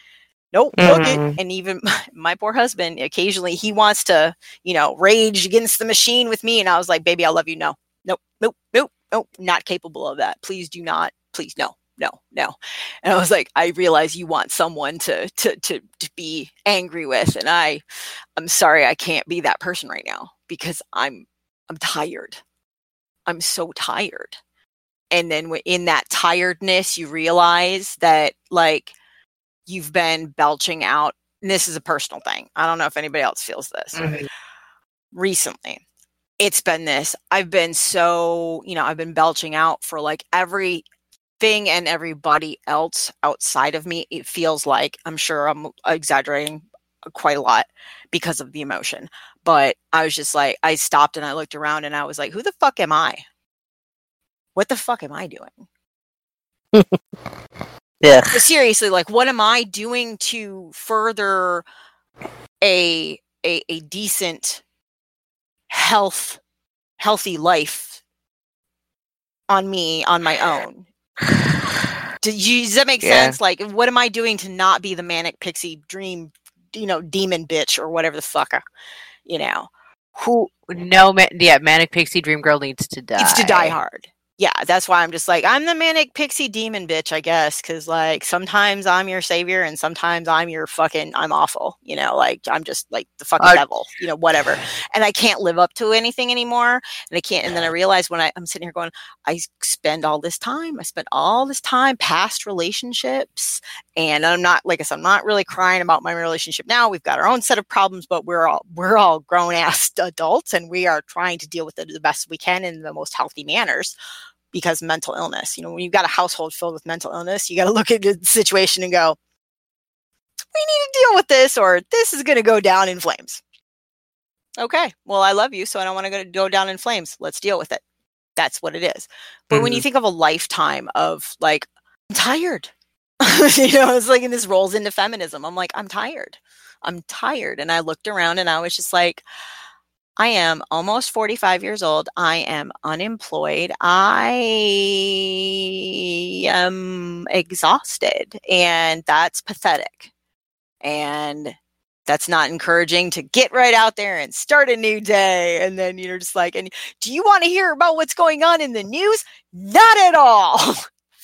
nope, mm-hmm. nope. And even my poor husband, occasionally he wants to, you know, rage against the machine with me. And I was like, baby, I love you. No, nope, nope, nope. Nope, not capable of that. Please do not. Please, no, no, no. And I was like, I realize you want someone to, to, to, to be angry with. And I, I'm sorry, I can't be that person right now because I'm, I'm tired. I'm so tired. And then in that tiredness, you realize that like you've been belching out. And this is a personal thing. I don't know if anybody else feels this. Mm-hmm. Recently, it's been this. I've been so, you know, I've been belching out for like everything and everybody else outside of me. It feels like, I'm sure I'm exaggerating quite a lot because of the emotion. But I was just like, I stopped and I looked around and I was like, who the fuck am I? What the fuck am I doing? Yeah. But seriously, like, what am I doing to further a a, a decent health, healthy life on me, on my own? Did you, does that make yeah. sense? Like, what am I doing to not be the manic pixie dream, you know, demon bitch or whatever the fuck, you know? Who? No, man, yeah, manic pixie dream girl needs to die. Needs to die hard. Yeah, that's why I'm just like, I'm the manic pixie demon bitch, I guess, because like sometimes I'm your savior and sometimes I'm your fucking, I'm awful, you know, like I'm just like the fucking uh, devil, you know, whatever. And I can't live up to anything anymore, and I can't. And then I realize when I, I'm sitting here going, I spend all this time, I spent all this time past relationships, and I'm not like I said, I'm not really crying about my relationship now. We've got our own set of problems, but we're all we're all grown ass adults, and we are trying to deal with it the best we can in the most healthy manners. Because mental illness, you know, when you've got a household filled with mental illness, you got to look at the situation and go, we need to deal with this, or this is going to go down in flames. Okay, well, I love you, so I don't want to go down in flames. Let's deal with it. That's what it is. But mm-hmm. when you think of a lifetime of like, I'm tired, you know, it's like, and this rolls into feminism. I'm like, I'm tired. I'm tired. And I looked around and I was just like, I am almost forty-five years old. I am unemployed. I am exhausted, and that's pathetic. And that's not encouraging to get right out there and start a new day. And then you're just like, and do you want to hear about what's going on in the news? Not at all.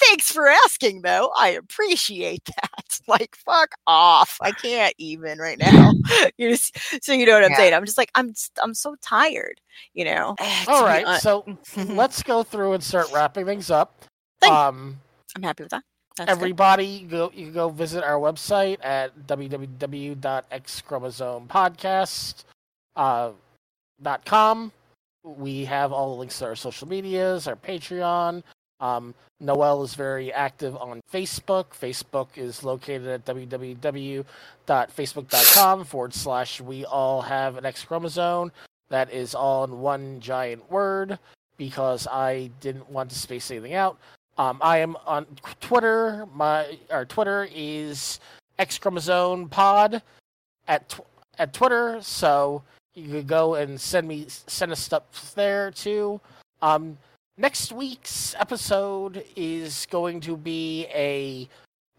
Thanks for asking, though. I appreciate that. Like, fuck off. I can't even right now. You're just, so you know what I'm yeah. saying? I'm just like, I'm I'm so tired, you know? All right, un- so let's go through and start wrapping things up. Thank um, I'm happy with that. That's everybody, good. go you can go visit our website at w w w dot x chromosome podcast dot com. We have all the links to our social medias, our Patreon. Um, Noelle is very active on Facebook. Facebook is located at www.facebook.com forward slash we all have an X chromosome. That is all in one giant word because I didn't want to space anything out. Um, I am on Twitter. My our Twitter is X chromosome pod at tw- at Twitter. So you could go and send me send us stuff there too. Um. Next week's episode is going to be a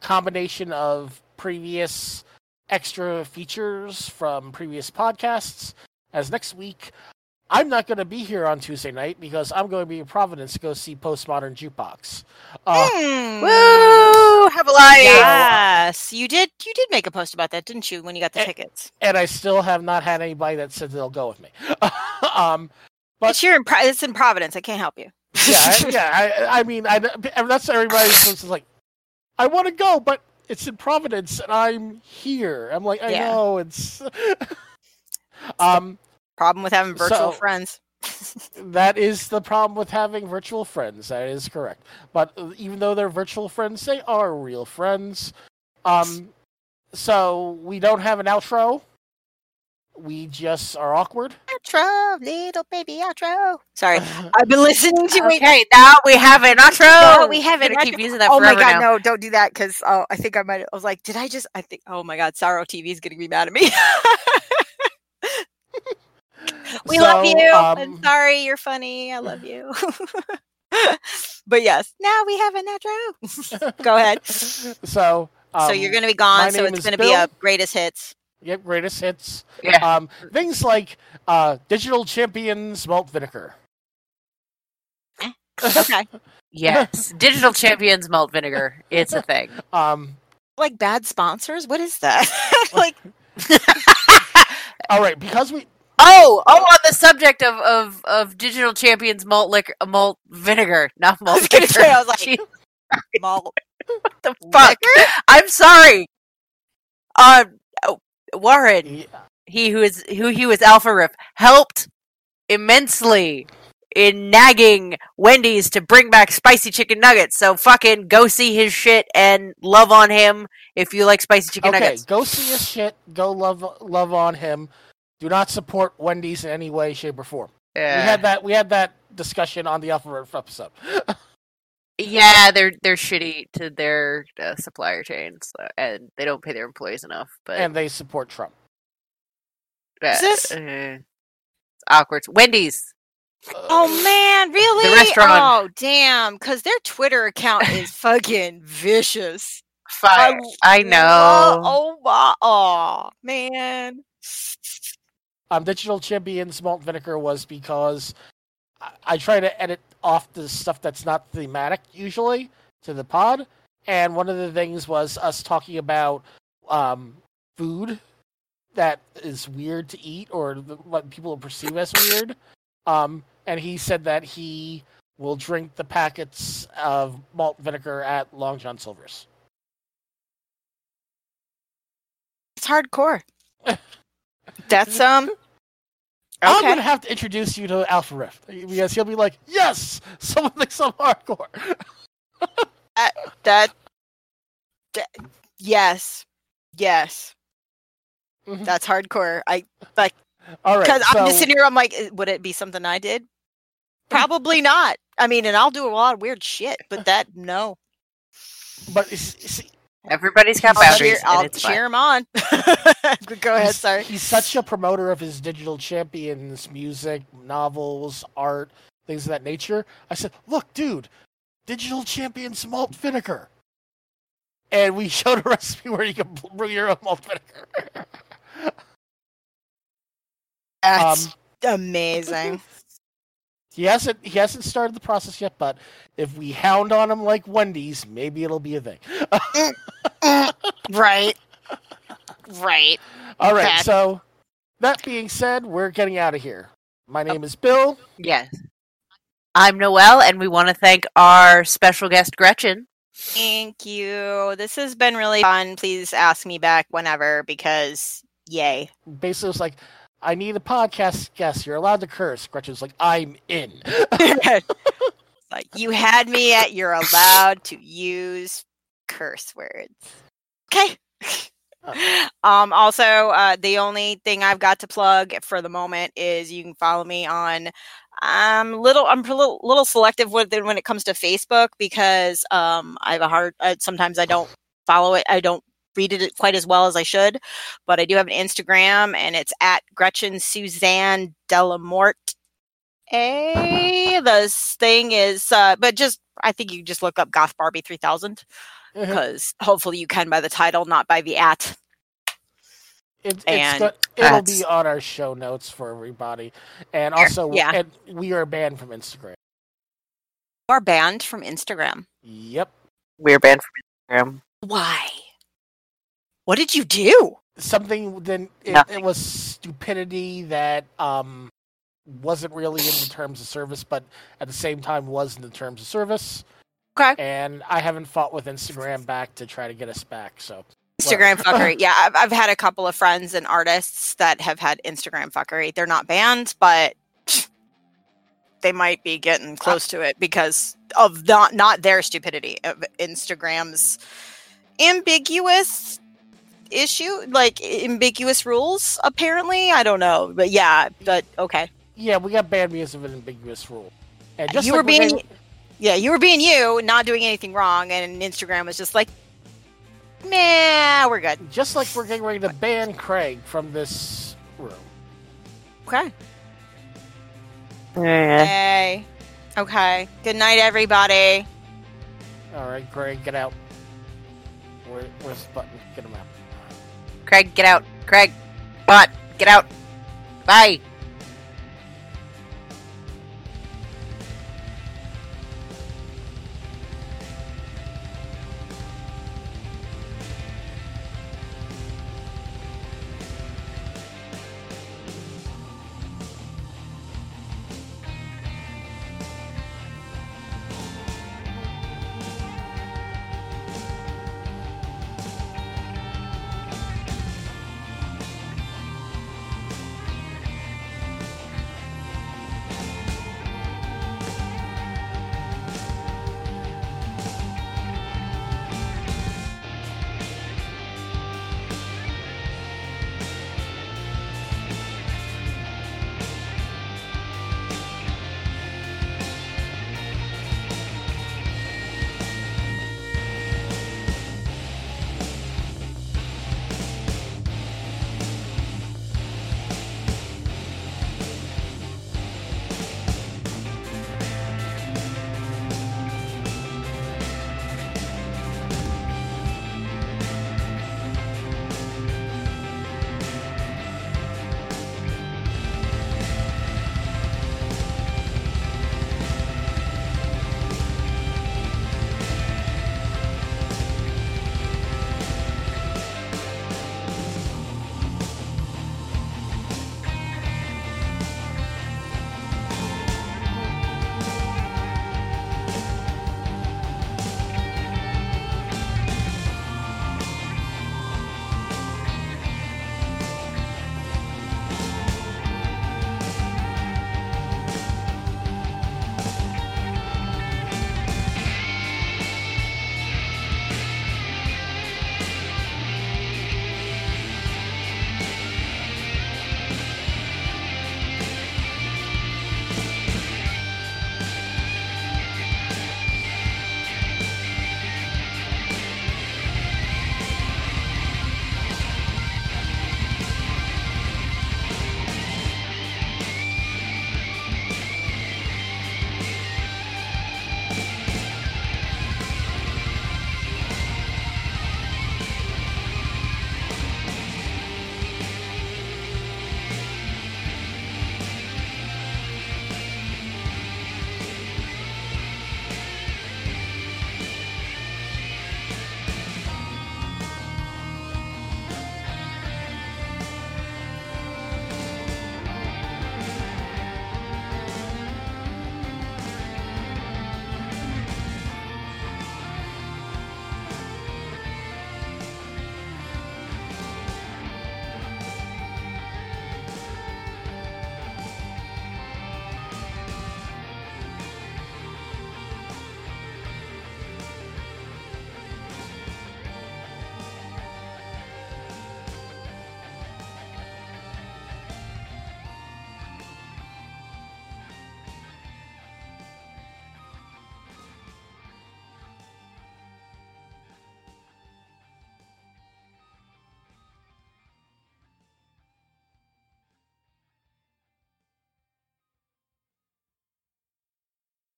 combination of previous extra features from previous podcasts. As next week, I'm not going to be here on Tuesday night because I'm going to be in Providence to go see Postmodern Jukebox. Uh, mm. Woo! Have a life! Yes, you did. You did make a post about that, didn't you? When you got the and, tickets, and I still have not had anybody that said they'll go with me. um, but it's here in Pro- it's in Providence. I can't help you. yeah, I, yeah. I, I mean, I, that's everybody's like, I want to go, but it's in Providence, and I'm here. I'm like, I yeah. know it's. um, problem with having virtual so, friends. That is the problem with having virtual friends. That is correct. But even though they're virtual friends, they are real friends. Um, so we don't have an outro. We just are awkward. Outro, little baby outro. Sorry, I've been listening to okay, it. Okay, now we have an outro. No, we have an outro. Keep using that. Oh my god, now. No! Don't do that because uh, I think I might. I was like, did I just? I think. Oh my god, Sorrow T V is going to be mad at me. we so, love you. Um, I'm sorry, you're funny. I love you. But yes, now we have an outro. Go ahead. So, um, so you're going to be gone. So it's going to be a greatest hits. Yep, greatest hits. Yeah. Um, things like uh, Digital Champions malt vinegar. Okay. Yes. Digital Champions malt vinegar. It's a thing. Um, like bad sponsors? What is that? Like. All right, because we. Oh, oh! On the subject of, of, of Digital Champions malt liquor, malt vinegar, not malt. I was going to say, I was like, Jeez. Malt. What the fuck? Liquor? I'm sorry. Um, oh, Warren, yeah. he who is who he was Alpha Rift helped immensely in nagging Wendy's to bring back spicy chicken nuggets. So fucking go see his shit and love on him if you like spicy chicken okay, nuggets. Okay, go see his shit. Go love love on him. Do not support Wendy's in any way, shape, or form. Yeah. We had that. We had that discussion on the Alpha Rift episode. Yeah, they're they're shitty to their uh, supplier chains, so, and they don't pay their employees enough. But and they support Trump. Uh, Is this uh, awkward? Wendy's. Uh, oh man, really? The restaurant. Oh damn, because their Twitter account is fucking vicious. Fuck, I, I know. Oh, oh, oh man. Um, Digital Champions malt vinegar was because I, I try to edit off the stuff that's not thematic usually to the pod, and one of the things was us talking about um, food that is weird to eat or the, what people perceive as weird. Um, and he said that he will drink the packets of malt vinegar at Long John Silver's. It's hardcore. That's um. Okay. I'm going to have to introduce you to Alpha Rift because he'll be like, yes, someone thinks I'm hardcore. that, that, that, yes, yes, mm-hmm. That's hardcore. I like, all right, because so... I'm just sitting here, I'm like, would it be something I did? Probably not. I mean, and I'll do a lot of weird shit, but that, no. But see, everybody's got boundaries. I'll cheer him on. Go ahead, sorry. He's such a promoter of his Digital Champions music, novels, art, things of that nature. I said, look, dude, Digital Champions malt vinegar. And we showed a recipe where you can brew your own malt vinegar. That's um, amazing. He hasn't he hasn't started the process yet, but if we hound on him like Wendy's, maybe it'll be a thing. mm, mm, right. Right. All right, that. So that being said, we're getting out of here. My name oh. is Bill. Yes. I'm Noelle, and we want to thank our special guest, Gretchen. Thank you. This has been really fun. Please ask me back whenever, because yay. Basically, it's like... I need a podcast guest. You're allowed to curse. Gretchen's like, I'm in. Like, you had me at you're allowed to use curse words. Okay. Oh. Um, also, uh, the only thing I've got to plug for the moment is you can follow me on um, little. I'm a little, little selective with it when it comes to Facebook because um, I have a hard. I, sometimes I don't follow it. I don't. Read it quite as well as I should, but I do have an Instagram, and it's at Gretchen Suzanne Delamort. Hey, the thing is, uh, but just I think you just look up Goth Barbie three thousand because mm-hmm. hopefully you can by the title, not by the at. It, it's go- it'll at. be on our show notes for everybody, and also, yeah. and we are banned from Instagram. We are banned from Instagram. Yep, we are banned from Instagram. Why? What did you do? Something then it, it was stupidity that um, wasn't really in the terms of service, but at the same time was in the terms of service. Okay. And I haven't fought with Instagram back to try to get us back. So Instagram fuckery. Yeah, I've I've had a couple of friends and artists that have had Instagram fuckery. They're not banned, but they might be getting close to it because of not not their stupidity of Instagram's ambiguous. issue like ambiguous rules apparently I don't know but yeah but okay yeah we got banned because of an ambiguous rule and just you like were being they... yeah you were being you not doing anything wrong and Instagram was just like nah we're good just like we're getting ready to ban Craig from this room okay okay okay good night everybody alright Craig get out Where, where's the button get him out Craig, get out. Craig, bot, get out. Bye.